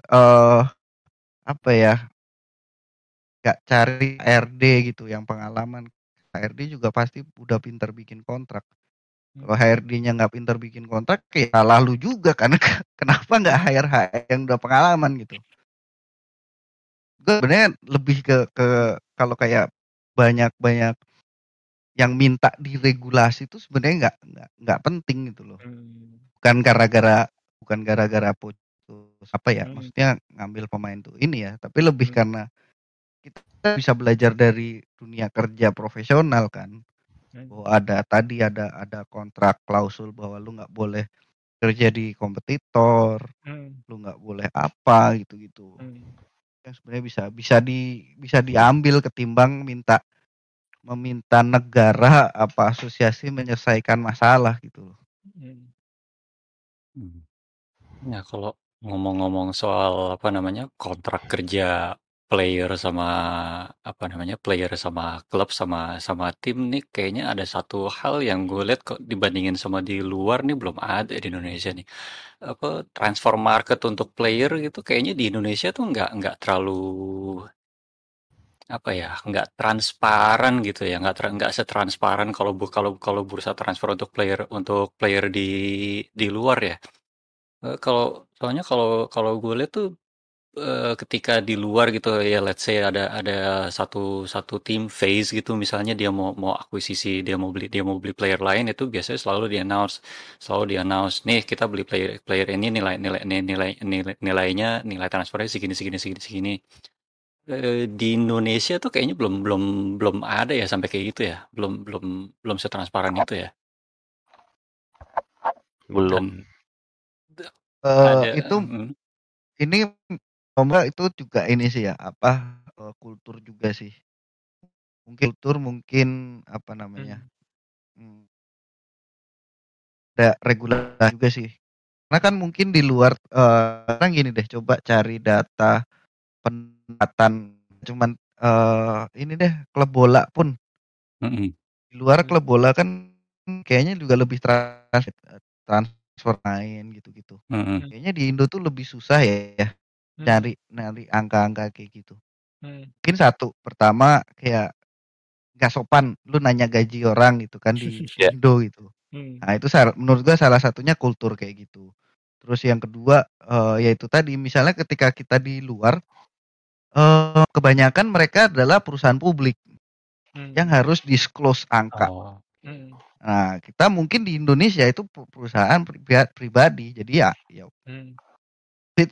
nggak cari RD gitu yang pengalaman. HRD juga pasti udah pinter bikin kontrak. Kalau HRD-nya nggak pinter bikin kontrak, ya salah lu juga kan. Kenapa nggak hire HR yang udah pengalaman gitu? Gue sebenarnya lebih ke kalau kayak banyak yang minta diregulasi itu sebenarnya nggak penting gitu loh. Bukan gara-gara poaching apa ya, maksudnya ngambil pemain tuh ini ya, tapi lebih karena kita bisa belajar dari dunia kerja profesional kan. Bahwa ada kontrak klausul bahwa lu nggak boleh kerja di kompetitor, lu nggak boleh apa gitu-gitu. Ya, sebenarnya bisa diambil ketimbang meminta negara apa asosiasi menyelesaikan masalah gitu loh. Ya kalau ngomong-ngomong soal kontrak kerja player sama klub sama tim nih, kayaknya ada satu hal yang gue lihat kok dibandingin sama di luar nih belum ada di Indonesia nih, transfer market untuk player gitu kayaknya di Indonesia tuh nggak terlalu nggak transparan gitu ya, nggak setransparan kalau bursa transfer untuk player di luar ya. Kalau gue lihat tuh ketika di luar gitu ya, let's say ada satu tim phase gitu misalnya, dia mau akuisisi, dia mau beli player lain, itu biasanya selalu di announce nih kita beli player ini nilai transfernya segini. Di Indonesia tuh kayaknya belum ada ya sampai kayak gitu ya, belum setransparan itu ya, belum. Ini Mbak itu juga ini sih ya, kultur juga sih. Mungkin ada regulasi juga sih. Karena kan mungkin di luar sekarang gini deh, coba cari data pendapatan cuman ini deh, klub bola pun. Di luar klub bola kan kayaknya juga lebih transfer main gitu-gitu. Kayaknya di Indo tuh lebih susah ya. Cari angka-angka kayak gitu. Mungkin satu, pertama kayak gak sopan lu nanya gaji orang gitu kan di Indo gitu. Nah itu menurut gue salah satunya kultur kayak gitu. Terus yang kedua yaitu tadi misalnya ketika kita di luar kebanyakan mereka adalah perusahaan publik yang harus disclose angka. Nah kita mungkin di Indonesia itu perusahaan pribadi, jadi ya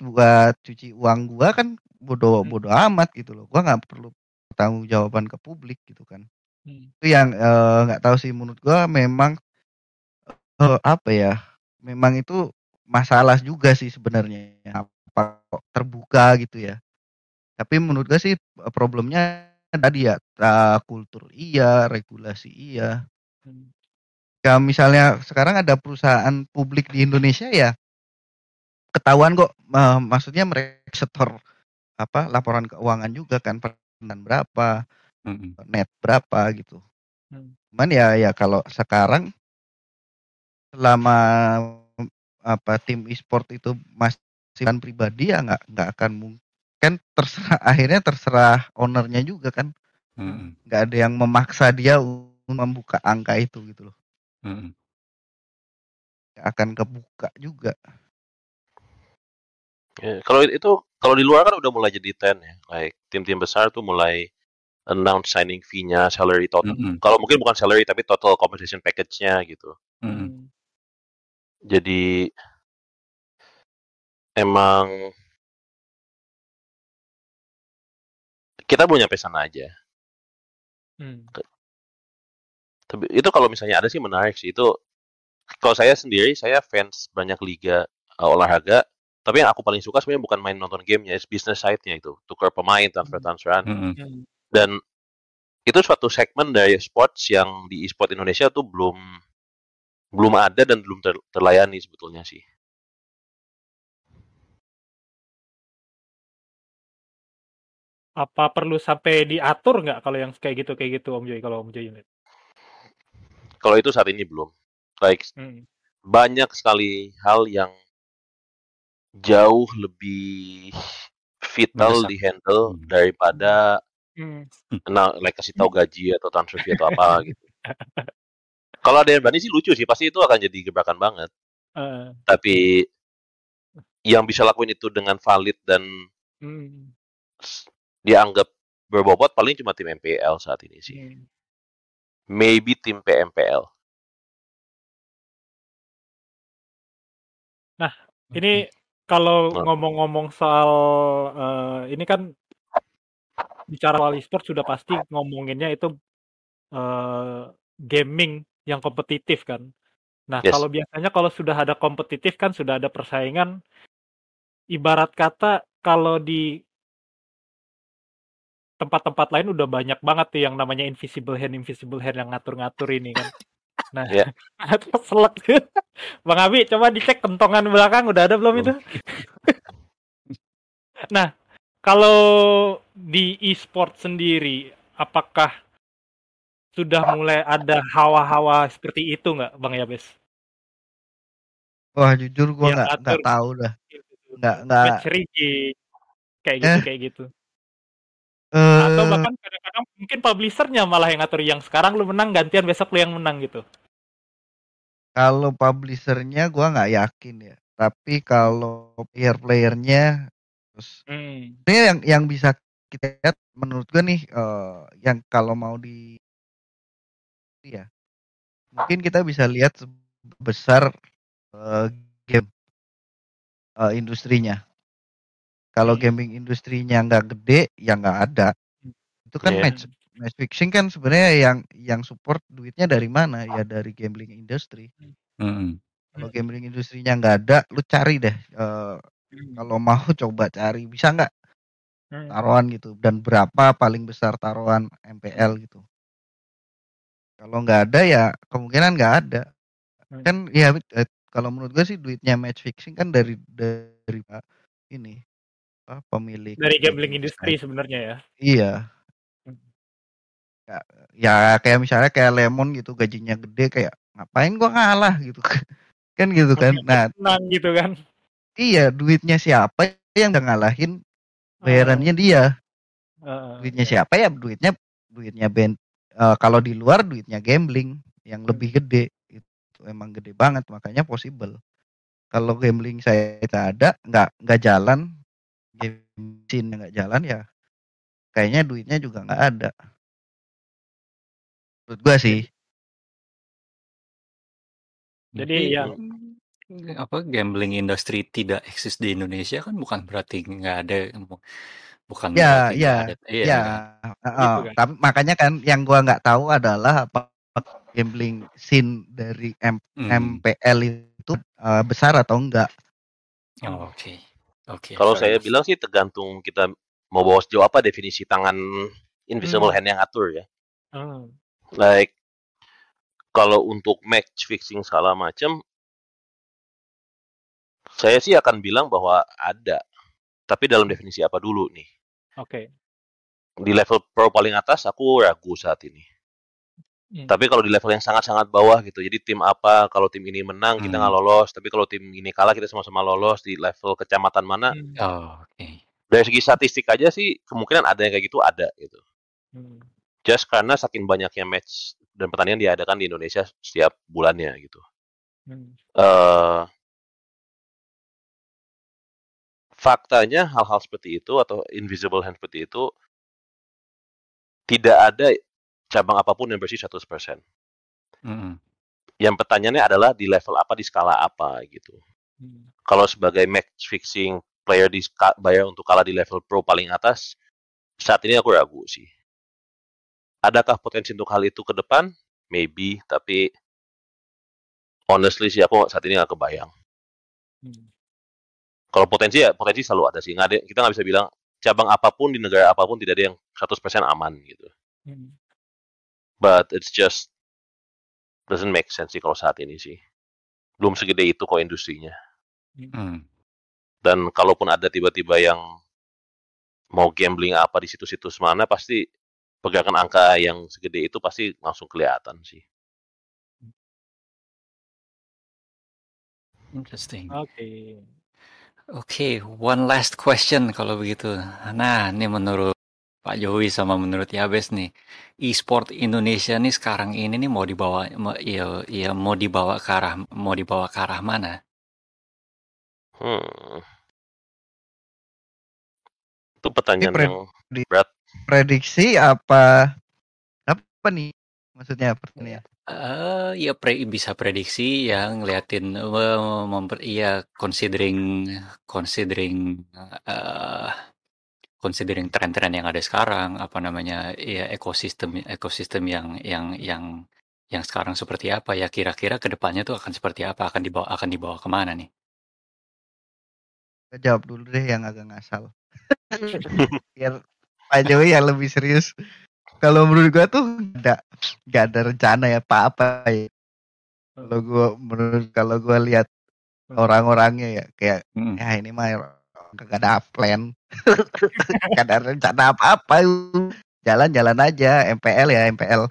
buat cuci uang gua kan bodoh amat gitu loh, gua nggak perlu tanggung jawaban ke publik gitu kan. Itu yang nggak tahu sih, menurut gua memang memang itu masalah juga sih sebenarnya, apa terbuka gitu ya, tapi menurut gua sih problemnya tadi ya, kultur iya, regulasi iya. Kalau misalnya sekarang ada perusahaan publik di Indonesia ya ketahuan kok, maksudnya mereka setor laporan keuangan juga kan, pendapatan berapa, net berapa gitu. Cuman ya kalau sekarang selama tim e-sport itu masih kan pribadi ya nggak akan mungkin, akhirnya terserah ownernya juga kan, nggak ada yang memaksa dia untuk membuka angka itu gitu loh, nggak akan kebuka juga. Ya, kalau di luar kan udah mulai jadi tren ya, like tim-tim besar tuh mulai announce signing fee-nya, salary total. Kalau mungkin bukan salary tapi total compensation package-nya gitu. Jadi emang kita belum nyampe sana aja. Tapi itu kalau misalnya ada sih menarik sih itu. Kalau saya sendiri, saya fans banyak liga olahraga. Tapi yang aku paling suka sebenarnya bukan main nonton gamenya, it's business side-nya itu. Tukar pemain, transferan. Dan itu suatu segmen dari sports yang di e-sport Indonesia tuh belum ada dan belum terlayani sebetulnya sih. Apa perlu sampai diatur nggak kalau yang kayak gitu Om Joy, kalau Om Joy lihat? Kalau itu saat ini belum. Like banyak sekali hal yang jauh lebih vital di handle daripada like kasih tahu gaji atau transfer fee atau apa gitu. Kalau ada yang berani sih lucu sih, pasti itu akan jadi gebrakan banget. Tapi yang bisa lakuin itu dengan valid dan dianggap berbobot paling cuma tim MPL saat ini sih. Maybe tim PMPL. Nah, ini Kalau ngomong-ngomong soal ini kan bicara soal e-sport sudah pasti ngomonginnya itu gaming yang kompetitif kan. Nah, yes. Kalau biasanya kalau sudah ada kompetitif kan sudah ada persaingan. Ibarat kata kalau di tempat-tempat lain udah banyak banget tuh yang namanya invisible hand yang ngatur-ngatur ini kan. Nah, atau selek tuh. Bang Abi, coba dicek kentongan belakang udah ada belum itu? Nah, kalau di e-sport sendiri, apakah sudah mulai ada hawa-hawa seperti itu nggak, Bang Yabes? Wah, jujur gue nggak tahu dah. Nggak. Kayak gitu. Atau bahkan kadang-kadang mungkin publishernya malah yang ngatur, yang sekarang lu menang gantian besok lu yang menang gitu. Kalau publishernya gue nggak yakin ya. Tapi kalau player-playernya terus ini yang bisa kita lihat menurut gue nih yang kalau mau di ya mungkin kita bisa lihat besar game industrinya. Kalau gaming industrinya nggak gede ya nggak ada. Itu kan match fixing kan sebenarnya yang support duitnya dari mana ya, dari gambling industry. Kalau gambling industrinya nggak ada, lu cari deh. Kalau mau coba cari bisa nggak taruhan gitu dan berapa paling besar taruhan MPL gitu. Kalau nggak ada ya kemungkinan nggak ada. Kan ya kalau menurut gue sih duitnya match fixing kan dari ini pemilik dari gambling industri sebenarnya ya. Iya. Ya kayak misalnya kayak Lemon gitu gajinya gede kayak ngapain gua kalah gitu. Kan gitu kan. Nah, menang gitu kan. Iya, duitnya siapa yang udah ngalahin bayarannya dia. Duitnya siapa ya? Duitnya band. Kalau di luar duitnya gambling yang lebih gede. Itu emang gede banget, makanya possible. Kalau gambling saya tidak ada, nggak jalan, gaming nggak jalan ya. Kayaknya duitnya juga nggak ada. Menurut gua sih. Jadi ya. Apa gambling industri tidak eksis di Indonesia kan bukan berarti nggak ada, bukan berarti nggak ada. Iya. Tapi makanya kan yang gua nggak tahu adalah apa gambling scene dari MPL itu besar atau enggak. Oke. Kalau saya bilang sih tergantung kita mau bawa sejauh apa definisi tangan invisible hand yang atur ya. Like kalau untuk match fixing segala macam, saya sih akan bilang bahwa ada, tapi dalam definisi apa dulu nih? Oke. Di level pro paling atas aku ragu saat ini. Tapi kalau di level yang sangat-sangat bawah gitu, jadi tim apa kalau tim ini menang kita nggak lolos, tapi kalau tim ini kalah kita sama-sama lolos di level kecamatan mana? Oke. Dari segi statistik aja sih kemungkinan ada yang kayak gitu ada gitu. Just karena saking banyaknya match dan pertandingan diadakan di Indonesia setiap bulannya gitu. Faktanya hal-hal seperti itu atau invisible hand seperti itu tidak ada cabang apapun yang bersih 100%. Yang pertanyaannya adalah di level apa, di skala apa gitu. Kalau sebagai match fixing player bayar untuk kalah di level pro paling atas, saat ini aku ragu sih. Adakah potensi untuk hal itu ke depan? Maybe, tapi honestly sih aku saat ini gak kebayang. Kalau potensi selalu ada sih. Kita nggak bisa bilang cabang apapun di negara apapun tidak ada yang 100% aman gitu. But it's just doesn't make sense sih kalau saat ini sih. Belum segede itu kok industrinya. Dan kalaupun ada tiba-tiba yang mau gambling apa di situs-situs mana, pasti pegangan angka yang segede itu pasti langsung kelihatan sih. Interesting. Okay. Oke, one last question kalau begitu. Nah, ini menurut Pak Joey sama menurut Yabes nih, e-sport Indonesia nih sekarang ini nih mau dibawa ke arah mana? Itu pertanyaan yang berat. Prediksi apa nih? Maksudnya pertanyaan. Ya bisa prediksi yang ngeliatin considering tren-tren yang ada sekarang, apa namanya ya, ekosistem yang sekarang seperti apa ya, kira-kira kedepannya tuh akan seperti apa, akan dibawa kemana nih? Saya jawab dulu deh yang agak ngasal. Biar Pak Joey yang lebih serius. Kalau menurut gue tuh nggak ada rencana ya apa-apa ya. Kalau gue lihat orang-orangnya ya kayak ya ini mah nggak ada plan, nggak ada rencana apa-apa, jalan-jalan aja. MPL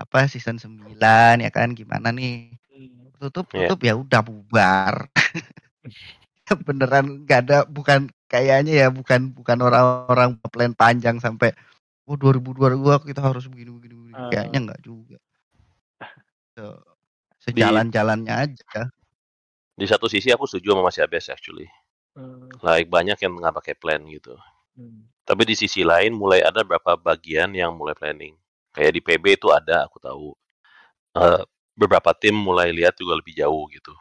apa season 9 ya kan, gimana nih, tutup ya udah bubar. Beneran nggak ada, bukan kayaknya ya, bukan orang-orang plan panjang sampai 2022 kita harus begini. Kayaknya enggak juga. So, sejalan-jalannya aja. Di satu sisi aku setuju sama Mas Abes actually. Like banyak yang nggak pakai plan gitu. Tapi di sisi lain mulai ada beberapa bagian yang mulai planning. Kayak di PB itu ada, aku tahu. Beberapa tim mulai lihat juga lebih jauh gitu.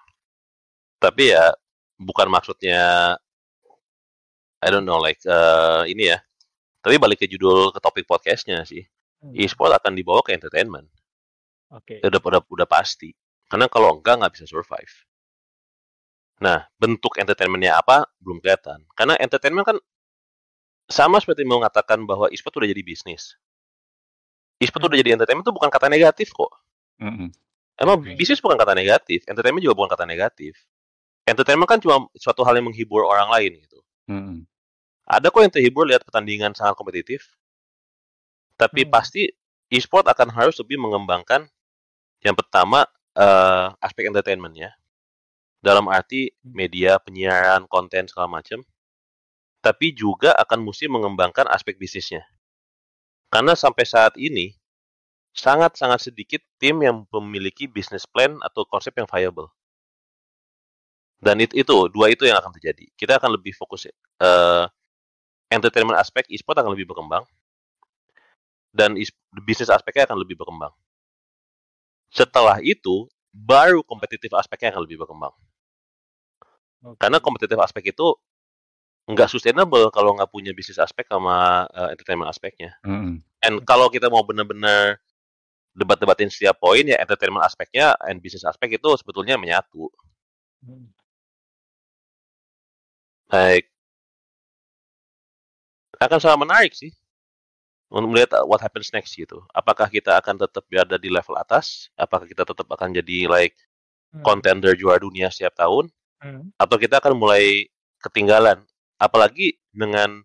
Tapi ya bukan maksudnya I don't know like ini ya. Tapi balik ke judul, ke topik podcastnya sih, e-sport akan dibawa ke entertainment. Oke. Okay. Udah pasti. Karena kalau enggak bisa survive. Nah, bentuk entertainmentnya apa belum kelihatan. Karena entertainment kan sama seperti mau mengatakan bahwa e-sport udah jadi bisnis. E-sport udah jadi entertainment itu bukan kata negatif kok. Emang bisnis bukan kata negatif, entertainment juga bukan kata negatif. Entertainment kan cuma suatu hal yang menghibur orang lain gitu. Ada kok yang terhibur lihat pertandingan sangat kompetitif, tapi pasti e-sport akan harus lebih mengembangkan yang pertama aspek entertainment-nya, dalam arti media, penyiaran, konten, segala macam, tapi juga akan mesti mengembangkan aspek bisnisnya. Karena sampai saat ini, sangat-sangat sedikit tim yang memiliki business plan atau konsep yang viable. Dan itu dua yang akan terjadi. Kita akan lebih fokus entertainment aspek e-sport akan lebih berkembang dan bisnis aspeknya akan lebih berkembang. Setelah itu baru kompetitif aspeknya akan lebih berkembang. Okay. Karena kompetitif aspek itu nggak sustainable kalau nggak punya bisnis aspek sama entertainment aspeknya. And kalau kita mau benar-benar debat-debatin setiap poin ya entertainment aspeknya and bisnis aspek itu sebetulnya menyatu. Like akan sangat menarik sih untuk melihat what happens next gitu. Apakah kita akan tetap berada di level atas? Apakah kita tetap akan jadi like contender juara dunia setiap tahun? Atau kita akan mulai ketinggalan? Apalagi dengan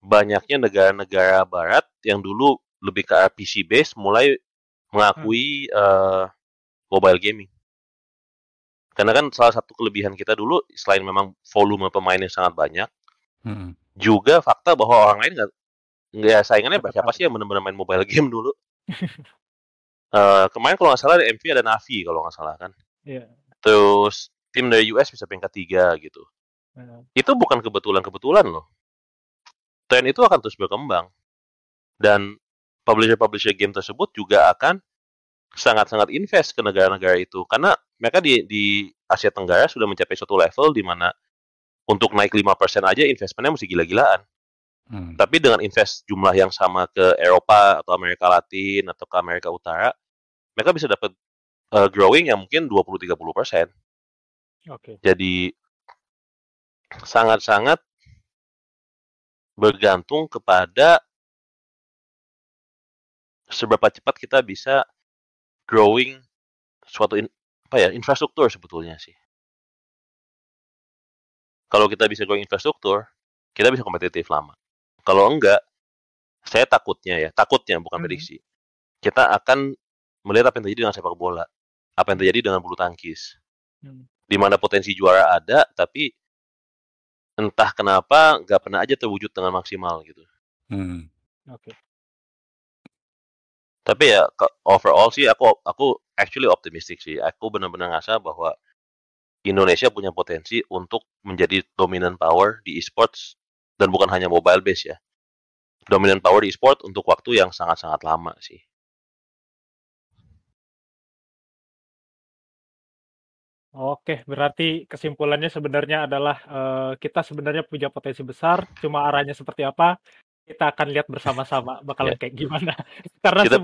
banyaknya negara-negara barat yang dulu lebih ke PC base mulai mengakui mobile gaming. Karena kan salah satu kelebihan kita dulu selain memang volume pemainnya sangat banyak, juga fakta bahwa orang lain nggak saingannya siapa sih yang benar-benar main mobile game dulu. Kemarin kalau nggak salah ada MV ada Navi kalau nggak salah kan. Yeah. Terus tim dari US bisa peringkat 3 gitu. Itu bukan kebetulan loh. Tren itu akan terus berkembang dan publisher game tersebut juga akan sangat-sangat invest ke negara-negara itu karena mereka di Asia Tenggara sudah mencapai suatu level di mana untuk naik 5% aja investmentnya mesti gila-gilaan. Tapi dengan invest jumlah yang sama ke Eropa atau Amerika Latin atau ke Amerika Utara, mereka bisa dapat growing yang mungkin 20-30%. Okay. Jadi sangat-sangat bergantung kepada seberapa cepat kita bisa growing suatu infrastruktur sebetulnya sih. Kalau kita bisa growing infrastruktur, kita bisa kompetitif lama. Kalau enggak, saya takutnya bukan prediksi. Kita akan melihat apa yang terjadi dengan sepak bola, apa yang terjadi dengan bulu tangkis. Di mana potensi juara ada, tapi entah kenapa nggak pernah aja terwujud dengan maksimal gitu. Oke. Okay. Tapi ya overall sih aku actually optimistic sih. Aku benar-benar ngerasa bahwa Indonesia punya potensi untuk menjadi dominant power di e-sports dan bukan hanya mobile base ya. Dominant power di e-sport untuk waktu yang sangat-sangat lama sih. Oke, berarti kesimpulannya sebenarnya adalah kita sebenarnya punya potensi besar, cuma arahnya seperti apa kita akan lihat bersama-sama bakalan kayak gimana. Karena kita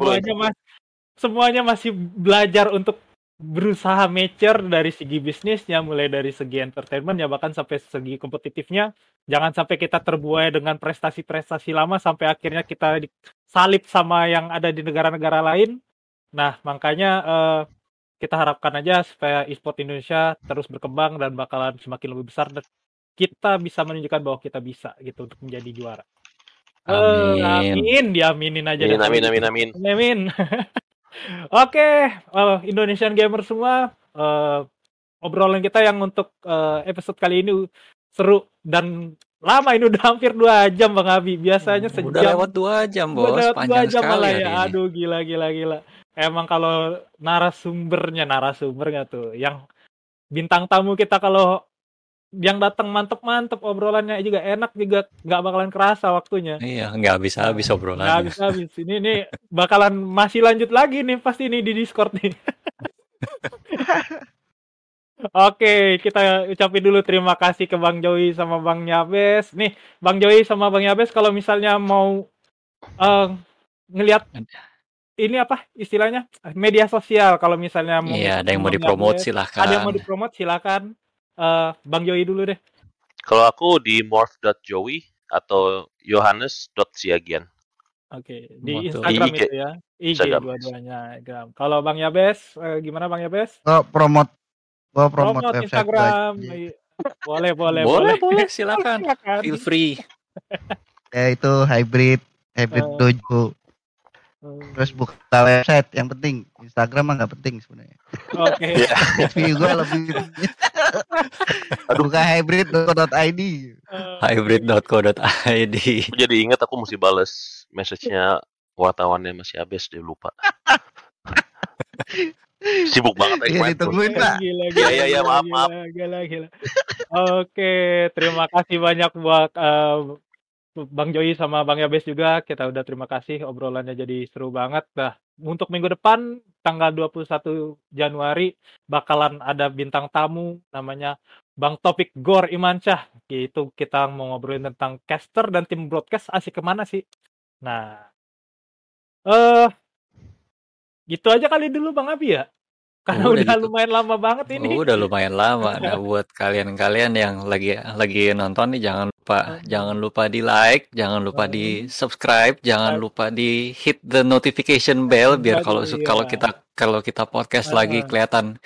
semuanya masih belajar untuk berusaha mature dari segi bisnisnya, mulai dari segi entertainmentnya, bahkan sampai segi kompetitifnya. Jangan sampai kita terbuai dengan prestasi-prestasi lama sampai akhirnya kita disalip sama yang ada di negara-negara lain. Nah, makanya kita harapkan aja supaya e-sport Indonesia terus berkembang dan bakalan semakin lebih besar, dan kita bisa menunjukkan bahwa kita bisa gitu untuk menjadi juara. Amin. Diaminin aja. Amin. Oke, Indonesian gamer semua, obrolan kita yang untuk episode kali ini seru dan lama. Ini udah hampir 2 jam Bang Abi. Biasanya sejam. Udah lewat 2 jam, Bos. Udah panjang 2 jam sekali ya. Aduh, gila. Emang kalau narasumbernya tuh yang bintang tamu kita, kalau yang datang mantep-mantep, obrolannya juga enak, juga nggak bakalan kerasa waktunya. Iya, nggak habis-habis obrolannya. Nggak habis-habis. Ini bakalan masih lanjut lagi nih, pasti nih di Discord nih. Oke, kita ucapin dulu terima kasih ke Bang Joey sama Bang Yabes. Nih, Bang Joey sama Bang Yabes kalau misalnya mau ngelihat ini apa istilahnya, media sosial, kalau misalnya mau, iya, ada yang mau dipromot silakan. Ada yang mau dipromot silakan. Bang Joey dulu deh. Kalau aku di morph.joey atau johannes.siagian. Oke, di Instagram IG. Itu ya. IG dua-duanya. Kalau Bang Yabes, gimana Bang Yabes? Promote Instagram. Boleh, silakan. Feel free. Ya, itu hybrid dojo. Terus buka website, yang penting Instagram mah nggak penting sebenarnya. Oke. View gue lebih. Buka hybrid.co.id. Hybrid.co.id. Jadi ingat, aku mesti balas message-nya wartawannya masih habis, dia lupa. Sibuk banget ya, ditungguin Pak. Iya, maaf. Gila. Oke, terima kasih banyak buat Bang Joey sama Bang Yabes juga. Kita udah terima kasih, obrolannya jadi seru banget. Nah, untuk minggu depan tanggal 21 Januari bakalan ada bintang tamu namanya Bang Topik Gor Imansyah. Itu kita mau ngobrolin tentang caster dan tim broadcast asik kemana sih. Nah, gitu aja kali dulu Bang Abi ya. Karena udah lumayan lama banget ini. Nah, buat kalian yang lagi nonton nih, jangan lupa di like, jangan lupa di subscribe, jangan lupa di hit the notification bell biar kalau kita podcast lagi kelihatan.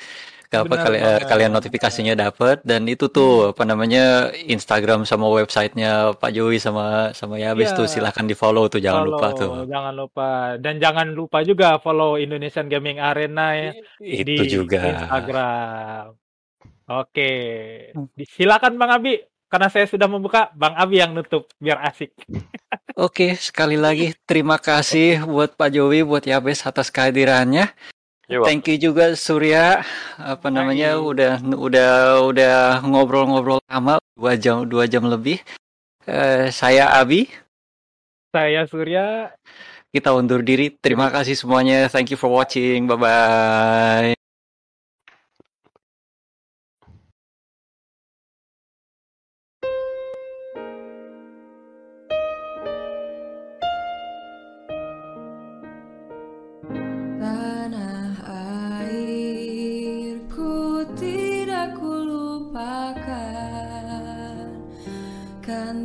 Kalian notifikasinya dapat, dan itu tuh apa namanya, Instagram sama websitenya Pak Joey sama Yabes tuh silahkan di follow tuh, jangan lupa. Dan jangan lupa juga follow Indonesian Gaming Arena ya, itu di juga Instagram. Oke, silakan Bang Abi, karena saya sudah membuka, Bang Abi yang nutup biar asik. Oke, sekali lagi terima kasih buat Pak Joey, buat Yabes atas kehadirannya. Thank you juga Surya, udah ngobrol-ngobrol lama, 2 jam lebih. Saya Abi, saya Surya. Kita undur diri. Terima kasih semuanya. Thank you for watching. Bye bye.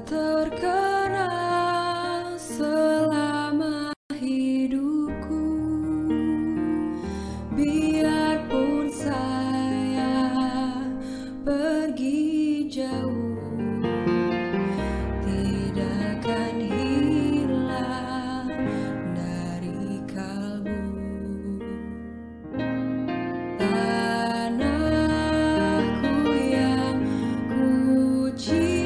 Terkenang selama hidupku, biarpun saya pergi jauh, tidak akan hilang dari kalbu. Tanahku yang ku cinta.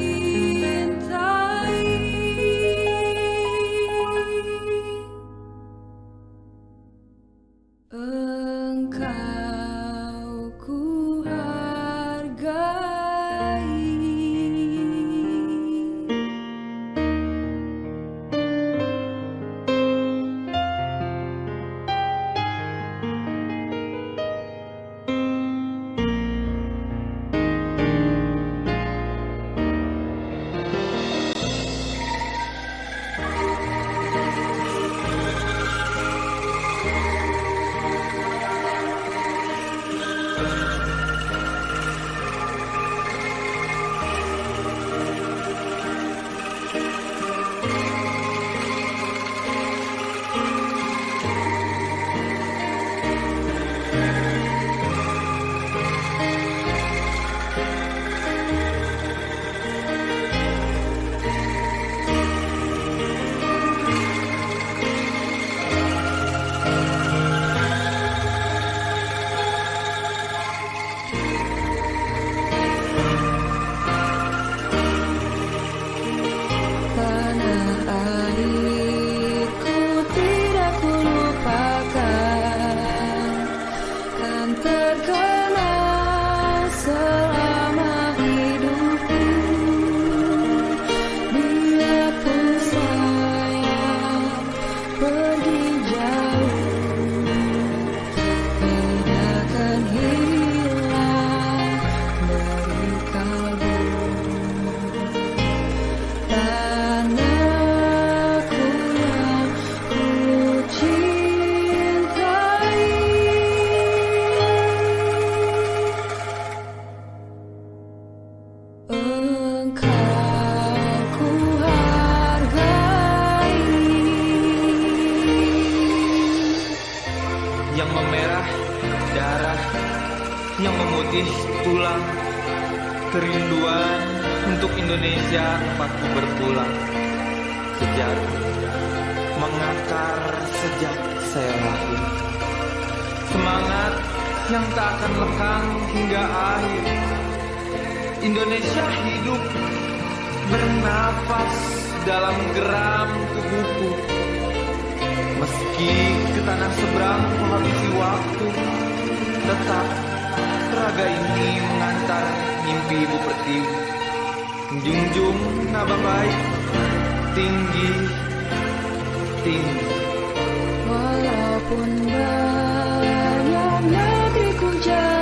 Yang memerah darah, yang memutih tulang, kerinduan untuk Indonesia tempatku berpulang. Sejarah mengakar sejak saya lahir, semangat yang tak akan lekang hingga akhir. Indonesia hidup, bernafas dalam geram tubuhku. Meski ke tanah seberang menghabisi waktu, tetap raga ini mengantar mimpi ibu pertiwi. Junjung nama baik, tinggi, tinggi. Walaupun banyak negeriku jauh.